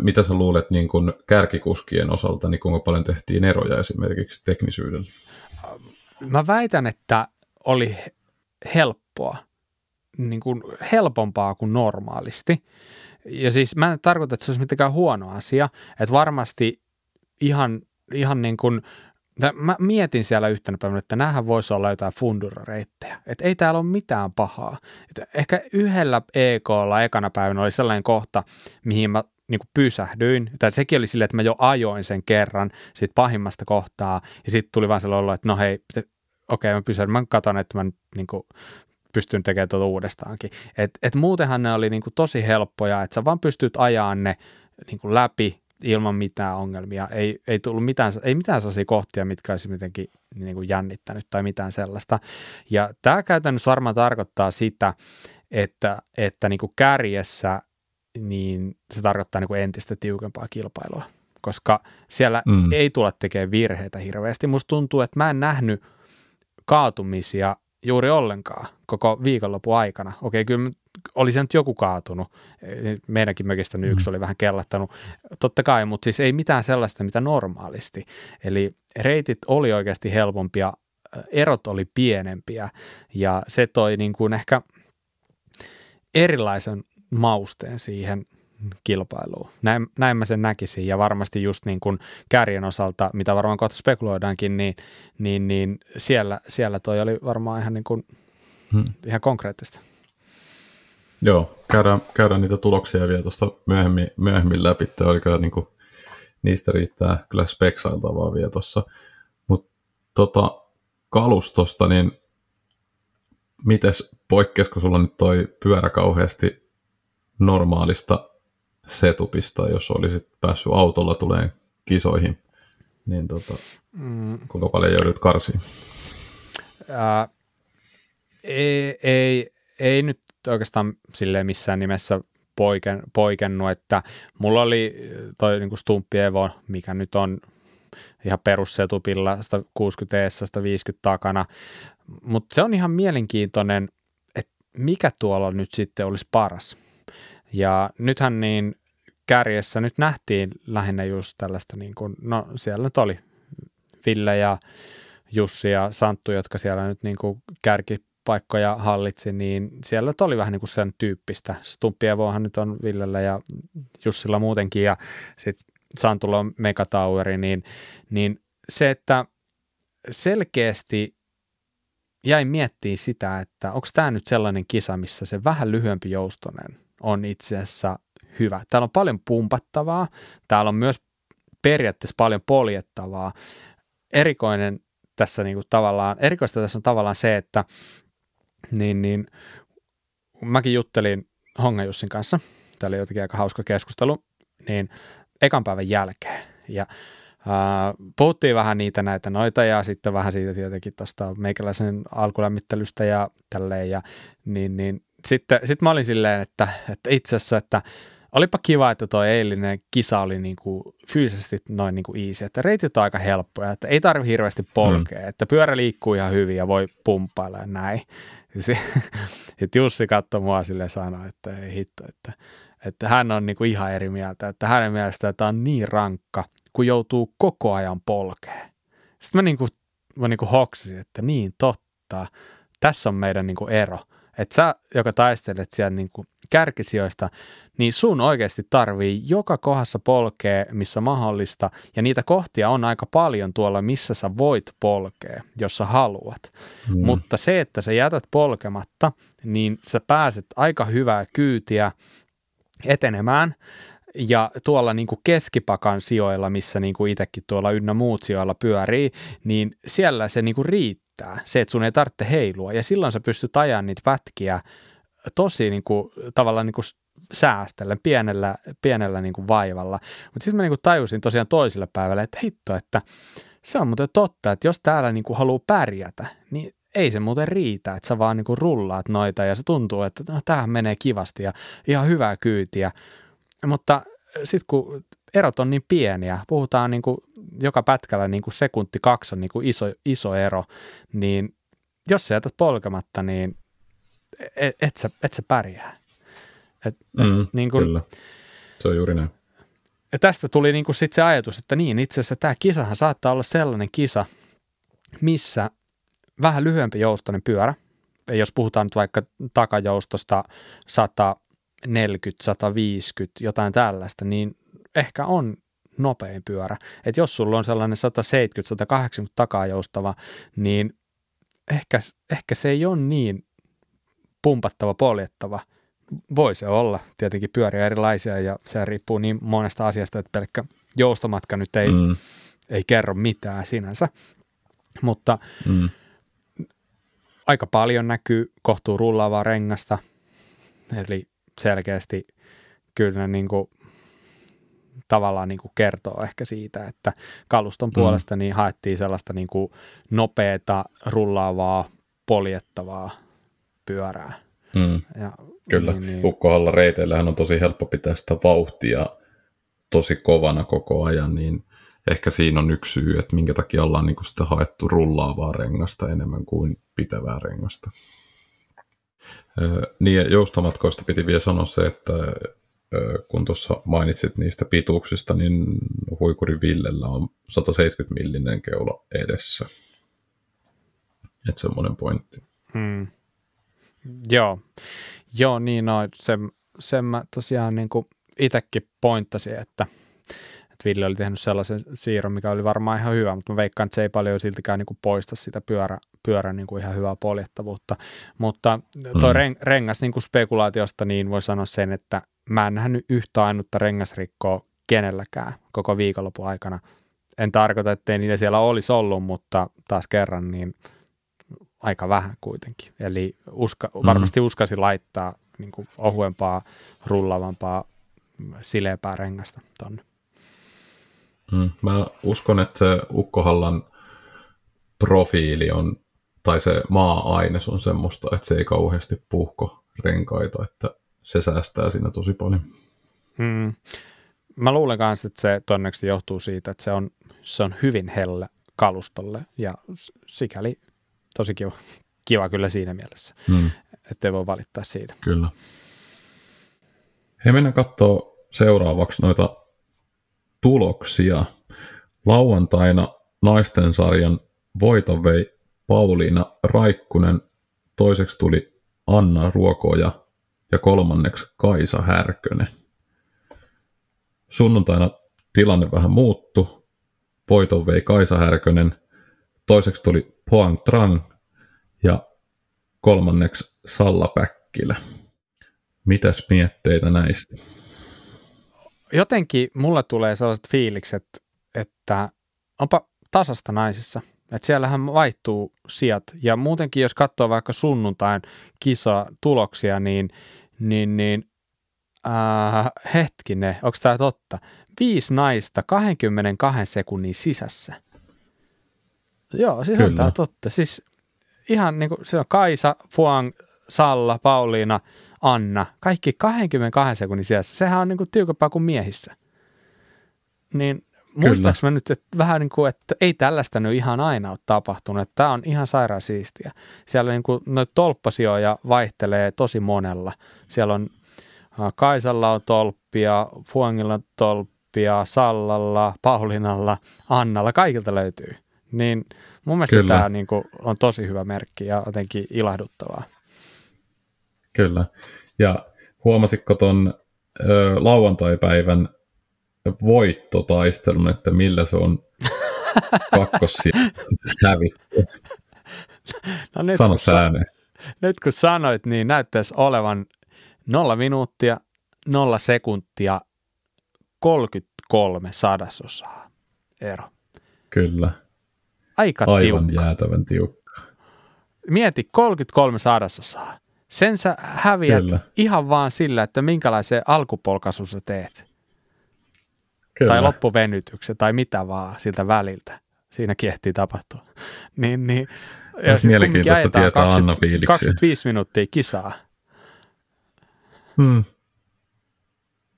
mitä sä luulet niin kuin kärkikuskien osalta, niin kuinka paljon tehtiin eroja esimerkiksi teknisyydellä? Mä väitän, että oli helppoa, niin kuin helpompaa kuin normaalisti. Ja siis mä en tarkoita, että se olisi mitenkään huono asia, että varmasti ihan niin kuin mä mietin siellä yhtenä päivänä, että näähän voisi olla jotain fundurareittejä. Että ei täällä ole mitään pahaa. Et ehkä 1 EK:lla ekana päivänä oli sellainen kohta, mihin mä niin kuin pysähdyin. Tai sekin oli silleen, että mä jo ajoin sen kerran siitä pahimmasta kohtaa. Ja sitten tuli vaan sellainen olo, että no hei, okei, mä pysähdyin. Mä katson, että mä niin kuin pystyn tekemään tuota uudestaankin. Et muutenhan ne oli niin kuin tosi helppoja, että sä vaan pystyt ajamaan ne niin kuin läpi ilman mitään ongelmia, ei tullut mitään, ei mitään sellaisia kohtia, mitkä olisi jotenkin niin kuin jännittänyt tai mitään sellaista. Ja tämä käytännössä varmaan tarkoittaa sitä, että niin kuin kärjessä niin se tarkoittaa niin kuin entistä tiukempaa kilpailua, koska siellä ei tule tekemään virheitä hirveästi. Musta tuntuu, että mä en nähnyt kaatumisia juuri ollenkaan koko viikonlopun aikana. Okei, kyllä oli se nyt joku kaatunut. Meidänkin mökistä yksi oli vähän kellattanut. Totta kai, mutta siis ei mitään sellaista, mitä normaalisti. Eli reitit oli oikeasti helpompia, erot oli pienempiä ja se toi niin kuin ehkä erilaisen mausteen siihen kilpailuun. Näin mä sen näkisin, ja varmasti just niin kuin kärjen osalta, mitä varmaan kohta spekuloidaankin, niin siellä toi oli varmaan ihan niin kuin ihan konkreettista. Joo, käydään niitä tuloksia vielä tuosta myöhemmin läpi, oliko niin kuin, niistä riittää kyllä speksailtavaa vielä tuossa. Mutta kalustosta, niin mites poikkesko sulla nyt toi pyörä kauheasti normaalista setupista, jos olisit päässyt autolla tuleen kisoihin, niin kuinka paljon joudut karsiin? Ei nyt oikeastaan silleen missään nimessä poikennut, että mulla oli toi niinku Stumppi Evo, mikä nyt on ihan perussetupilla 160 eessä, 150 takana, mutta se on ihan mielenkiintoinen, että mikä tuolla nyt sitten olisi paras. Ja nythän niin kärjessä nyt nähtiin lähinnä just tällaista, niin kuin, no siellä nyt oli Ville ja Jussi ja Santtu, jotka siellä nyt niin kuin kärkipaikkoja hallitsi, niin siellä nyt oli vähän niin kuin sen tyyppistä. Stumppievohan nyt on Villellä ja Jussilla muutenkin, ja sitten Santulla on Megataueri, niin se, että selkeästi jäi miettimään sitä, että onko tämä nyt sellainen kisa, missä se vähän lyhyempi joustonen on itse asiassa hyvä. Täällä on paljon pumpattavaa, täällä on myös periaatteessa paljon poljettavaa. Erikoista tässä on tavallaan se, että niin mäkin juttelin Honga Jussin kanssa, tää oli jotenkin aika hauska keskustelu, niin ekan päivän jälkeen, ja puhuttiin vähän näitä ja sitten vähän siitä tietenkin tuosta meikäläisen alkulämmittelystä ja tälleen, ja niin Sitten mä olin silleen, että itse asiassa, että olipa kiva, että toi eilinen kisa oli niinku fyysisesti noin niinku easy, että reitit on aika helppoja, että ei tarvi hirveästi polkea, että pyörä liikkuu ihan hyvin ja voi pumppailla ja näin. Sitten Jussi katsoi mua silleen sanoa, että ei hitto, että hän on niinku ihan eri mieltä, että hänen mielestään tämä on niin rankka, kun joutuu koko ajan polkeen. Sitten mä niinku hoksasin, että niin totta, tässä on meidän niinku ero. Että sä, joka taistelet siellä niinku kärkisijoista, niin sun oikeasti tarvii joka kohdassa polkea, missä mahdollista, ja niitä kohtia on aika paljon tuolla, missä sä voit polkea, jos sä haluat. Mutta se, että sä jätät polkematta, niin sä pääset aika hyvää kyytiä etenemään, ja tuolla niinku keskipakan sijoilla, missä niinku itsekin tuolla ynnä muut sijoilla pyörii, niin siellä se niinku riittää. Se, että sun ei tarvitse heilua. Ja silloin sä pystyt ajamaan niitä pätkiä tosi niinku, tavallaan niinku säästellen, pienellä niinku vaivalla. Mutta sitten mä niinku tajusin tosiaan toisella päivällä, että hitto, että se on muuten totta, että jos täällä niinku haluaa pärjätä, niin ei se muuten riitä, että sä vaan niinku rullaat noita ja se tuntuu, että no, tämähän menee kivasti ja ihan hyvää kyytiä. Mutta sitten kun erot on niin pieniä, puhutaan niin kuin joka pätkällä niin kuin sekunti 2 on niin kuin iso ero, niin jos sä jätät polkematta, niin et sä pärjää. Niin kuin, kyllä, se on juuri näin. Ja tästä tuli niin kuin sit se ajatus, että niin itse asiassa tämä kisahan saattaa olla sellainen kisa, missä vähän lyhyempi joustoinen pyörä, ja jos puhutaan nyt vaikka takajoustosta 140, 150, jotain tällaista, niin ehkä on nopein pyörä. Että jos sulla on sellainen 170, 180 takaa joustava, niin ehkä se ei ole niin pumpattava, poljettava. Voi se olla. Tietenkin pyöriä erilaisia ja se riippuu niin monesta asiasta, että pelkkä joustomatka nyt ei kerro mitään sinänsä. Mutta aika paljon näkyy kohtuu rullaavaa rengasta. Eli selkeästi kyllä niin kuin, tavallaan niin kuin kertoo ehkä siitä, että kaluston puolesta niin haettiin sellaista niin kuin nopeata, rullaavaa, poljettavaa pyörää. Ja, kyllä, niin. Ukkohalla reiteillähän on tosi helppo pitää sitä vauhtia tosi kovana koko ajan, niin ehkä siinä on yksi syy, että minkä takia ollaan niin kuin sitä haettu rullaavaa rengasta enemmän kuin pitävää rengasta. Niin, joustomatkoista piti vielä sanoa se, että kun tuossa mainitsit niistä pituuksista, niin Huikuri Villellä on 170 millinen keula edessä. Että semmoinen pointti. Joo, niin no, sen mä tosiaan niin kuin itsekin pointtasi, että Ville oli tehnyt sellaisen siirron, mikä oli varmaan ihan hyvä, mutta mä veikkaan, että se ei paljon siltikään niin kuin poista sitä pyörän niin kuin ihan hyvää poljettavuutta. Mutta toi rengas niin kuin spekulaatiosta, niin voi sanoa sen, että mä en nähnyt yhtä ainutta rengasrikkoa kenelläkään koko viikonlopun aikana. En tarkoita, ettei niitä siellä olisi ollut, mutta taas kerran niin aika vähän kuitenkin. Eli varmasti uskasi laittaa niin kuin ohuempaa, rullavampaa, sileäpää rengasta tonne. Mä uskon, että Ukkohallan profiili on, tai se maa-aines on semmoista, että se ei kauheasti puuhko renkaita, että se säästää siinä tosi paljon. Mä luulen kanssa, että se todennäköisesti johtuu siitä, että se on hyvin hellä kalustolle ja sikäli tosi kiva kyllä siinä mielessä, ettei voi valittaa siitä. Kyllä. Hei, mennään katsoa seuraavaksi noita tuloksia. Lauantaina naistensarjan voiton vei Pauliina Raikkunen, toiseksi tuli Anna Ruokoja ja kolmanneksi Kaisa Härkönen. Sunnuntaina tilanne vähän muuttui. Voiton vei Kaisa Härkönen, toiseksi tuli Poang Trang ja kolmanneksi Salla Päkkilä. Mitäs mietteitä näistä? Jotenkin mulla tulee sellaiset fiilikset, että onpa tasasta naisissa. Että siellähän vaihtuu sijat. Ja muutenkin, jos katsoo vaikka sunnuntain kisatuloksia, hetkinen, onko tämä totta? 5 naista 22 sekunnin sisässä. Joo, siis on tämä totta. Siis ihan niin kuin se on Kaisa, Fuang, Salla, Pauliina, Anna. Kaikki 22 sekunnin sisässä. Sehän on niin kuin tiukempaa kuin miehissä. Niin muistaaks mä nyt, että vähän niin kuin, että ei tällaista nyt ihan aina ole tapahtunut. Tämä on ihan sairaan siistiä. Siellä niin kuin noita tolppasijoja vaihtelee tosi monella. Siellä on Kaisalla on tolppia, Fuangilla on tolppia, Sallalla, Paulinalla, Annalla. Kaikilta löytyy. Niin mun mielestä tämä niin kuin on tosi hyvä merkki ja jotenkin ilahduttavaa. Kyllä. Ja huomasitko ton lauantaipäivän voittotaistelun, että millä se on kakkossijan hävitty? No nyt, sano ääneen. Nyt kun sanoit, niin näyttäisi olevan 0 minuuttia, 0 sekuntia, 33/100 ero. Kyllä. Aivan jäätävän tiukka. Mieti, 33/100. Sen sä häviät ihan vaan sillä, että minkälaisen alkupolkaisun sä teet. Kyllä. Tai loppuvenytyksen tai mitä vaan siltä väliltä. Siinä kiehtii tapahtua. Niin, ja mielenkiintoista tietää 20, Anna fiiliksi. 25 minuuttia kisaa. Tämä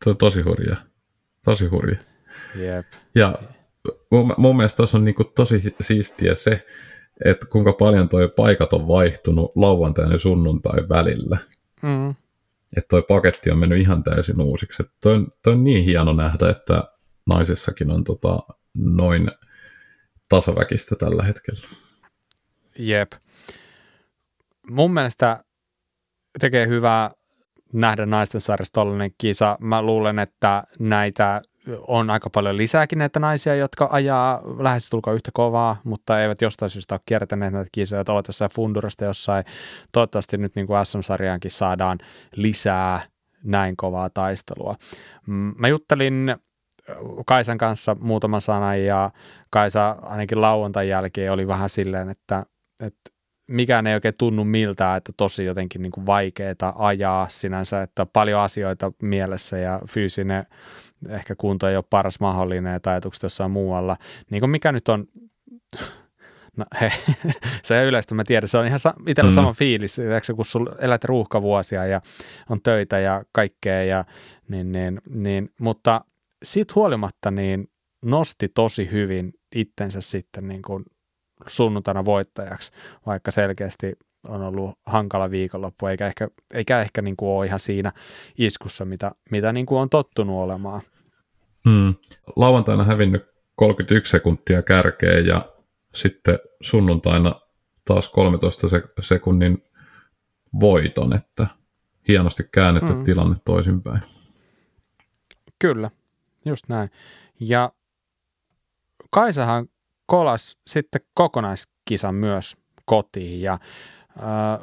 on tosi hurjaa. Tosi hurjaa. Jep. Ja mun mielestä tuossa on niinku tosi siistiä se, että kuinka paljon toi paikat on vaihtunut lauantain ja sunnuntain välillä. Että toi paketti on mennyt ihan täysin uusiksi. Että toi on niin hieno nähdä, että naisissakin on noin tasaväkistä tällä hetkellä. Jep. Mun mielestä tekee hyvää nähdä naisten sarjassa tollainen kisa. Mä luulen, että näitä on aika paljon lisääkin näitä naisia, jotka ajaa lähestulkoon yhtä kovaa, mutta eivät jostain syystä ole kiertäneet näitä kisoja, että ovat jossain Fundurasta jossain. Toivottavasti nyt niin kuin SM-sarjaankin saadaan lisää näin kovaa taistelua. Mä juttelin Kaisan kanssa muutaman sanan ja Kaisa ainakin lauantain jälkeen oli vähän silleen, että mikään ei oikein tunnu miltään, että tosi jotenkin niin kuin vaikeaa ajaa sinänsä, että paljon asioita mielessä ja fyysinen ehkä kunto ei ole paras mahdollinen tai ajatukset jossain muualla. Niin kuin mikä nyt on, no hei, se on yleistä, mä tiedän, se on ihan itsellä sama fiilis, kun sulla elät ruuhkavuosia ja on töitä ja kaikkea, ja, niin, mutta siitä huolimatta niin nosti tosi hyvin itsensä sitten niin kuin sunnuntaina voittajaksi, vaikka selkeästi on ollut hankala viikonloppu, eikä ehkä niin kuin ole ihan siinä iskussa, mitä niin kuin on tottunut olemaan. Lauantaina hävinnyt 31 sekuntia kärkeen ja sitten sunnuntaina taas 13 sekunnin voiton, että hienosti käännetty tilanne toisinpäin. Kyllä, just näin. Ja Kaisahan kolas sitten kokonaiskisan myös kotiin ja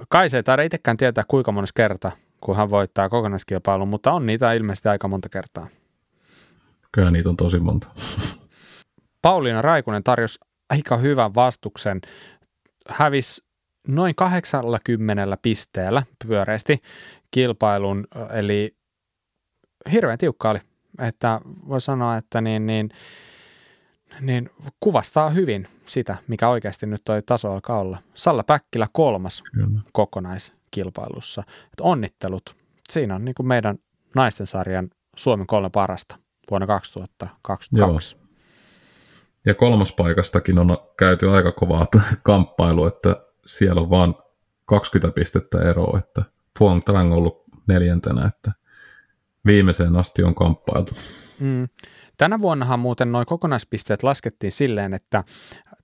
Kaisa ei taida itsekään tietää kuinka monessa kertaa, kun hän voittaa kokonaiskilpailun, mutta on niitä ilmeisesti aika monta kertaa. Kyllä niitä on tosi monta. Pauliina Raikunen tarjosi aika hyvän vastuksen. Hävisi noin 80 pisteellä pyöreästi kilpailun, eli hirveän tiukka oli. Että voi sanoa, että niin kuvastaa hyvin sitä, mikä oikeasti nyt toi taso alkaa olla. Salla Päkkilä 3. Kyllä. Kokonaiskilpailussa. Et onnittelut. Siinä on niin kuin meidän naisten sarjan Suomen 3 parasta vuonna 2022. Joo. Ja 3. paikastakin on käyty aika kovaa kamppailua, että siellä on vaan 20 pistettä eroa, että Puang Trang on ollut 4. että viimeiseen asti on kamppailtu. Mm. Tänä vuonnahan muuten nuo kokonaispisteet laskettiin silleen, että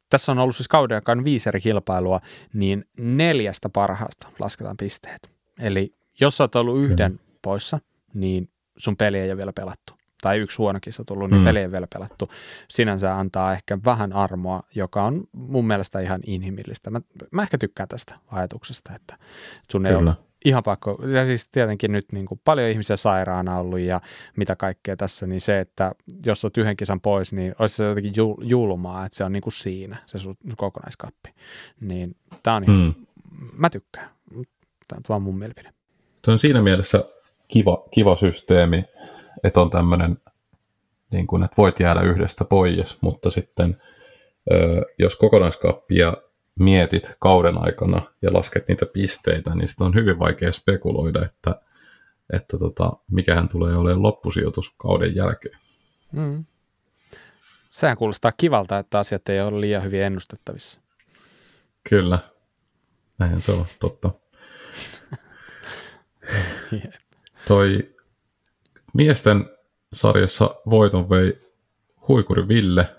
tässä on ollut siis kauden aikaan 5 eri kilpailua, niin 4 parhaasta lasketaan pisteet. Eli jos olet ollut 1 poissa, niin sun peli ei ole vielä pelattu. Tai 1 huono kisa tullut, niin peli ei ole vielä pelattu. Sinänsä antaa ehkä vähän armoa, joka on mun mielestä ihan inhimillistä. Mä ehkä tykkään tästä ajatuksesta, että sun ei ole ihan pakko. Ja siis tietenkin nyt niin kuin paljon ihmisiä sairaana ollut ja mitä kaikkea tässä, niin se, että jos olet 1 kisan pois, niin olisi se jotenkin julmaa, että se on niin kuin siinä, se sun kokonaiskappi. Niin tää on ihan, mä tykkään. Tämä on vaan mun mielipide. Se on siinä mielessä kiva systeemi, että on tämmöinen, niin kuin, että voit jäädä yhdestä pois, mutta sitten jos kokonaiskappia mietit kauden aikana ja lasket niitä pisteitä, niin sitten on hyvin vaikea spekuloida, että mikähän tulee olemaan loppusijoitus kauden jälkeen. Mm. Sehän kuulostaa kivalta, että asiat ei ole liian hyvin ennustettavissa. Kyllä, näinhän se on, totta. Yep. Toi miesten sarjassa voiton vei Huikuri Ville,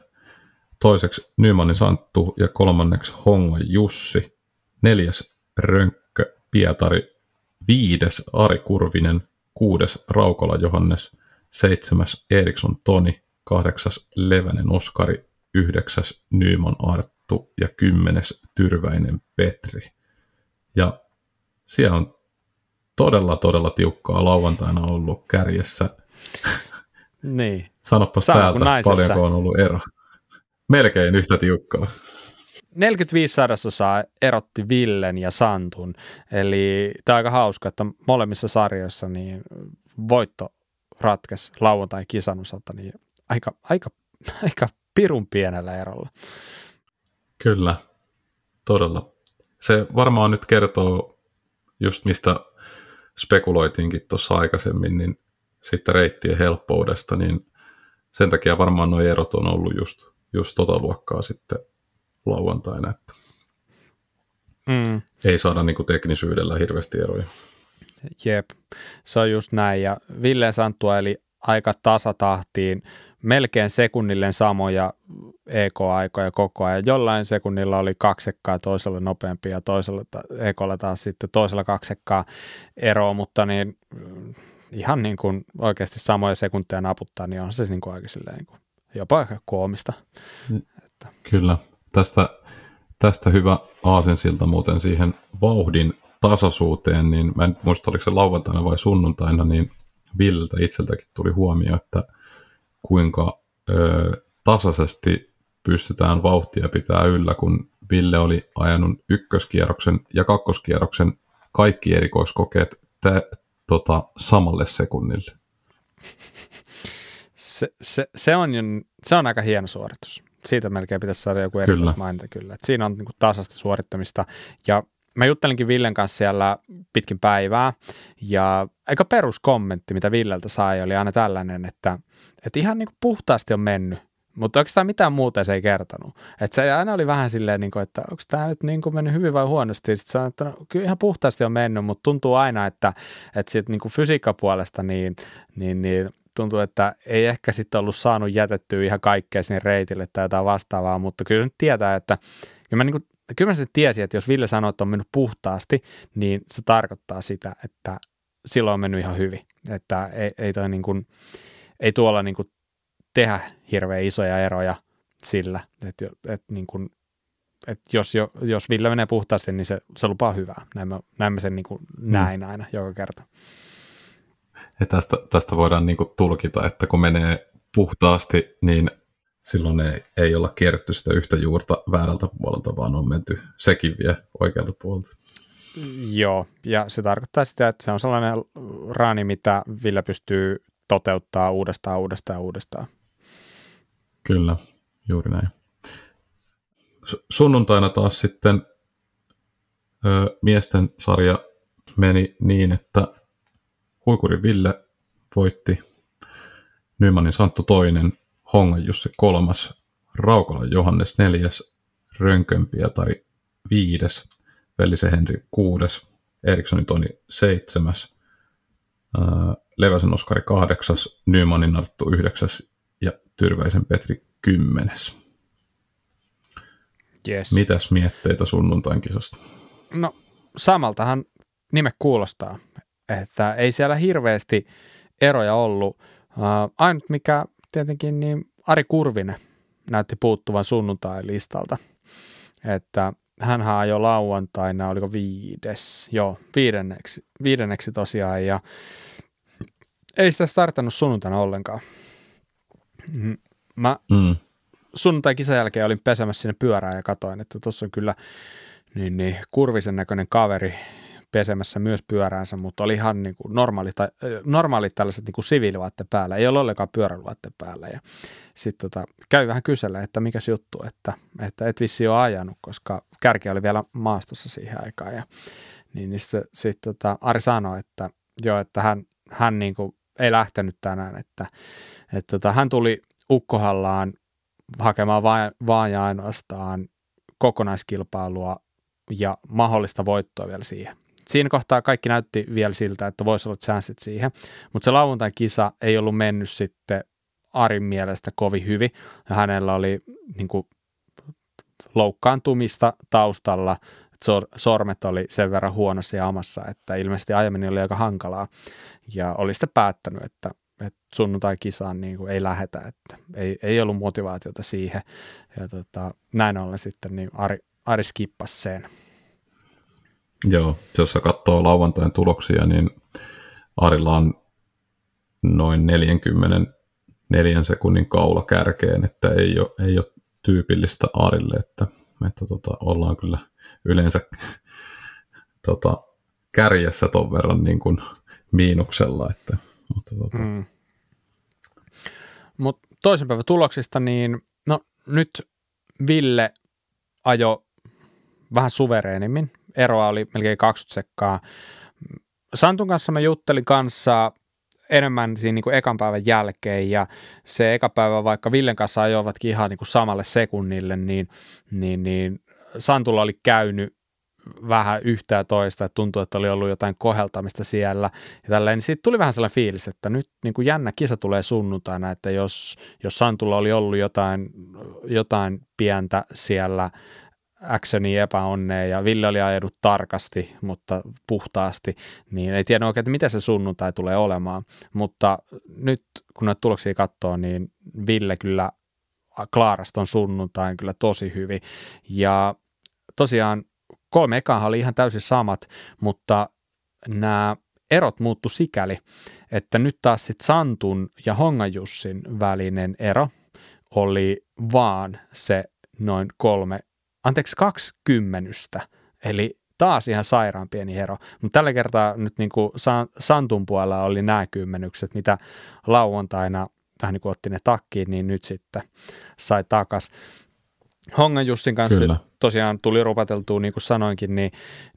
toiseksi Nyyman Santtu ja 3. Honga Jussi, 4. Rönkkö Pietari, 5. Ari Kurvinen, 6. Raukola Johannes, 7. Eriksson Toni, 8. Levänen Oskari, 9. Nyyman Arttu ja 10. Tyrväinen Petri. Ja siellä on todella tiukkaa lauantaina ollut kärjessä. Niin. Sanopas täältä, paljonko on ollut ero. Melkein yhtä tiukkaa. 45 sadasosaa erotti Villen ja Santun, eli tämä on aika hauska, että molemmissa sarjoissa niin voitto ratkesi lauantai-kisan osalta niin aika pirun pienellä erolla. Kyllä, todella. Se varmaan nyt kertoo just mistä spekuloitiinkin tuossa aikaisemmin, niin sitten reittien helppoudesta, niin sen takia varmaan nuo erot on ollut just tota luokkaa sitten lauantaina, että ei saada niin kuin teknisyydellä hirveästi eroja. Jep, se on just näin, ja Ville Santtua eli aika tasatahtiin, melkein sekunnilleen samoja EK-aikoja koko ajan. Jollain sekunnilla oli 2 sekkaa, toisella nopeampia ja toisella EK:lla taas sitten toisella 2 sekkaa eroa, mutta niin ihan niin kuin oikeasti samoja sekuntia naputtaa, niin on se niin kuin aika silleen niin kuin jopa aika koomista. Kyllä. Tästä hyvä aasinsilta muuten siihen vauhdin tasaisuuteen, niin mä en muista, oliko se lauantaina vai sunnuntaina, niin Villeltä itseltäkin tuli huomio, että kuinka tasaisesti pystytään vauhtia pitää yllä, kun Ville oli ajanut 1. kierroksen ja 2. kierroksen kaikki erikoiskokeet samalle sekunnille. Se on aika hieno suoritus. Siitä melkein pitäisi saada joku erikoismainita kyllä. Et siinä on niinku tasasta suorittamista. Ja mä juttelinkin Villen kanssa siellä pitkin päivää. Ja aika peruskommentti, mitä Villeltä sai, oli aina tällainen, että ihan niinku puhtaasti on mennyt. Mutta oikeastaan mitään muuta se ei kertonut. Että se aina oli vähän silleen, että onko tämä nyt mennyt hyvin vai huonosti. Sitten sanoin, että no, kyllä ihan puhtaasti on mennyt, mutta tuntuu aina, että siitä fysiikkapuolesta niin tuntuu, että ei ehkä sitten ollut saanut jätettyä ihan kaikkea sinne reitille tai jotain vastaavaa, mutta kyllä nyt tietää, että kyllä mä sen tiesin, että jos Ville sanoo, että on mennyt puhtaasti, niin se tarkoittaa sitä, että silloin on mennyt ihan hyvin. Että ei toi ei tuolla niin kuin tehdä hirveän isoja eroja sillä, että niin kuin, että jos Ville menee puhtaasti, niin se lupaa hyvää. Näin mä sen niin kuin näin aina joka kerta. Ja tästä voidaan niin kuin tulkita, että kun menee puhtaasti, niin silloin ei olla kierretty sitä yhtä juurta väärältä puolelta, vaan on menty sekin vie oikealta puolelta. Joo, ja se tarkoittaa sitä, että se on sellainen raani, mitä Ville pystyy toteuttaa uudestaan. Kyllä, juuri näin. Sunnuntaina taas sitten miesten sarja meni niin, että Huikuri Ville voitti, Nyymanin Santtu toinen, Honga Jussi kolmas, Raukola Johannes neljäs, Rönkön Pietari viides, Vellisen Henri kuudes, Eriksson Toni seitsemäs, Leväsen Oskari kahdeksas, Nyymanin Arttu yhdeksäs ja Tyrväisen Petri 10. Yes. Mitäs mietteitä sunnuntain kisasta? No samaltahan nime kuulostaa, että ei siellä hirveästi eroja ollut. Ainut mikä tietenkin, niin Ari Kurvinen näytti puuttuvan sunnuntai-listalta. Että hänhän ajoi lauantaina, oliko viidenneksi tosiaan, ja ei sitä startannut sunnuntaina ollenkaan. Sunnuntai-kisan jälkeen olin pesemässä sinne pyörään ja katsoin, että tuossa on kyllä niin Kurvisen näköinen kaveri pesemässä myös pyöräänsä, mutta oli ihan niin kuin normaalit tällaiset niin kuin siviilivaatteet päällä, ei ole ollenkaan pyöräilyvaatteet päällä. Ja sitten käy vähän kysellä, että mikä se juttu, että et vissiin ole ajanut, koska kärki oli vielä maastossa siihen aikaan. Ja niin sitten Ari sanoi, että joo, että hän niin kuin ei lähtenyt tänään, että hän tuli Ukkohallaan hakemaan vaan ja ainoastaan kokonaiskilpailua ja mahdollista voittoa vielä siihen. Siinä kohtaa kaikki näytti vielä siltä, että voisi olla chanssit siihen, mutta se lauantain kisa ei ollut mennyt sitten Arin mielestä kovin hyvin. Hänellä oli niin kuin loukkaantumista taustalla, sormet oli sen verran huonossa ja amassa, että ilmeisesti aiemmin oli aika hankalaa ja oli sitten päättänyt, että sunnuntai-kisaan niin kuin ei lähetä, että ei ollut motivaatiota siihen. Ja näin ollen sitten niin Ari skippasi sen. Joo, jos sä katsoo lauantain tuloksia, niin Arilla on noin 44 sekunnin kaula kärkeen, että ei ole tyypillistä Arille, että ollaan kyllä yleensä kärjessä ton verran niin kuin miinuksella, että Mut toisen päivän tuloksista, niin no nyt Ville ajo vähän suvereenimmin. Eroa oli melkein 20 sekkaa. Santun kanssa mä juttelin kanssa enemmän siinä niin kuin ekan päivän jälkeen, ja se eka päivä, vaikka Villen kanssa ajoivatkin ihan niin kuin samalle sekunnille, niin Santulla oli käynyt vähän yhtä ja toista, että tuntui, että oli ollut jotain koheltamista siellä ja tälleen, niin siitä tuli vähän sellainen fiilis, että nyt niin kuin jännä kisa tulee sunnuntaina, että jos Santulla oli ollut jotain pientä siellä actionia epäonnea ja Ville oli ajanut tarkasti, mutta puhtaasti, niin ei tiedä oikein, että mitä se sunnuntai tulee olemaan, mutta nyt kun näitä tuloksia katsoo, niin Ville kyllä klaaraston sunnuntain kyllä tosi hyvin, ja tosiaan 3 ekaa oli ihan täysin samat, mutta nämä erot muuttu sikäli, että nyt taas sitten Santun ja Hongan Jussin välinen ero oli vaan se noin 2 kymmenystä, eli taas ihan sairaan pieni ero, mutta tällä kertaa nyt niin kuin Santun puolella oli nämä kymmenykset, mitä lauantaina vähän niin kuin otti ne takkiin, niin nyt sitten sai takas. Hongan Jussin kanssa kyllä tosiaan tuli rupateltua, niin kuin sanoinkin,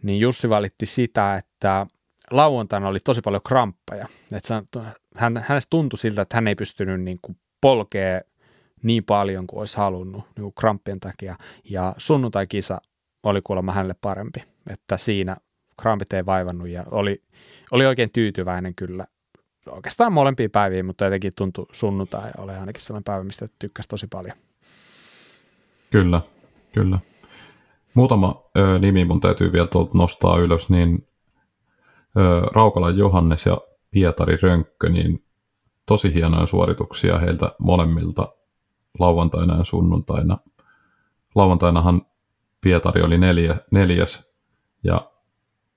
niin Jussi valitti sitä, että lauantaina oli tosi paljon kramppaja. Että hänestä tuntui siltä, että hän ei pystynyt niin kuin polkea niin paljon kuin olisi halunnut niin kuin kramppien takia. Ja sunnuntai-kisa oli kuulemma hänelle parempi, että siinä krampit ei vaivannut ja oli oikein tyytyväinen kyllä. Oikeastaan molempia päiviä, mutta jotenkin tuntui sunnuntai oli ainakin sellainen päivä, mistä tykkäsi tosi paljon. Kyllä. Muutama nimi mun täytyy vielä tuolta nostaa ylös, niin Raukola Johannes ja Pietari Rönkkö, niin tosi hienoja suorituksia heiltä molemmilta lauantaina ja sunnuntaina. Lauantainahan Pietari oli neljäs ja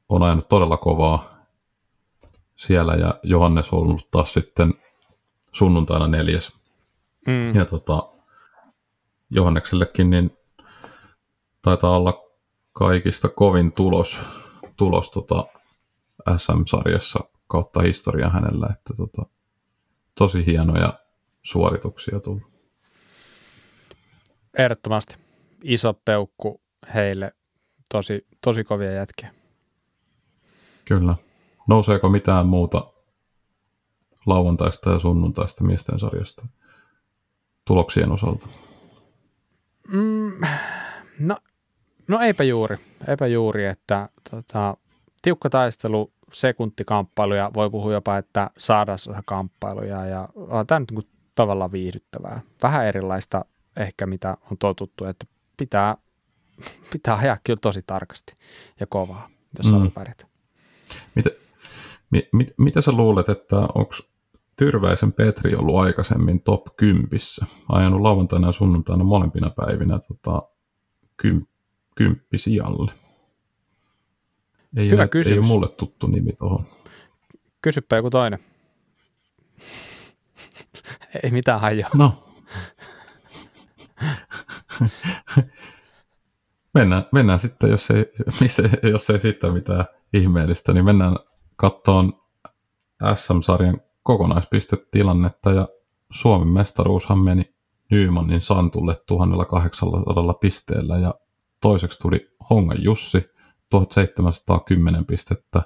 on ajanut todella kovaa siellä, ja Johannes on ollut taas sitten sunnuntaina neljäs. Mm. Ja Johanneksellekin niin taitaa olla kaikista kovin tulos SM-sarjassa kautta historiaa hänellä, että tosi hienoja suorituksia tullut. Ehdottomasti iso peukku heille, tosi, tosi kovia jätkiä. Kyllä. Nouseeko mitään muuta lauantaista ja sunnuntaista miesten sarjasta tuloksien osalta? No eipä juuri, että tiukka taistelu, sekuntikamppailuja, voi puhua jopa, että saadasosakamppailuja, ja on tämä nyt niin kuin tavallaan viihdyttävää. Vähän erilaista ehkä mitä on totuttu, että pitää ajaa kyllä tosi tarkasti ja kovaa, jos on pärjätä. Mitä sä luulet, että onko Tyrväisen Petri ollut aikaisemmin top 10, ajanut lauantaina ja sunnuntaina molempina päivinä 10 sijalle? Hyvä kysymys. Ei ole mulle tuttu nimi tuohon. Kysypä joku toinen. Ei mitään hajoa. No. mennään sitten, jos ei siitä mitään ihmeellistä, niin mennään kattoon SM-sarjan kokonaispistetilannetta, ja Suomen mestaruushan meni Nyymanin Santulle 1800 pisteellä, ja toiseksi tuli Honga Jussi 1710 pistettä,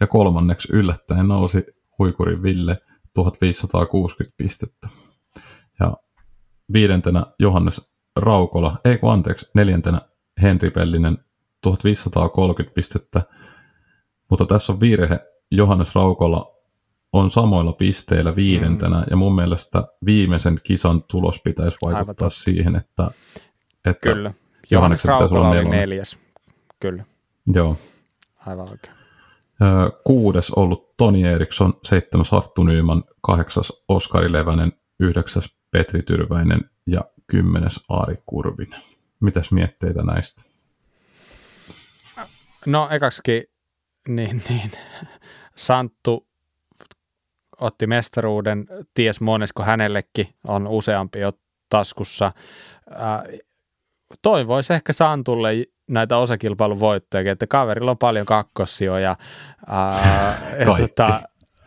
ja kolmanneksi yllättäen nousi Huikuri Ville 1560 pistettä. Ja viidentenä Johannes Raukola, neljäntenä Henri Pellinen 1530 pistettä, mutta tässä on virhe. Johannes Raukola on samoilla pisteillä viidentenä, ja mun mielestä viimeisen kisan tulos pitäisi vaikuttaa siihen, että kyllä. Johannes Raukola oli neljäs. Kyllä. Joo. Aivan oikein. Kuudes ollut Toni Eriksson, seitsemäs Arttu Nyyman, kahdeksas Oskari Levänen, yhdeksäs Petri Tyrväinen ja 10. Ari Kurvinen. Mitäs mietteitä näistä? No ekaksikin niin. Santtu otti mestaruuden, ties monesko hänellekin on useampi jo taskussa. Toivoisi ehkä Santulle näitä osakilpailun voittoja, että kaverilla on paljon kakkossijoja.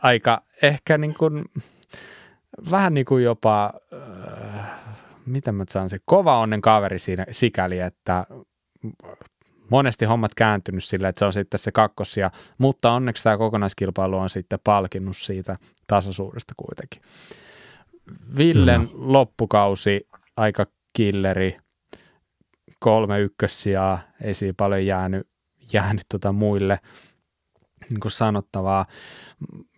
Aika ehkä niin kuin, vähän niin kuin jopa, mitä mä sanon, se kova onnen kaveri siinä sikäli, että monesti hommat kääntynyt sillä, että se on sitten se kakkosia, mutta onneksi tämä kokonaiskilpailu on sitten palkinnut siitä tasaisuudesta kuitenkin. Villen loppukausi aika killeri, 3 ykkössijaa, ei siinä paljon jäänyt muille niin kuin sanottavaa,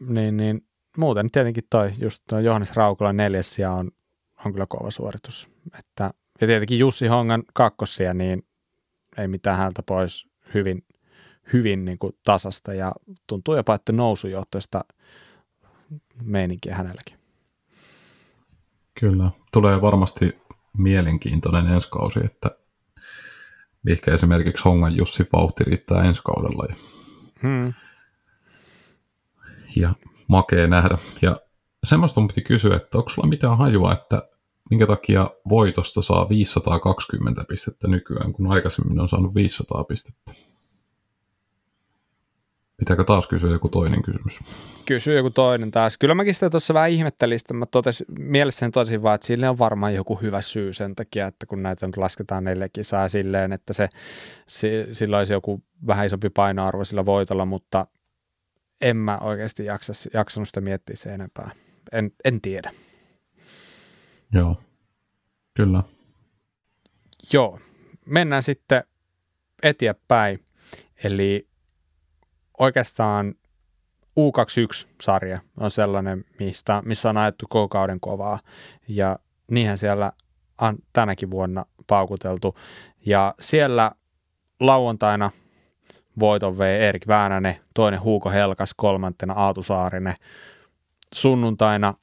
niin muuten tietenkin just Johannes Raukolan 4. sija on kyllä kova suoritus. Ja tietenkin Jussi Hongan 2. sija, niin ei mitään häneltä pois, hyvin, hyvin niin kuin tasasta, ja tuntuu jopa, että nousujohtoista meininkiä hänelläkin. Kyllä, tulee varmasti mielenkiintoinen ensi kausi, että ehkä esimerkiksi Hongan Jussi vauhti riittää ensi kaudella. Ja makea nähdä. Ja semmoista mun piti kysyä, että onko sulla mitään hajua, että minkä takia voitosta saa 520 pistettä nykyään, kun aikaisemmin on saanut 500 pistettä? Pitääkö taas kysyä joku toinen kysymys? Kysy joku toinen taas. Kyllä mäkin sitä tuossa vähän ihmettelin, että mä mielessäni tosin vaan, että sille on varmaan joku hyvä syy sen takia, että kun näitä nyt lasketaan 4 kisaa silleen, että sillä olisi joku vähän isompi painoarvo sillä voitolla, mutta en mä oikeasti jaksanut sitä miettiä se enempää. En tiedä. Joo, kyllä. Joo, mennään sitten eteenpäin. Eli oikeastaan U21-sarja on sellainen, missä on ajettu koko kauden kovaa. Ja niinhän siellä on tänäkin vuonna paukuteltu. Ja siellä lauantaina voiton vei Erik Väänänen, toinen Huuko Helkas, kolmantena Aatu Saarinen. Sunnuntaina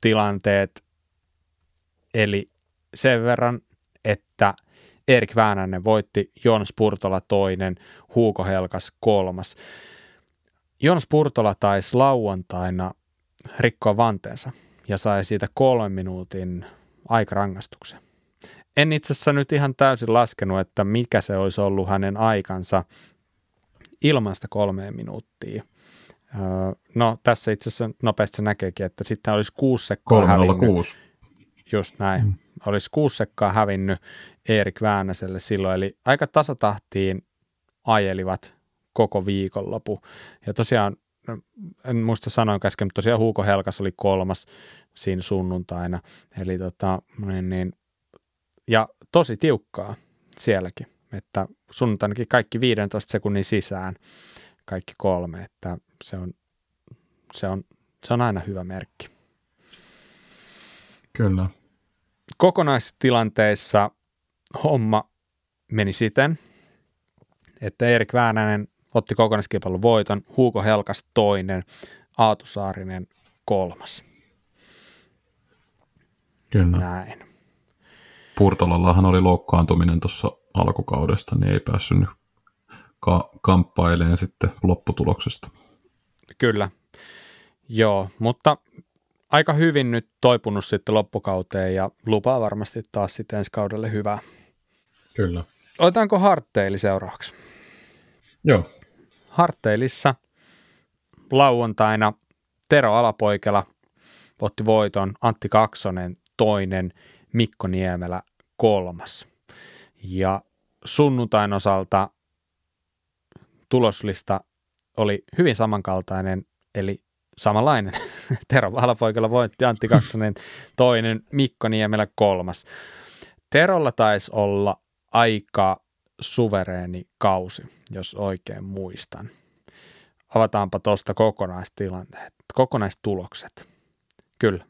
tilanteet. Eli sen verran, että Erik Väänänen voitti, Joonas Purtola toinen, Huuko Helkas kolmas. Joonas Purtola taisi lauantaina rikkoa vanteensa ja sai siitä 3 minuutin aikarangaistuksen. En itse asiassa nyt ihan täysin laskenut, että mikä se olisi ollut hänen aikansa ilman sitä 3 minuuttia. No tässä itse asiassa nopeasti näkeekin, että sitten olisi 6 sekkaa hävinnyt. Just näin. Olisi 6 sekkaa hävinnyt Erik Väänäselle silloin, eli aika tasatahtiin ajelivat koko viikonlopu. Ja tosiaan, en muista sanoin käsken, mutta tosiaan Huuko Helkas oli kolmas siinä sunnuntaina. Eli ja tosi tiukkaa sielläkin, että sunnuntainakin kaikki 15 sekunnin sisään, kaikki 3, että se on aina hyvä merkki. Kyllä. Kokonaistilanteissa homma meni siten, että Erik Väänänen otti kokonaiskilpailun voiton, Huuko Helkas toinen, Aatu Saarinen 3. Kyllä. Näin. Purtolallahan oli loukkaantuminen tuossa alkukaudesta, niin ei päässyt kamppailemaan sitten lopputuloksesta. Kyllä, joo, mutta aika hyvin nyt toipunut sitten loppukauteen ja lupaa varmasti taas sitten ensi kaudelle hyvää. Kyllä. Otetaanko Hartteili seuraavaksi? Joo. Hartteilissa lauantaina Tero Alapoikela otti voiton, Antti Kaksonen toinen, Mikko Niemelä 3. Ja sunnuntain osalta tuloslista oli hyvin samankaltainen, eli samanlainen. Tero Alapoikella voitti, Antti Kaksonen 2, Mikko Niemelä 3. Terolla taisi olla aika suvereeni kausi, jos oikein muistan. Avataanpa tuosta kokonaistulokset. Kyllä.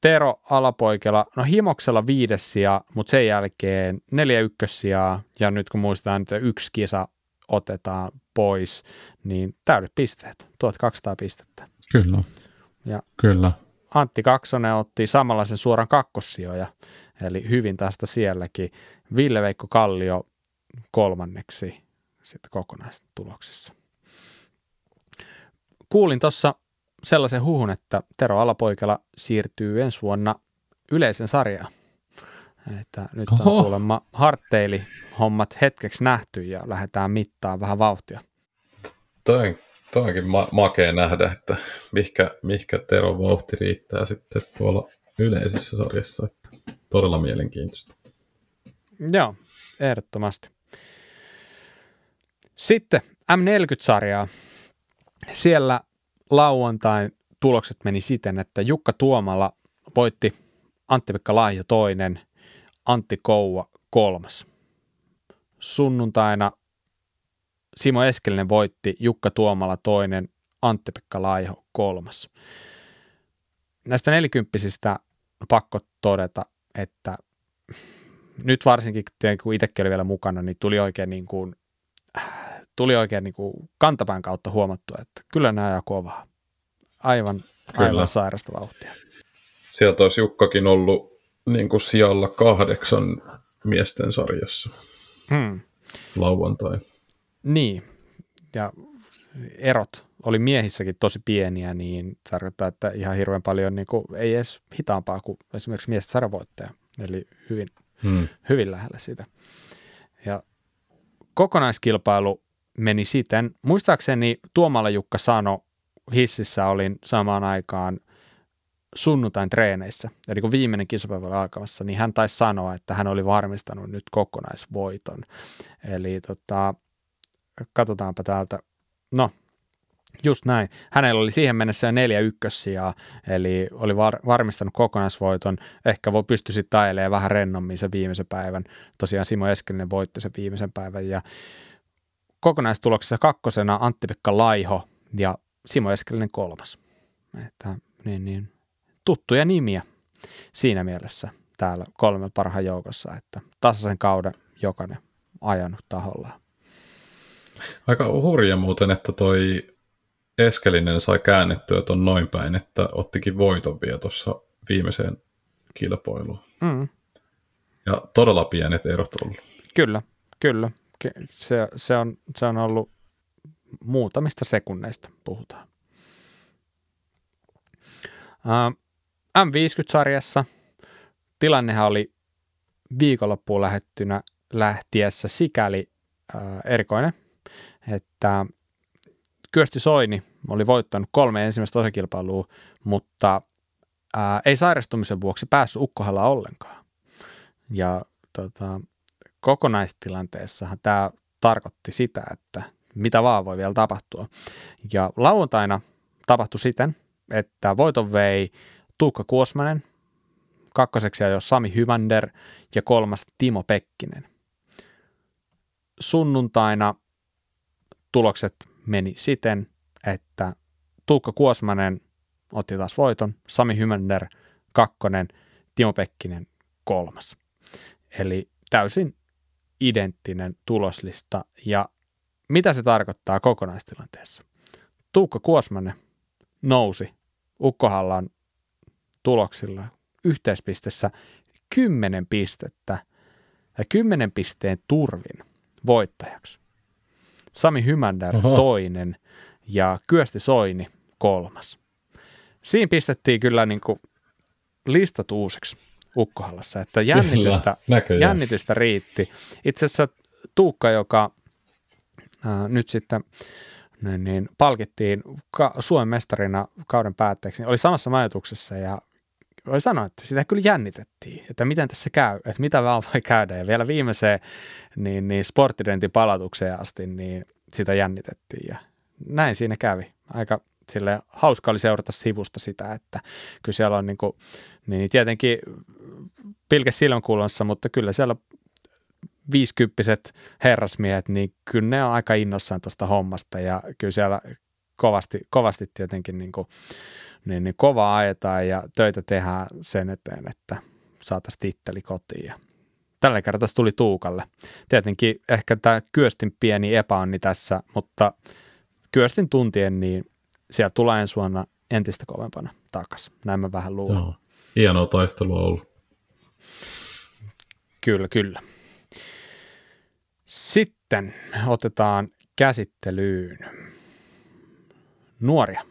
Tero Alapoikela, no himoksella 5. sija, mutta sen jälkeen 4 ykkössijaa, ja nyt kun muistetaan, että 1 kisa otetaan pois, niin täydet pisteet, 1200 pistettä. Kyllä, ja kyllä. Antti Kaksonen otti samanlaisen suoran 2. sijoja, eli hyvin tästä sielläkin. Ville-Veikko Kallio 3. sitten kokonaistuloksessa. Kuulin tuossa sellaisen huhun, että Tero Alapoikela siirtyy ensi vuonna yleisen sarjaan. Että nyt on kuulemma hartteilihommat hetkeksi nähty ja lähdetään mittaan vähän vauhtia. Toi onkin makea nähdä, että mihkä Teron vauhti riittää sitten tuolla yleisessä sarjassa. Että todella mielenkiintoista. Joo, ehdottomasti. Sitten M40-sarjaa. Siellä lauantain tulokset meni siten, että Jukka Tuomala voitti, Antti-Pekka Laihio 2, Antti Koua 3. Sunnuntaina Simo Eskelinen voitti, Jukka Tuomala 2, Antti-Pekka Laihio 3. Näistä 40-sistä pakko todeta, että nyt varsinkin, kun itsekin oli vielä mukana, niin tuli oikein niin kuin kantapään kautta huomattua, että kyllä nämä ajaa kovaa. Aivan sairasta vauhtia. Sieltä olisi Jukkakin ollut niin kuin sijalla 8 miesten sarjassa lauantai. Niin, ja erot oli miehissäkin tosi pieniä, niin tarkoittaa, että ihan hirveän paljon niin kuin, ei edes hitaampaa kuin esimerkiksi miesten sarjavoittaja, eli hyvin lähellä sitä. Ja kokonaiskilpailu meni siten. Muistaakseni Tuomala Jukka sanoi, hississä olin samaan aikaan sunnuntain treeneissä, eli kun viimeinen kisapäivä oli alkamassa, niin hän taisi sanoa, että hän oli varmistanut nyt kokonaisvoiton. Eli katsotaanpa täältä. No, just näin. Hänellä oli siihen mennessä jo 4 ykkössijaa, eli oli varmistanut kokonaisvoiton. Ehkä pystyi sitten ajelemaan vähän rennommin sen viimeisen päivän. Tosiaan Simo Eskelinen voitti sen viimeisen päivän. Ja kokonaistuloksessa 2. Antti-Pekka Laihio ja Simo Eskelinen 3. Että, tuttuja nimiä siinä mielessä täällä 3 parhaan joukossa, että tasaisen kauden jokainen ajanut tahollaan. Aika hurja muuten, että toi Eskelinen sai käännettyä ton noin päin, että ottikin voiton vielä tuossa viimeiseen kilpailuun. Mm. Ja todella pienet erot ollut. Kyllä, kyllä. Se on ollut muutamista sekunneista puhutaan. M50-sarjassa tilannehan oli viikonloppuun lähtiessä sikäli erikoinen, että Kyösti Soini oli voittanut 3 ensimmäistä osakilpailua, mutta ei sairastumisen vuoksi päässyt Ukkohallaan ollenkaan. Ja kokonaistilanteessahan tämä tarkoitti sitä, että mitä vaan voi vielä tapahtua. Ja lauantaina tapahtui siten, että voiton vei Tuukka Kuosmanen, kakkoseksi ajoi Sami Hyvänder ja kolmas Timo Pekkinen. Sunnuntaina tulokset meni siten, että Tuukka Kuosmanen otti taas voiton, Sami Hyvänder kakkonen, Timo Pekkinen kolmas. Eli täysin identtinen tuloslista. Ja mitä se tarkoittaa kokonaistilanteessa? Tuukka Kuosmanen nousi Ukkohallan tuloksilla yhteispistessä 10 pistettä ja 10 pisteen turvin voittajaksi. Sami Hymändär toinen ja Kyösti Soini kolmas. Siinä pistettiin kyllä niin kuin listat uusiksi Ukkohallassa, että jännitystä riitti. Itse asiassa Tuukka, joka nyt sitten niin palkittiin Suomen mestarina kauden päätteeksi, niin oli samassa majoituksessa ja voi sanoa, että sitä kyllä jännitettiin, että miten tässä käy, että mitä vaan voi käydä. Ja vielä viimeiseen niin sporttidentipalautukseen asti niin sitä jännitettiin ja näin siinä kävi. Aika silleen hauska oli seurata sivusta sitä, että kyllä siellä on niin tietenkin pilke silmänkulmassa, mutta kyllä siellä 50-vuotiaat herrasmiehet, niin kyllä ne on aika innoissaan tuosta hommasta ja kyllä siellä kovasti tietenkin niin kovaa ajetaan ja töitä tehdään sen eteen, että saataisiin titteli kotiin. Ja tällä kertaa se tuli Tuukalle. Tietenkin ehkä tämä Kyöstin pieni epäonni tässä, mutta Kyöstin tuntien, niin siellä tulee ensi vuonna entistä kovempana takaisin. Näin mä vähän luulen. Joo. Hienoa taistelua ollut. Kyllä, kyllä. Sitten otetaan käsittelyyn nuoria.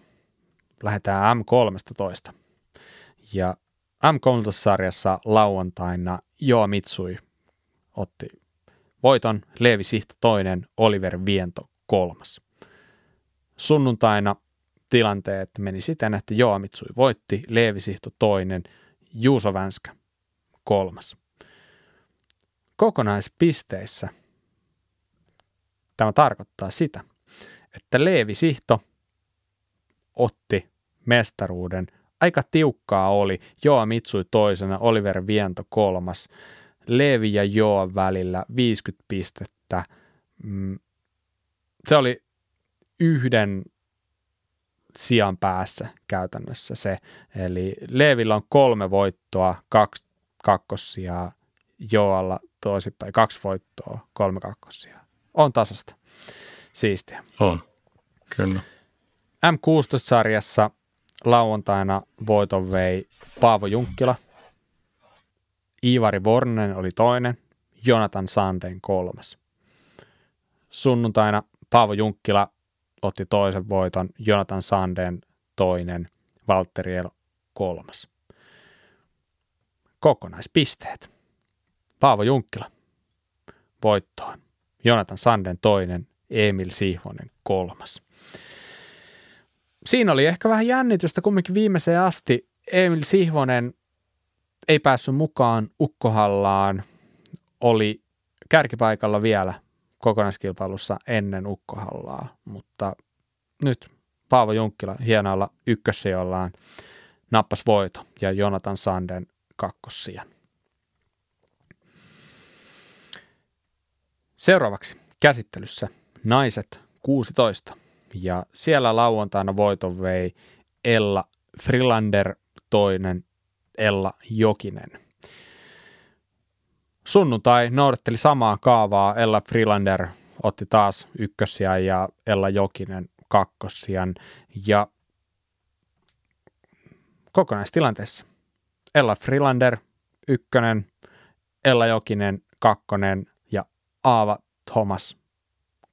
Lähdetään M13. Ja M13-sarjassa lauantaina Joa Mitsui otti voiton, Leevi Sihto toinen, Oliver Viento kolmas. Sunnuntaina tilanteet meni siten, että Joa Mitsui voitti, Leevi Sihto toinen, Juuso Vänskä kolmas. Kokonaispisteissä tämä tarkoittaa sitä, että Leevi Sihto otti mestaruuden. Aika tiukkaa oli. Joa Mitsui toisena, Oliver Viento kolmas. Leevi ja Joa välillä 50 pistettä. Se oli yhden sijan päässä käytännössä se. Eli Leevillä on 3 voittoa, 2 kakkossijaa. Joalla toisinpäin 2 voittoa, 3 kakkossijaa. On tasasta. Siistiä. On. Kyllä. M16-sarjassa lauantaina voiton vei Paavo Junkkila, Iivari Vornen oli toinen, Jonathan Sanden kolmas. Sunnuntaina Paavo Junkkila otti toisen voiton, Jonathan Sanden toinen, Valtteri Elo kolmas. Kokonaispisteet. Paavo Junkkila voittoon, Jonathan Sanden toinen, Emil Sihvonen kolmas. Siinä oli ehkä vähän jännitystä kumminkin viimeiseen asti. Emil Sihvonen ei päässyt mukaan Ukkohallaan, oli kärkipaikalla vielä kokonaiskilpailussa ennen Ukkohallaa, mutta nyt Paavo Junkkila hienoilla ykkössijoillaan nappasi voito ja Jonathan Sanden kakkossijan. Seuraavaksi käsittelyssä naiset 16. Ja siellä lauantaina voiton vei Ella Frilander toinen, Ella Jokinen. Sunnuntai noudatteli samaa kaavaa. Ella Frilander otti taas ykkössiä ja Ella Jokinen kakkossijan ja kokonaistilanteessa Ella Frilander ykkönen, Ella Jokinen kakkonen ja Aava Thomas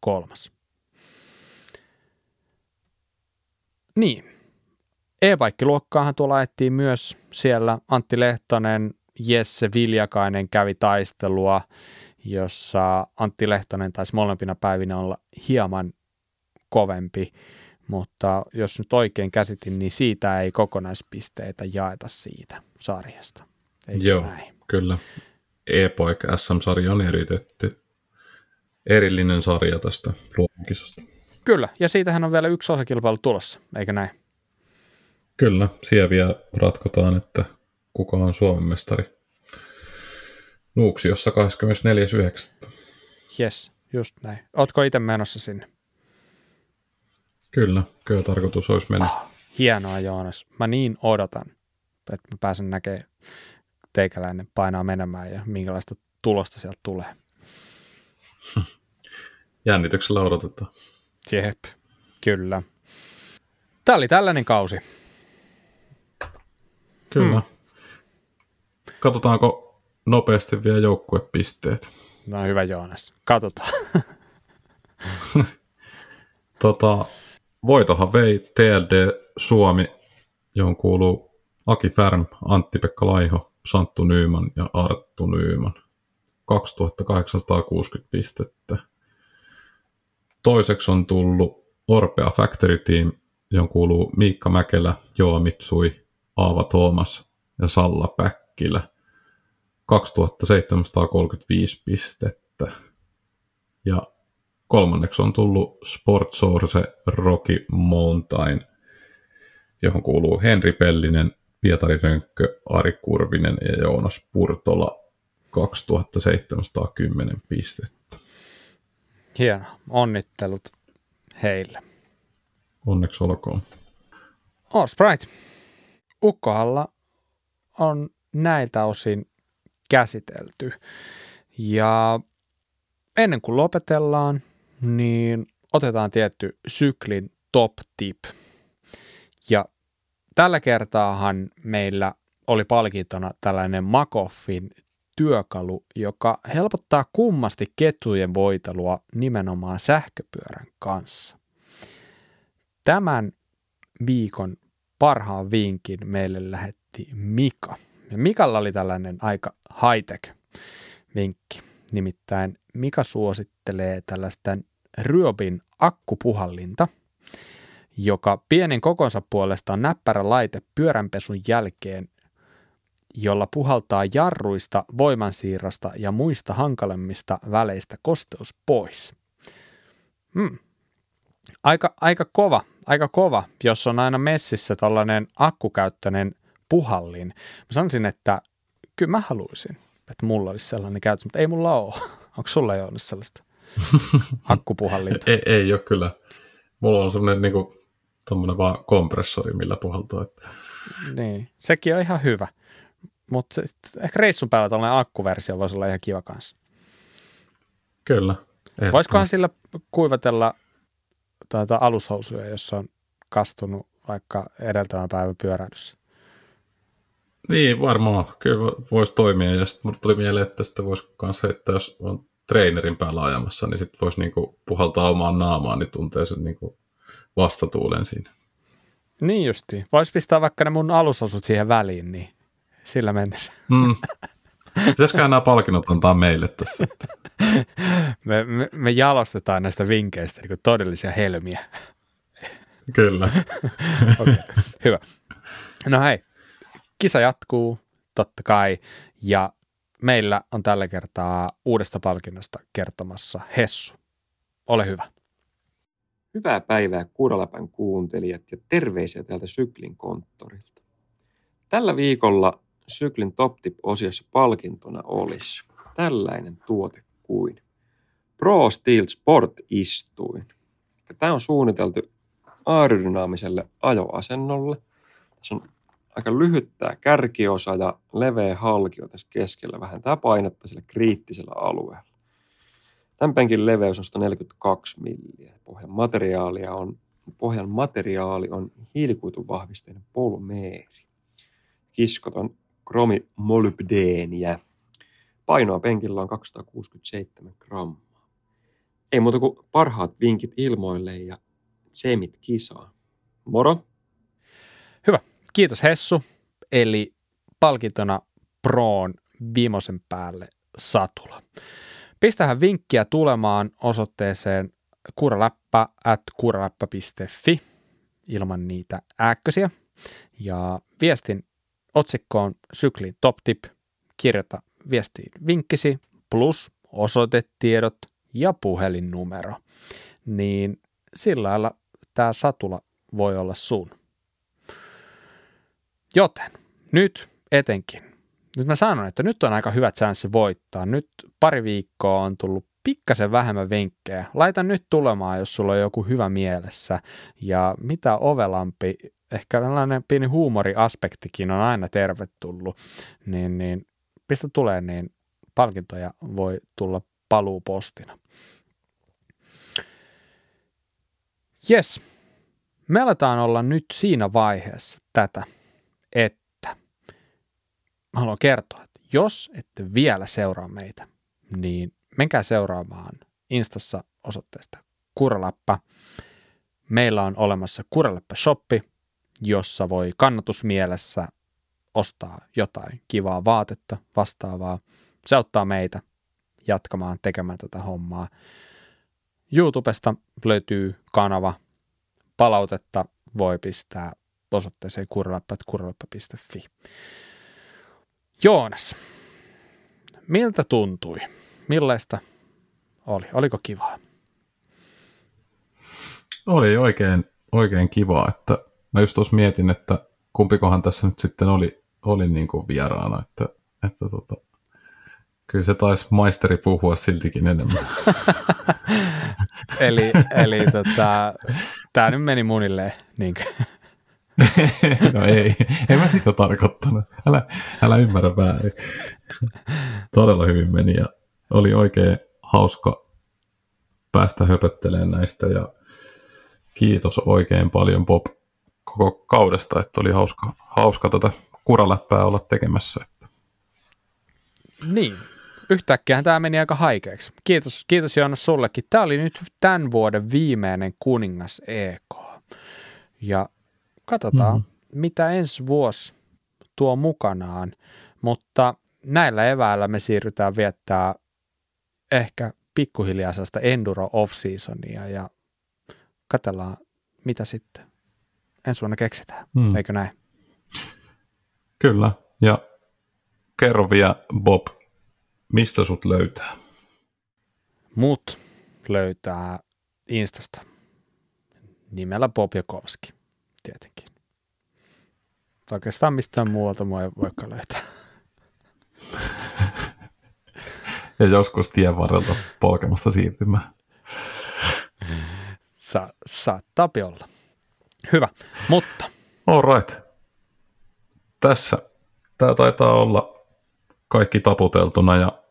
kolmas. Niin, e-paikkiluokkaahan tuo laettiin myös siellä. Antti Lehtonen, Jesse Viljakainen kävi taistelua, jossa Antti Lehtonen taisi molempina päivinä olla hieman kovempi, mutta jos nyt oikein käsitin, niin siitä ei kokonaispisteitä jaeta siitä sarjasta. Eikö joo, näin? Kyllä. E-Poik SM-sarja on erillinen sarja tästä luokkisesta. Kyllä, ja siitähän on vielä yksi osakilpailu tulossa, eikö näin? Kyllä, siellä vielä ratkotaan, että kuka on Suomen mestari Nuuksiossa 24.9. Jes, just näin. Ootko itse menossa sinne? Kyllä tarkoitus olisi mennä. Oh, hienoa, Joonas. Mä niin odotan, että mä pääsen näkemään teikäläinen painaa menemään ja minkälaista tulosta sieltä tulee. Jännityksellä odotetaan. Jep, kyllä. Tämä oli tällainen kausi. Kyllä. Katsotaanko nopeasti vielä joukkuepisteet? No hyvä, Joonas. Katsotaan. Voitohan vei TLD Suomi, johon kuuluu Aki Färm, Antti-Pekka Laiho, Santtu Nyyman ja Arttu Nyyman. 2860 pistettä. Toiseksi on tullut Orpea Factory Team, johon kuuluu Miikka Mäkelä, Joa Mitsui, Aava Thomas ja Salla Päkkilä. 2735 pistettä. Ja kolmanneksi on tullut Sportsource Rocky Mountain, johon kuuluu Henri Pellinen, Pietari Rönkkö, Ari Kurvinen ja Joonas Purtola. 2710 pistettä. Hienoa. Onnittelut heille. Onneksi olkoon. Allsprite. Ukkohalla on näiltä osin käsitelty. Ja ennen kuin lopetellaan, niin otetaan tietty syklin top tip. Ja tällä kertaahan meillä oli palkintona tällainen Makoffin työkalu, joka helpottaa kummasti ketjujen voitelua nimenomaan sähköpyörän kanssa. Tämän viikon parhaan vinkin meille lähetti Mika. Ja Mikalla oli tällainen aika high-tech vinkki. Nimittäin Mika suosittelee tällaista Ryobin akkupuhallinta, joka pienen kokonsa puolesta on näppärä laite pyöränpesun jälkeen, jolla puhaltaa jarruista, voimansiirrasta ja muista hankalemmista väleistä kosteus pois. Aika kova, jos on aina messissä tällainen akkukäyttöinen puhallin. Mä sanoisin, että kyllä mä haluaisin, että mulla olisi sellainen käytös, mutta ei mulla ole. Onko sulla jo sellaista akkupuhallinta? ei ole kyllä. Mulla on sellainen tommoinen vaan kompressori, millä puhaltaa. Että... Niin, sekin on ihan hyvä. Mutta ehkä reissun päällä tällainen akkuversio voisi olla ihan kiva kanssa. Kyllä. Voisikohan sillä kuivatella alushousuja, jos on kastunut vaikka edeltävän päivän pyöräilyssä? Niin, varmaan. Kyllä voisi toimia. Ja sitten minulle tuli mieleen, että sitä voisi myös heittää, jos on treenerin päällä ajamassa, niin sitten voisi puhaltaa omaan naamaan, niin tuntee sen vastatuulen siinä. Niin justiin. Voisi pistää vaikka ne mun alushousut siihen väliin, niin sillä mennessä. Pitäisikö nämä palkinnot antaa meille tässä? Me jalostetaan näistä vinkkeistä niin kuin todellisia helmiä. Kyllä. Okay, hyvä. No hei, kisa jatkuu totta kai ja meillä on tällä kertaa uudesta palkinnosta kertomassa Hessu. Ole hyvä. Hyvää päivää Kuraläpän kuuntelijat ja terveisiä täältä Syklin konttorilta. Tällä viikolla Syklin Top Tip-osiossa palkintona olisi tällainen tuote kuin Pro Steel Sport-istuin. Tämä on suunniteltu aerodynaamiselle ajoasennolle. Tässä on aika lyhyt tämä kärkiosa ja leveä halkio tässä keskellä. Vähän tämä painottaa sillä kriittisellä alueella. Tämän penkin leveys on 142 milliä. Pohjan materiaalia on pohjan materiaali on hiilikuituvahvisteinen polumeeri. Kiskot on kromimolybdeeniä. Painoa penkillä on 267 grammaa. Ei muuta kuin parhaat vinkit ilmoille ja tsemit kisaan. Moro! Hyvä. Kiitos Hessu. Eli palkintona Proon viimeisen päälle satula. Pistähän vinkkiä tulemaan osoitteeseen kuraläppä@kuraläppä.fi ilman niitä ääkkösiä. Ja viestin otsikkoon syklin top tip. Kirjoita viestiin vinkkisi plus osoitetiedot ja puhelinnumero. Niin sillä lailla tämä satula voi olla sun. Joten nyt etenkin. Nyt mä sanon, että nyt on aika hyvä chanssi voittaa. Nyt pari viikkoa on tullut pikkasen vähemmän vinkkejä. Laita nyt tulemaan, jos sulla on joku hyvä mielessä. Ja mitä ovelampi, ehkä tällainen pieni huumoriaspektikin on aina tervetullut. Niin pistä tulee, niin palkintoja voi tulla paluupostina. Jes, me aletaan olla nyt siinä vaiheessa tätä, että haluan kertoa, että jos ette vielä seuraa meitä, niin menkää seuraamaan Instassa osoitteesta Kuraläppä. Meillä on olemassa Kuraläppä-shoppi, jossa voi kannatusmielessä ostaa jotain kivaa vaatetta, vastaavaa. Se auttaa meitä jatkamaan tekemään tätä hommaa. YouTubesta löytyy kanava. Palautetta voi pistää osoitteeseen kuraläppä.fi. Joonas, miltä tuntui? Millaista oli? Oliko kivaa? Oli oikein kivaa. Että mä just tuossa mietin, että kumpikohan tässä nyt sitten oli niin kuin vieraana. Että kyllä se taisi maisteri puhua siltikin enemmän. eli tämä nyt meni munilleen niinkään. No ei, en mä sitä tarkoittanut. Älä ymmärrä väärin. Todella hyvin meni ja oli oikein hauska päästä höpöttelemään näistä ja kiitos oikein paljon Pop koko kaudesta, että oli hauska tätä kuraläppää olla tekemässä. Niin, yhtäkkiähän tämä meni aika haikeaksi. Kiitos Joonas sullekin. Tämä oli nyt tämän vuoden viimeinen Kuningas EK ja katsotaan, mitä ensi vuosi tuo mukanaan, mutta näillä eväillä me siirrytään viettää ehkä pikkuhiljaa sellaista enduro off-seasonia ja katsellaan, mitä sitten ensi vuonna keksitään, eikö näin? Kyllä, ja kerro vielä Bob, mistä sut löytää? Mut löytää Instasta nimellä Pop Jakovski. Tietenkin. Oikeastaan mistään muualta mua ei voikaan löytää. Ja joskus tien varrelta polkemasta siirtymään. Saattaa olla. Hyvä, mutta. Alright. Tässä. Tämä taitaa olla kaikki taputeltuna ja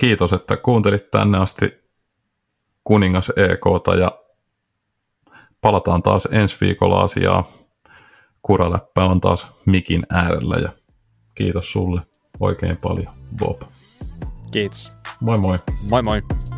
kiitos, että kuuntelit tänne asti Kuningas EK:ta ja palataan taas ensi viikolla asiaa. Kuraläppä on taas mikin äärellä ja kiitos sulle oikein paljon, Bob. Kiitos. Moi moi. Moi moi.